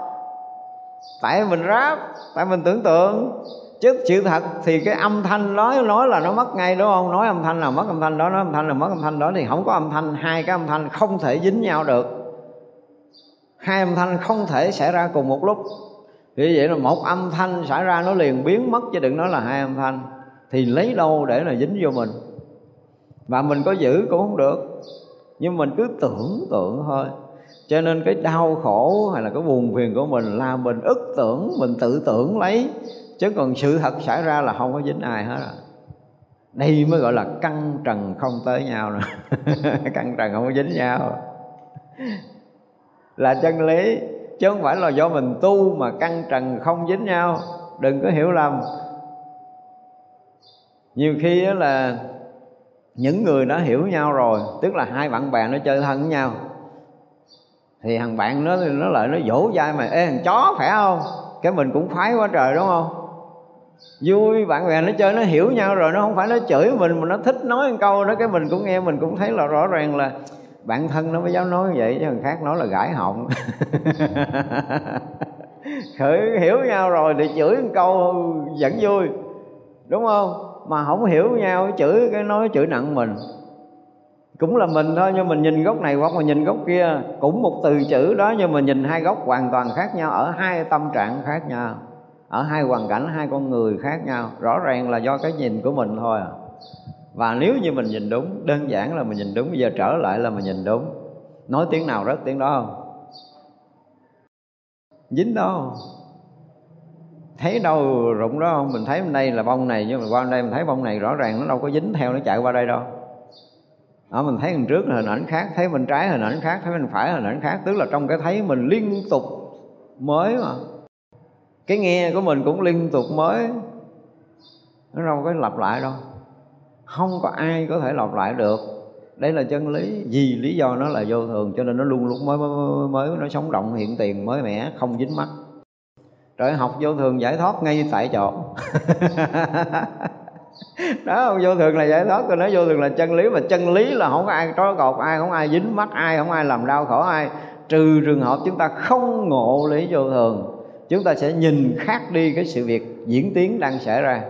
Tại mình ráp, tại mình tưởng tượng. Chứ sự thật thì cái âm thanh nói nói là nó mất ngay, đúng không? Nói âm thanh là mất âm thanh đó, nói âm thanh là mất âm thanh đó. Thì không có âm thanh, hai cái âm thanh không thể dính nhau được. Hai âm thanh không thể xảy ra cùng một lúc. Vì vậy là một âm thanh xảy ra nó liền biến mất, chứ đừng nói là hai âm thanh. Thì lấy đâu để là dính vô mình. Và mình có giữ cũng không được. Nhưng mình cứ tưởng tượng thôi. Cho nên cái đau khổ hay là cái buồn phiền của mình là mình ức tưởng, mình tự tưởng lấy. Chứ còn sự thật xảy ra là không có dính ai hết rồi. Đây mới gọi là căn trần không tới nhau nữa. Căn trần không có dính nhau. Là chân lý. Chứ không phải là do mình tu mà căn trần không dính nhau. Đừng có hiểu lầm. Nhiều khi đó là những người đã hiểu nhau rồi, tức là hai bạn bè nó chơi thân với nhau, thì thằng bạn nó nó lại nó vỗ vai mày, ê thằng chó phải không? Cái mình cũng khoái quá trời, đúng không? Vui, bạn bè nó chơi nó hiểu nhau rồi, nó không phải nó chửi mình mà nó thích nói một câu đó, cái mình cũng nghe, mình cũng thấy là rõ ràng là bạn thân nó mới dám nói như vậy, chứ thằng khác nói là gãi họng. Hiểu nhau rồi thì chửi một câu vẫn vui, đúng không? Mà không hiểu nhau chửi cái nói chửi nặng mình. cũng là mình thôi, nhưng mình nhìn góc này hoặc là nhìn góc kia, cũng một từ chữ đó nhưng mà nhìn hai góc hoàn toàn khác nhau, ở hai tâm trạng khác nhau, ở hai hoàn cảnh, hai con người khác nhau. Rõ ràng là do cái nhìn của mình thôi à. Và nếu như mình nhìn đúng, đơn giản là mình nhìn đúng, bây giờ trở lại là mình nhìn đúng. Nói tiếng nào rớt tiếng đó không? Dính đó không? Thấy đâu rụng đó không? Mình thấy bên đây là bông này, nhưng mà qua bên đây mình thấy bông này rõ ràng nó đâu có dính theo nó chạy qua đây đâu. Đó, mình thấy mình trước là hình ảnh khác, thấy mình trái hình ảnh khác, thấy mình phải hình ảnh khác. Tức là trong cái thấy mình liên tục mới mà. Cái nghe của mình cũng liên tục mới. Nó đâu có lặp lại đâu. Không có ai có thể lặp lại được. Đấy là chân lý. Vì lý do nó là vô thường, cho nên nó luôn luôn mới mới, mới nó sống động hiện tiền mới mẻ, không dính mắc. Rồi học vô thường giải thoát ngay tại chỗ. Đó, vô thường là giải thoát. Tôi nói vô thường là chân lý, mà chân lý là không có ai trói cột ai, không ai dính mắc ai, không ai làm đau khổ ai. Trừ trường hợp chúng ta không ngộ lý vô thường, chúng ta sẽ nhìn khác đi cái sự việc diễn tiến đang xảy ra.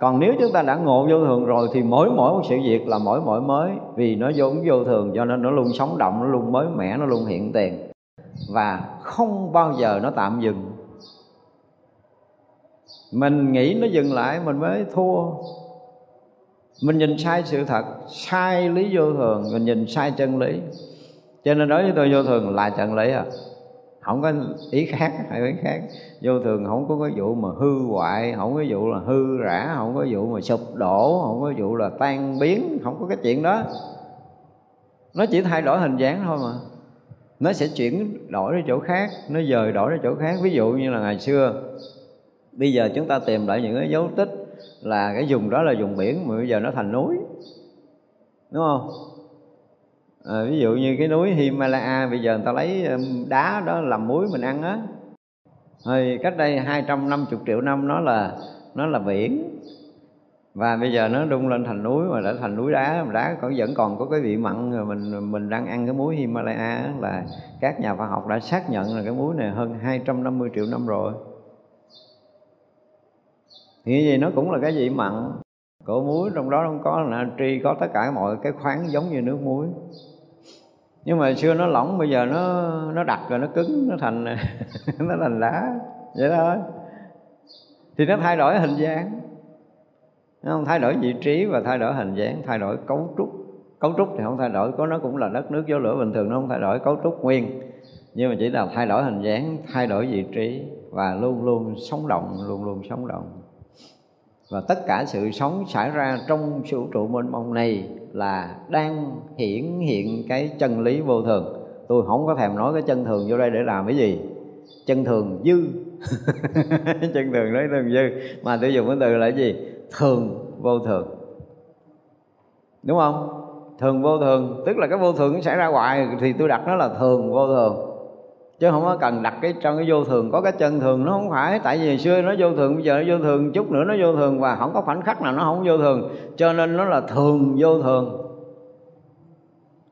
Còn nếu chúng ta đã ngộ vô thường rồi thì mỗi mỗi một sự việc là mỗi mỗi mới. Vì nó vốn vô thường cho nên nó luôn sống động, nó luôn mới mẻ, nó luôn hiện tiền. Và không bao giờ nó tạm dừng. Mình nghĩ nó dừng lại mình mới thua. Mình nhìn sai sự thật, sai lý vô thường, mình nhìn sai chân lý. Cho nên đối với tôi vô thường là chân lý à. Không có ý khác hay ý khác. Vô thường không có cái vụ mà hư hoại, không có vụ là hư rã, không có vụ mà sụp đổ, không có vụ là tan biến, không có cái chuyện đó. Nó chỉ thay đổi hình dáng thôi mà. Nó sẽ chuyển đổi ra chỗ khác, nó dời đổi ra chỗ khác. Ví dụ như là ngày xưa, bây giờ chúng ta tìm lại những cái dấu tích là cái vùng đó là vùng biển mà bây giờ nó thành núi, đúng không? À, ví dụ như cái núi Himalaya bây giờ người ta lấy đá đó làm muối mình ăn á. Thì cách đây hai trăm năm mươi triệu năm nó là nó là biển. Và bây giờ nó đung lên thành núi mà đã thành núi đá, đá còn vẫn còn có cái vị mặn. Rồi mình mình đang ăn cái muối Himalaya là các nhà khoa học đã xác nhận là cái muối này hơn hai trăm năm mươi triệu năm rồi. Thì như vậy nó cũng là cái vị mặn của muối, trong đó không có natri, có tất cả mọi cái khoáng giống như nước muối. Nhưng mà xưa nó lỏng, bây giờ nó nó đặc rồi nó cứng, nó thành nó thành đá vậy thôi. Thì nó thay đổi hình dáng, nó không thay đổi vị trí và thay đổi hình dáng, thay đổi cấu trúc. Cấu trúc thì không thay đổi, có nó cũng là đất nước gió lửa bình thường, nó không thay đổi cấu trúc nguyên, nhưng mà chỉ là thay đổi hình dáng, thay đổi vị trí và luôn luôn sống động, luôn luôn sống động. Và tất cả sự sống xảy ra trong vũ trụ mênh mông này là đang hiển hiện cái chân lý vô thường. Tôi không có thèm nói cái chân thường vô đây để làm cái gì. Chân thường dư. Chân thường nói thường dư. Mà tôi dùng cái từ là cái gì? Thường vô thường. Đúng không? Thường vô thường. Tức là cái vô thường xảy ra hoài thì tôi đặt nó là thường vô thường. Chứ không có cần đặt cái trong cái vô thường có cái chân thường, nó không phải. Tại vì xưa nó vô thường, bây giờ nó vô thường, chút nữa nó vô thường, và không có khoảnh khắc nào nó không vô thường. Cho nên nó là thường vô thường.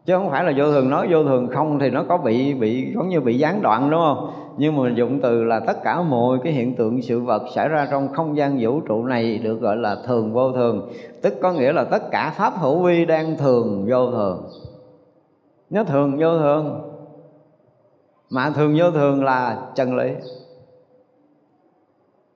Chứ không phải là vô thường nói vô thường không thì nó có bị bị giống như bị gián đoạn, đúng không? Nhưng mà dụng từ là tất cả mọi cái hiện tượng sự vật xảy ra trong không gian vũ trụ này được gọi là thường vô thường. Tức có nghĩa là tất cả pháp hữu vi đang thường vô thường. Nó thường vô thường. Mà thường vô thường là chân lý.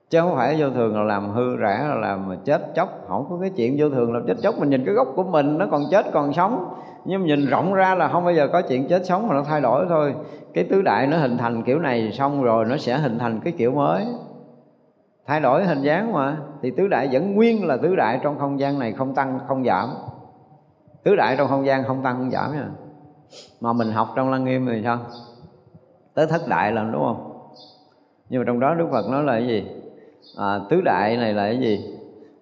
Chứ không phải vô thường là làm hư rã, là làm chết chóc. Không có cái chuyện vô thường là chết chóc. Mình nhìn cái gốc của mình, nó còn chết còn sống. Nhưng mà nhìn rộng ra là không bao giờ có chuyện chết sống, mà nó thay đổi thôi. Cái tứ đại nó hình thành kiểu này, xong rồi nó sẽ hình thành cái kiểu mới. Thay đổi hình dáng mà. Thì tứ đại vẫn nguyên là tứ đại trong không gian này, không tăng không giảm. Tứ đại trong không gian không tăng không giảm nha. Mà mình học trong Lăng Nghiêm thì sao? Tới thất đại là đúng không? Nhưng mà trong đó Đức Phật nói là cái gì? À, tứ đại này là cái gì?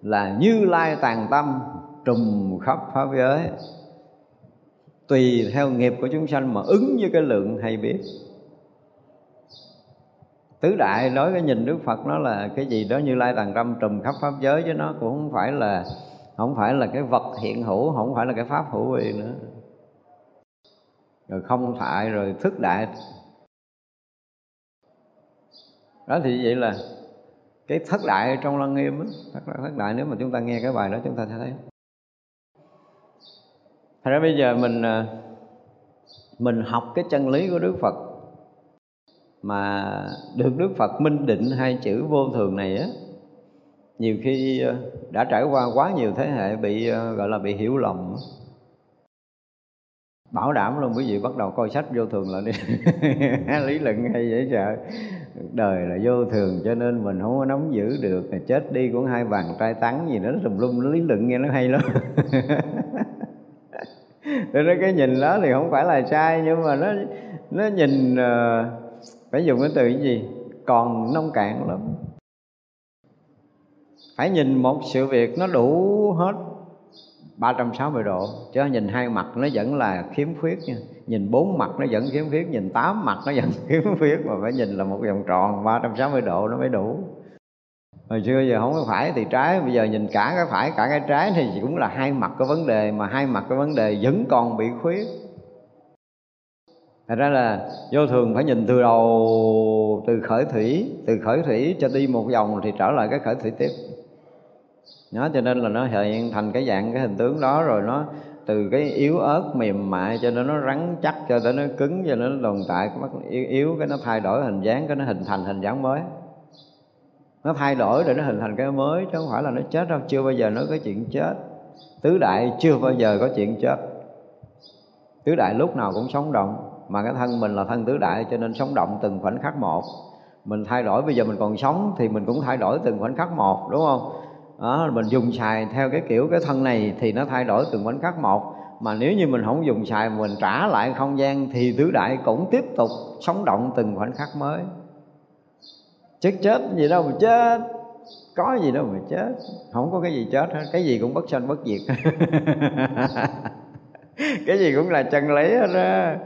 Là Như Lai tàng tâm trùm khắp pháp giới, tùy theo nghiệp của chúng sanh mà ứng với cái lượng hay biết. Tứ đại đối với nhìn Đức Phật nó là cái gì đó Như Lai tàng tâm trùm khắp pháp giới, chứ nó cũng không phải là không phải là cái vật hiện hữu, không phải là cái pháp hữu vi nữa. Rồi không thại, rồi thức đại. Đó thì vậy là cái thất đại trong Lăng Nghiêm á, thất, thất đại nếu mà chúng ta nghe cái bài đó chúng ta sẽ thấy. Thật ra bây giờ mình mình học cái chân lý của Đức Phật mà được Đức Phật minh định hai chữ vô thường này á, nhiều khi đã trải qua quá nhiều thế hệ bị gọi là bị hiểu lầm. Bảo đảm luôn quý vị bắt đầu coi sách vô thường là đi lý luận hay dễ sợ. Đời là vô thường cho nên mình không có nắm giữ được, mà chết đi cũng hai bàn tay trắng gì đó, nó tùm lum, nó lý luận nghe nó hay lắm. Thế nên cái nhìn đó thì không phải là sai, nhưng mà nó nó nhìn uh, phải dùng cái từ gì còn nông cạn lắm. Phải nhìn một sự việc nó đủ hết ba trăm sáu mươi độ, chứ nhìn hai mặt nó vẫn là khiếm khuyết nha. Nhìn bốn mặt nó vẫn khiếm khuyết, nhìn tám mặt nó vẫn khiếm khuyết, mà phải nhìn là một vòng tròn ba trăm sáu mươi độ nó mới đủ. Hồi xưa giờ không có phải thì trái, bây giờ nhìn cả cái phải cả cái trái thì cũng là hai mặt có vấn đề, mà hai mặt có vấn đề vẫn còn bị khuyết. Thật ra là vô thường phải nhìn từ đầu, từ khởi thủy, từ khởi thủy cho đi một vòng thì trở lại cái khởi thủy tiếp. Nó cho nên là nó hiện thành cái dạng cái hình tướng đó, rồi nó từ cái yếu ớt mềm mại cho nên nó rắn chắc, cho đến nó cứng, cho nên nó tồn tại yếu, yếu cái nó thay đổi hình dáng, cái nó hình thành hình dáng mới. Nó thay đổi để nó hình thành cái mới, chứ không phải là nó chết đâu. Chưa bao giờ nó có chuyện chết. Tứ đại chưa bao giờ có chuyện chết. Tứ đại lúc nào cũng sống động, mà cái thân mình là thân tứ đại cho nên sống động từng khoảnh khắc một. Mình thay đổi, bây giờ mình còn sống thì mình cũng thay đổi từng khoảnh khắc một, đúng không? Đó, mình dùng xài theo cái kiểu cái thân này thì nó thay đổi từng khoảnh khắc một, mà nếu như mình không dùng xài, mình trả lại không gian thì tứ đại cũng tiếp tục sống động từng khoảnh khắc mới. Chứ chết gì đâu mà chết, có gì đâu mà chết, không có cái gì chết hết, cái gì cũng bất sanh bất diệt. Cái gì cũng là chân lý hết á.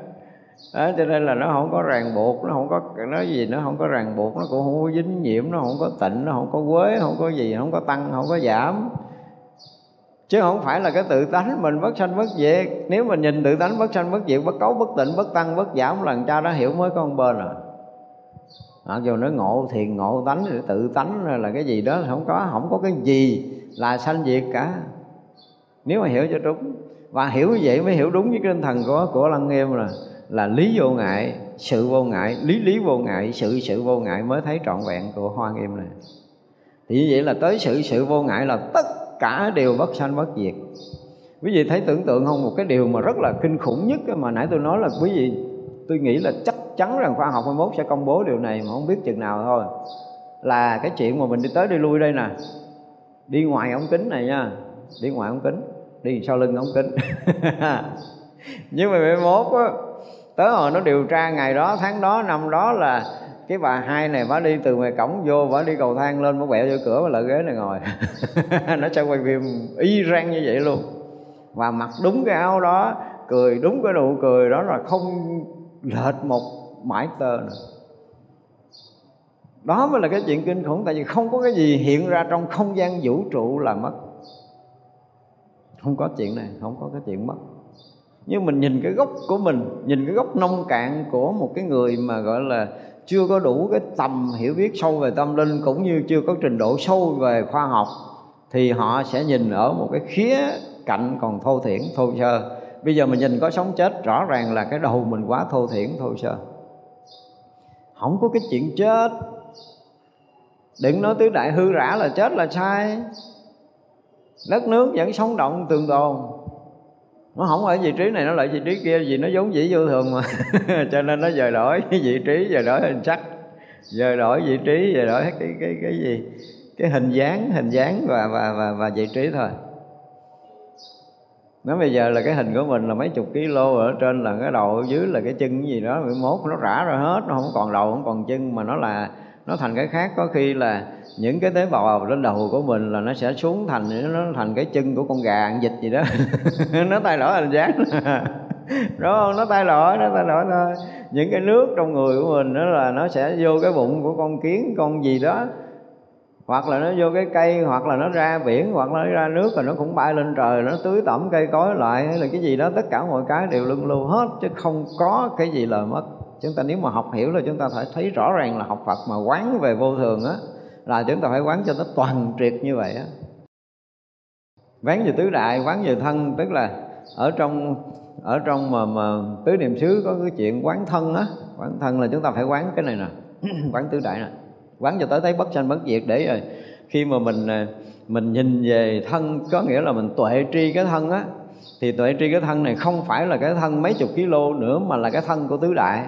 Đó, cho nên là nó không có ràng buộc, nó không có nó gì, nó không có ràng buộc, nó cũng không có dính nhiễm, nó không có tịnh, nó không có quế, không có gì, không có tăng, không có giảm. Chứ không phải là cái tự tánh mình bất sanh bất diệt. Nếu mình nhìn tự tánh bất sanh bất diệt, bất cấu, bất tịnh, bất tăng, bất giảm, lần cha đã hiểu mới con bên rồi. Mặc dù nói ngộ thiền ngộ tánh, tự tánh là cái gì đó không có, không có cái gì là sanh diệt cả. Nếu mà hiểu cho đúng, và hiểu như vậy mới hiểu đúng với cái tinh thần của của Lăng Nghiêm rồi. Là lý vô ngại, sự vô ngại, lý lý vô ngại, sự sự vô ngại mới thấy trọn vẹn của Hoa Nghiêm này. Thì như vậy là tới sự sự vô ngại là tất cả đều bất sanh bất diệt. Quý vị thấy tưởng tượng không, một cái điều mà rất là kinh khủng nhất mà nãy tôi nói là quý vị, tôi nghĩ là chắc chắn rằng khoa học hai mốt sẽ công bố điều này mà không biết chừng nào thôi. Là cái chuyện mà mình đi tới đi lui đây nè, đi ngoài ống kính này nha, đi ngoài ống kính, đi sau lưng ống kính. Nhưng mà hai mốt á, tới hồi nó điều tra ngày đó, tháng đó, năm đó là cái bà hai này bả đi từ ngoài cổng vô, bả đi cầu thang lên, bả quẹo vô cửa, bả lại ghế này ngồi. Nó sẽ quay phim y rang như vậy luôn. Và mặc đúng cái áo đó, cười đúng cái nụ cười đó, là không lệch một mãi tơ nữa. Đó mới là cái chuyện kinh khủng, tại vì không có cái gì hiện ra trong không gian vũ trụ là mất. Không có chuyện này, không có cái chuyện mất. Nhưng mình nhìn cái gốc của mình, nhìn cái gốc nông cạn của một cái người mà gọi là chưa có đủ cái tầm hiểu biết sâu về tâm linh, cũng như chưa có trình độ sâu về khoa học, thì họ sẽ nhìn ở một cái khía cạnh còn thô thiển, thô sơ. Bây giờ mình nhìn có sống chết, rõ ràng là cái đầu mình quá thô thiển, thô sơ. Không có cái chuyện chết. Đừng nói tứ đại hư rã là chết là sai. Đất nước vẫn sống động tường tồn. Nó không ở vị trí này, nó lại vị trí kia, vì nó vốn dĩ vô thường mà. Cho nên nó dời đổi cái vị trí, dời đổi hình sắc, dời đổi vị trí, dời đổi cái cái cái gì, cái hình dáng, hình dáng và và và, và vị trí thôi. Nó bây giờ là cái hình của mình là mấy chục ký lô, ở trên là cái đầu, ở dưới là cái chân gì đó, mốt nó rã ra hết, nó không còn đầu, không còn chân, mà nó là nó thành cái khác. Có khi là những cái tế bào lên đầu của mình là nó sẽ xuống thành, nó thành cái chân của con gà ăn vịt gì đó. Nó thay đổi hình dáng. Đúng không? Nó thay đổi, nó thay đổi thôi. Những cái nước trong người của mình đó là nó sẽ vô cái bụng của con kiến, con gì đó. Hoặc là nó vô cái cây, hoặc là nó ra biển, hoặc là nó ra nước, rồi nó cũng bay lên trời, nó tưới tẩm cây cối lại, hay là cái gì đó, tất cả mọi cái đều luân lưu hết, chứ không có cái gì là mất. Chúng ta nếu mà học hiểu là chúng ta phải thấy rõ ràng là học Phật mà quán về vô thường á, là chúng ta phải quán cho nó toàn triệt như vậy á. Quán về tứ đại, quán về thân, tức là ở trong ở trong mà mà tứ niệm xứ có cái chuyện quán thân á, quán thân là chúng ta phải quán cái này nè, quán tứ đại nè, quán cho tới thấy bất sanh bất diệt, để rồi khi mà mình mình nhìn về thân, có nghĩa là mình tuệ tri cái thân á, thì tuệ tri cái thân này không phải là cái thân mấy chục kilo nữa mà là cái thân của tứ đại,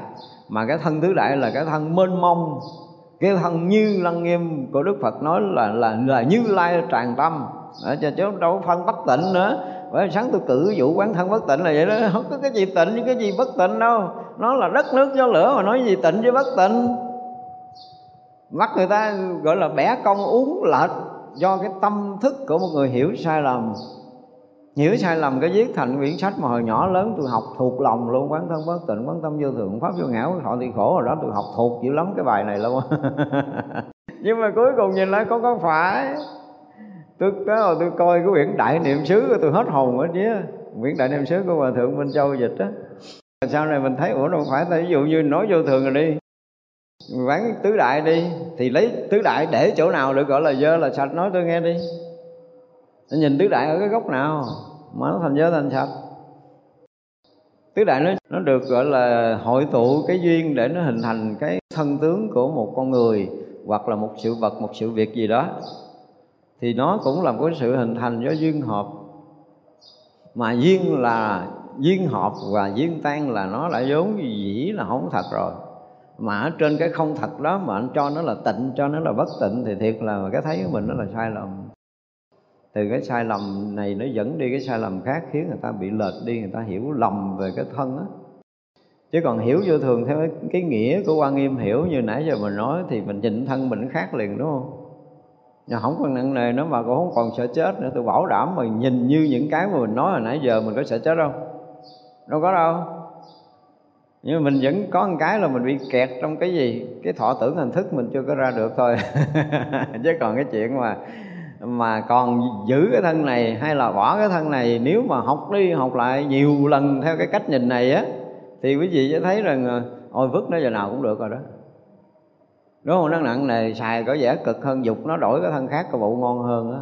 mà cái thân tứ đại là cái thân mênh mông, cái thân như Lăng Nghiêm của Đức Phật nói là là là Như Lai tràn tâm, cho chứ đâu có phân bất tịnh nữa. Bởi sáng tôi cử vụ quán thân bất tịnh là vậy đó, không có cái gì tịnh với cái gì bất tịnh đâu, nó là đất nước gió lửa mà nói gì tịnh với bất tịnh. Mắt người ta gọi là bẻ cong uống lệch do cái tâm thức của một người hiểu sai lầm, hiểu sai lầm cái viết thành quyển sách mà hồi nhỏ lớn tôi học thuộc lòng luôn, quán thân bất tịnh, quán tâm vô thường, pháp vô ngã, thọ thì khổ. Hồi đó tôi học thuộc dữ lắm cái bài này luôn nhưng mà cuối cùng nhìn lại không có phải. Tôi có tôi coi cái quyển Đại Niệm Xứ của tôi hết hồn hết chứ, quyển Đại Niệm Xứ của Hòa Thượng Minh Châu dịch á. Sau này mình thấy ủa đâu phải, ví dụ như nói vô thường rồi đi, mình bán tứ đại đi, thì lấy tứ đại để chỗ nào được gọi là dơ là sạch, nói tôi nghe đi. Nhìn tứ đại ở cái góc nào mà nó thành dơ thành sạch. Tứ đại nó, nó được gọi là hội tụ cái duyên để nó hình thành cái thân tướng của một con người hoặc là một sự vật, một sự việc gì đó. Thì nó cũng là một cái sự hình thành do duyên hợp. Mà duyên là duyên hợp và duyên tan là nó đã vốn dĩ là không thật rồi. Mà ở trên cái không thật đó mà anh cho nó là tịnh, cho nó là bất tịnh thì thiệt là cái thấy của mình nó là sai lầm. Từ cái sai lầm này nó dẫn đi cái sai lầm khác, khiến người ta bị lệch đi, người ta hiểu lầm về cái thân á. Chứ còn hiểu vô thường theo cái nghĩa của Hoa Nghiêm, hiểu như nãy giờ mình nói thì mình nhìn thân mình khác liền, đúng không? Nó không còn nặng nề nữa mà cũng không còn sợ chết nữa. Tôi bảo đảm mà nhìn như những cái mà mình nói hồi nãy giờ mình có sợ chết không? Đâu có đâu. Nhưng mà mình vẫn có một cái là mình bị kẹt trong cái gì? Cái thọ tưởng hành thức mình chưa có ra được thôi chứ còn cái chuyện mà mà còn giữ cái thân này hay là bỏ cái thân này, nếu mà học đi học lại nhiều lần theo cái cách nhìn này á, thì quý vị sẽ thấy rằng ôi vứt nó giờ nào cũng được rồi đó, đúng không? Nó nặng nề xài có vẻ cực hơn, dục nó đổi cái thân khác có bộ ngon hơn á,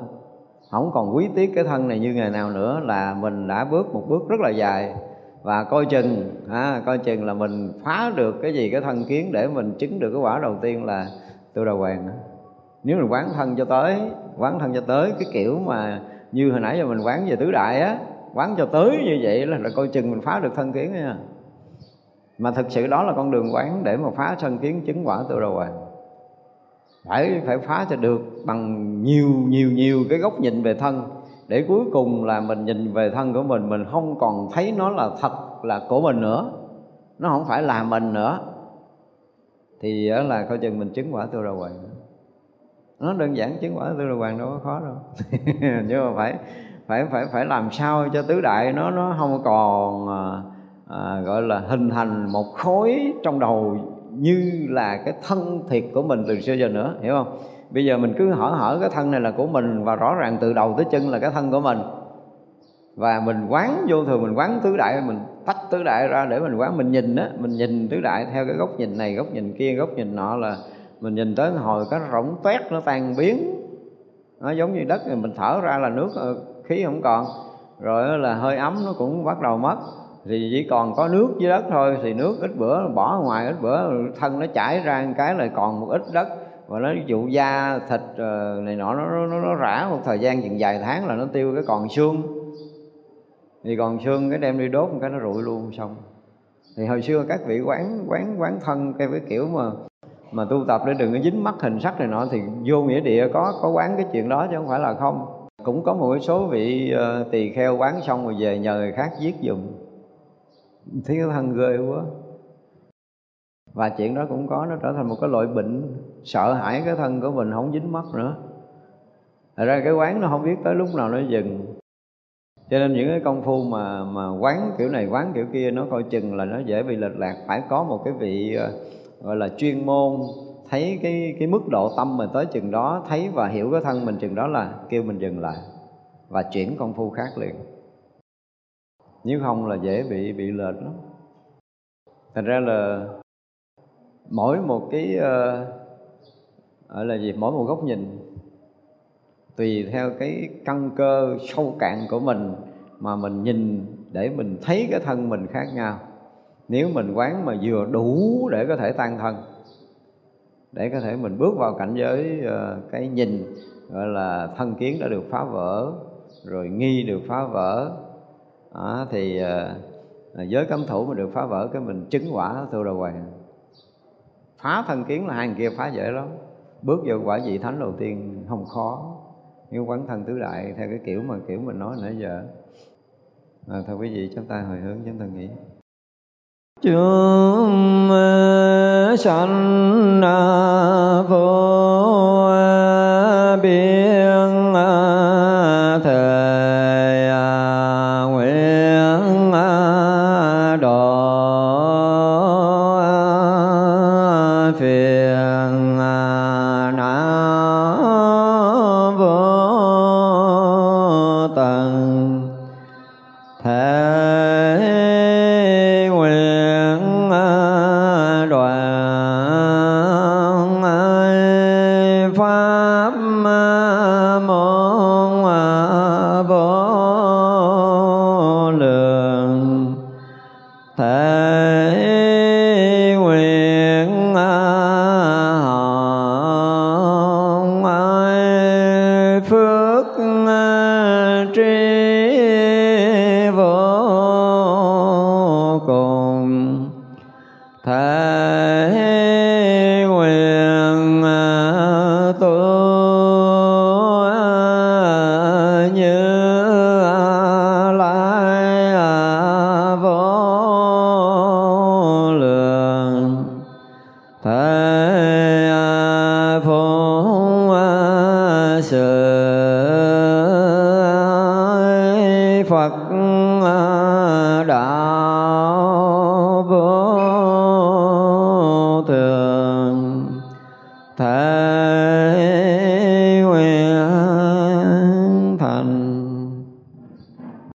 không còn quý tiếc cái thân này như ngày nào nữa, là mình đã bước một bước rất là dài. Và coi chừng à, coi chừng là mình phá được cái gì cái thân kiến để mình chứng được cái quả đầu tiên là tu đà hoàng. Nếu mình quán thân cho tới quán thân cho tới cái kiểu mà như hồi nãy giờ mình quán về tứ đại á, quán cho tới như vậy là, là coi chừng mình phá được thân kiến nha. Mà thực sự đó là con đường quán để mà phá thân kiến chứng quả tu đà hoàng. Phải, phải phá cho được bằng nhiều nhiều nhiều cái góc nhìn về thân, để cuối cùng là mình nhìn về thân của mình, mình không còn thấy nó là thật là của mình nữa, nó không phải là mình nữa, thì là coi chừng mình chứng quả Tu Đà Hoàng. Nó đơn giản, chứng quả Tu Đà Hoàng đâu có khó đâu nhưng mà phải phải phải phải làm sao cho tứ đại nó nó không còn à, gọi là hình thành một khối trong đầu như là cái thân thiệt của mình từ xưa giờ nữa, hiểu không? Bây giờ mình cứ hở hở cái thân này là của mình, và rõ ràng từ đầu tới chân là cái thân của mình. Và mình quán vô thường, mình quán tứ đại, mình tách tứ đại ra để mình quán, mình nhìn á, mình nhìn tứ đại theo cái góc nhìn này, góc nhìn kia, góc nhìn nọ, là mình nhìn tới hồi cái rỗng toét nó tan biến. Nó giống như đất, mình thở ra là nước, khí không còn, rồi là hơi ấm nó cũng bắt đầu mất. Thì chỉ còn có nước với đất thôi, thì nước ít bữa bỏ ngoài, ít bữa thân nó chảy ra một cái lại còn một ít đất, và nó dụ da thịt này nọ nó, nó, nó rã một thời gian chừng vài tháng là nó tiêu cái còn xương. Thì còn xương cái đem đi đốt một cái nó rụi luôn xong. Thì hồi xưa các vị quán quán quán thân cái kiểu mà mà tu tập để đừng có dính mắc hình sắc này nọ, thì vô nghĩa địa có có quán cái chuyện đó chứ không phải là không. Cũng có một số vị uh, tỳ kheo quán xong rồi về nhờ người khác viết dùm, thấy cái thân ghê quá. Và chuyện đó cũng có, nó trở thành một cái loại bệnh, sợ hãi cái thân của mình không dính mắc nữa. Thật ra cái quán nó không biết tới lúc nào nó dừng. Cho nên những cái công phu mà mà quán kiểu này quán kiểu kia nó coi chừng là nó dễ bị lệch lạc. Phải có một cái vị gọi là chuyên môn, thấy cái cái mức độ tâm mình tới chừng đó, thấy và hiểu cái thân mình chừng đó là kêu mình dừng lại và chuyển công phu khác liền. Nếu không là dễ bị bị lệch lắm. Thành ra là mỗi một cái uh, là gì, mỗi một góc nhìn tùy theo cái căn cơ sâu cạn của mình mà mình nhìn để mình thấy cái thân mình khác nhau. Nếu mình quán mà vừa đủ để có thể tan thân, để có thể mình bước vào cảnh giới cái nhìn gọi là thân kiến đã được phá vỡ, rồi nghi được phá vỡ, à, thì giới cấm thủ mà được phá vỡ, cái mình chứng quả tu đầu hoàng. Phá thân kiến là hàng kia phá dễ lắm, bước vào quả vị thánh đầu tiên không khó. Nhưng quán thân tứ đại theo cái kiểu mà kiểu mình nói nãy giờ. À, thưa quý vị, chúng ta hồi hướng, chúng ta nghĩ. Chúng sanh vô biên thời nguyện độ phiền não vô tận thể nguyện đoạn pháp môn vô lượng thể nguyện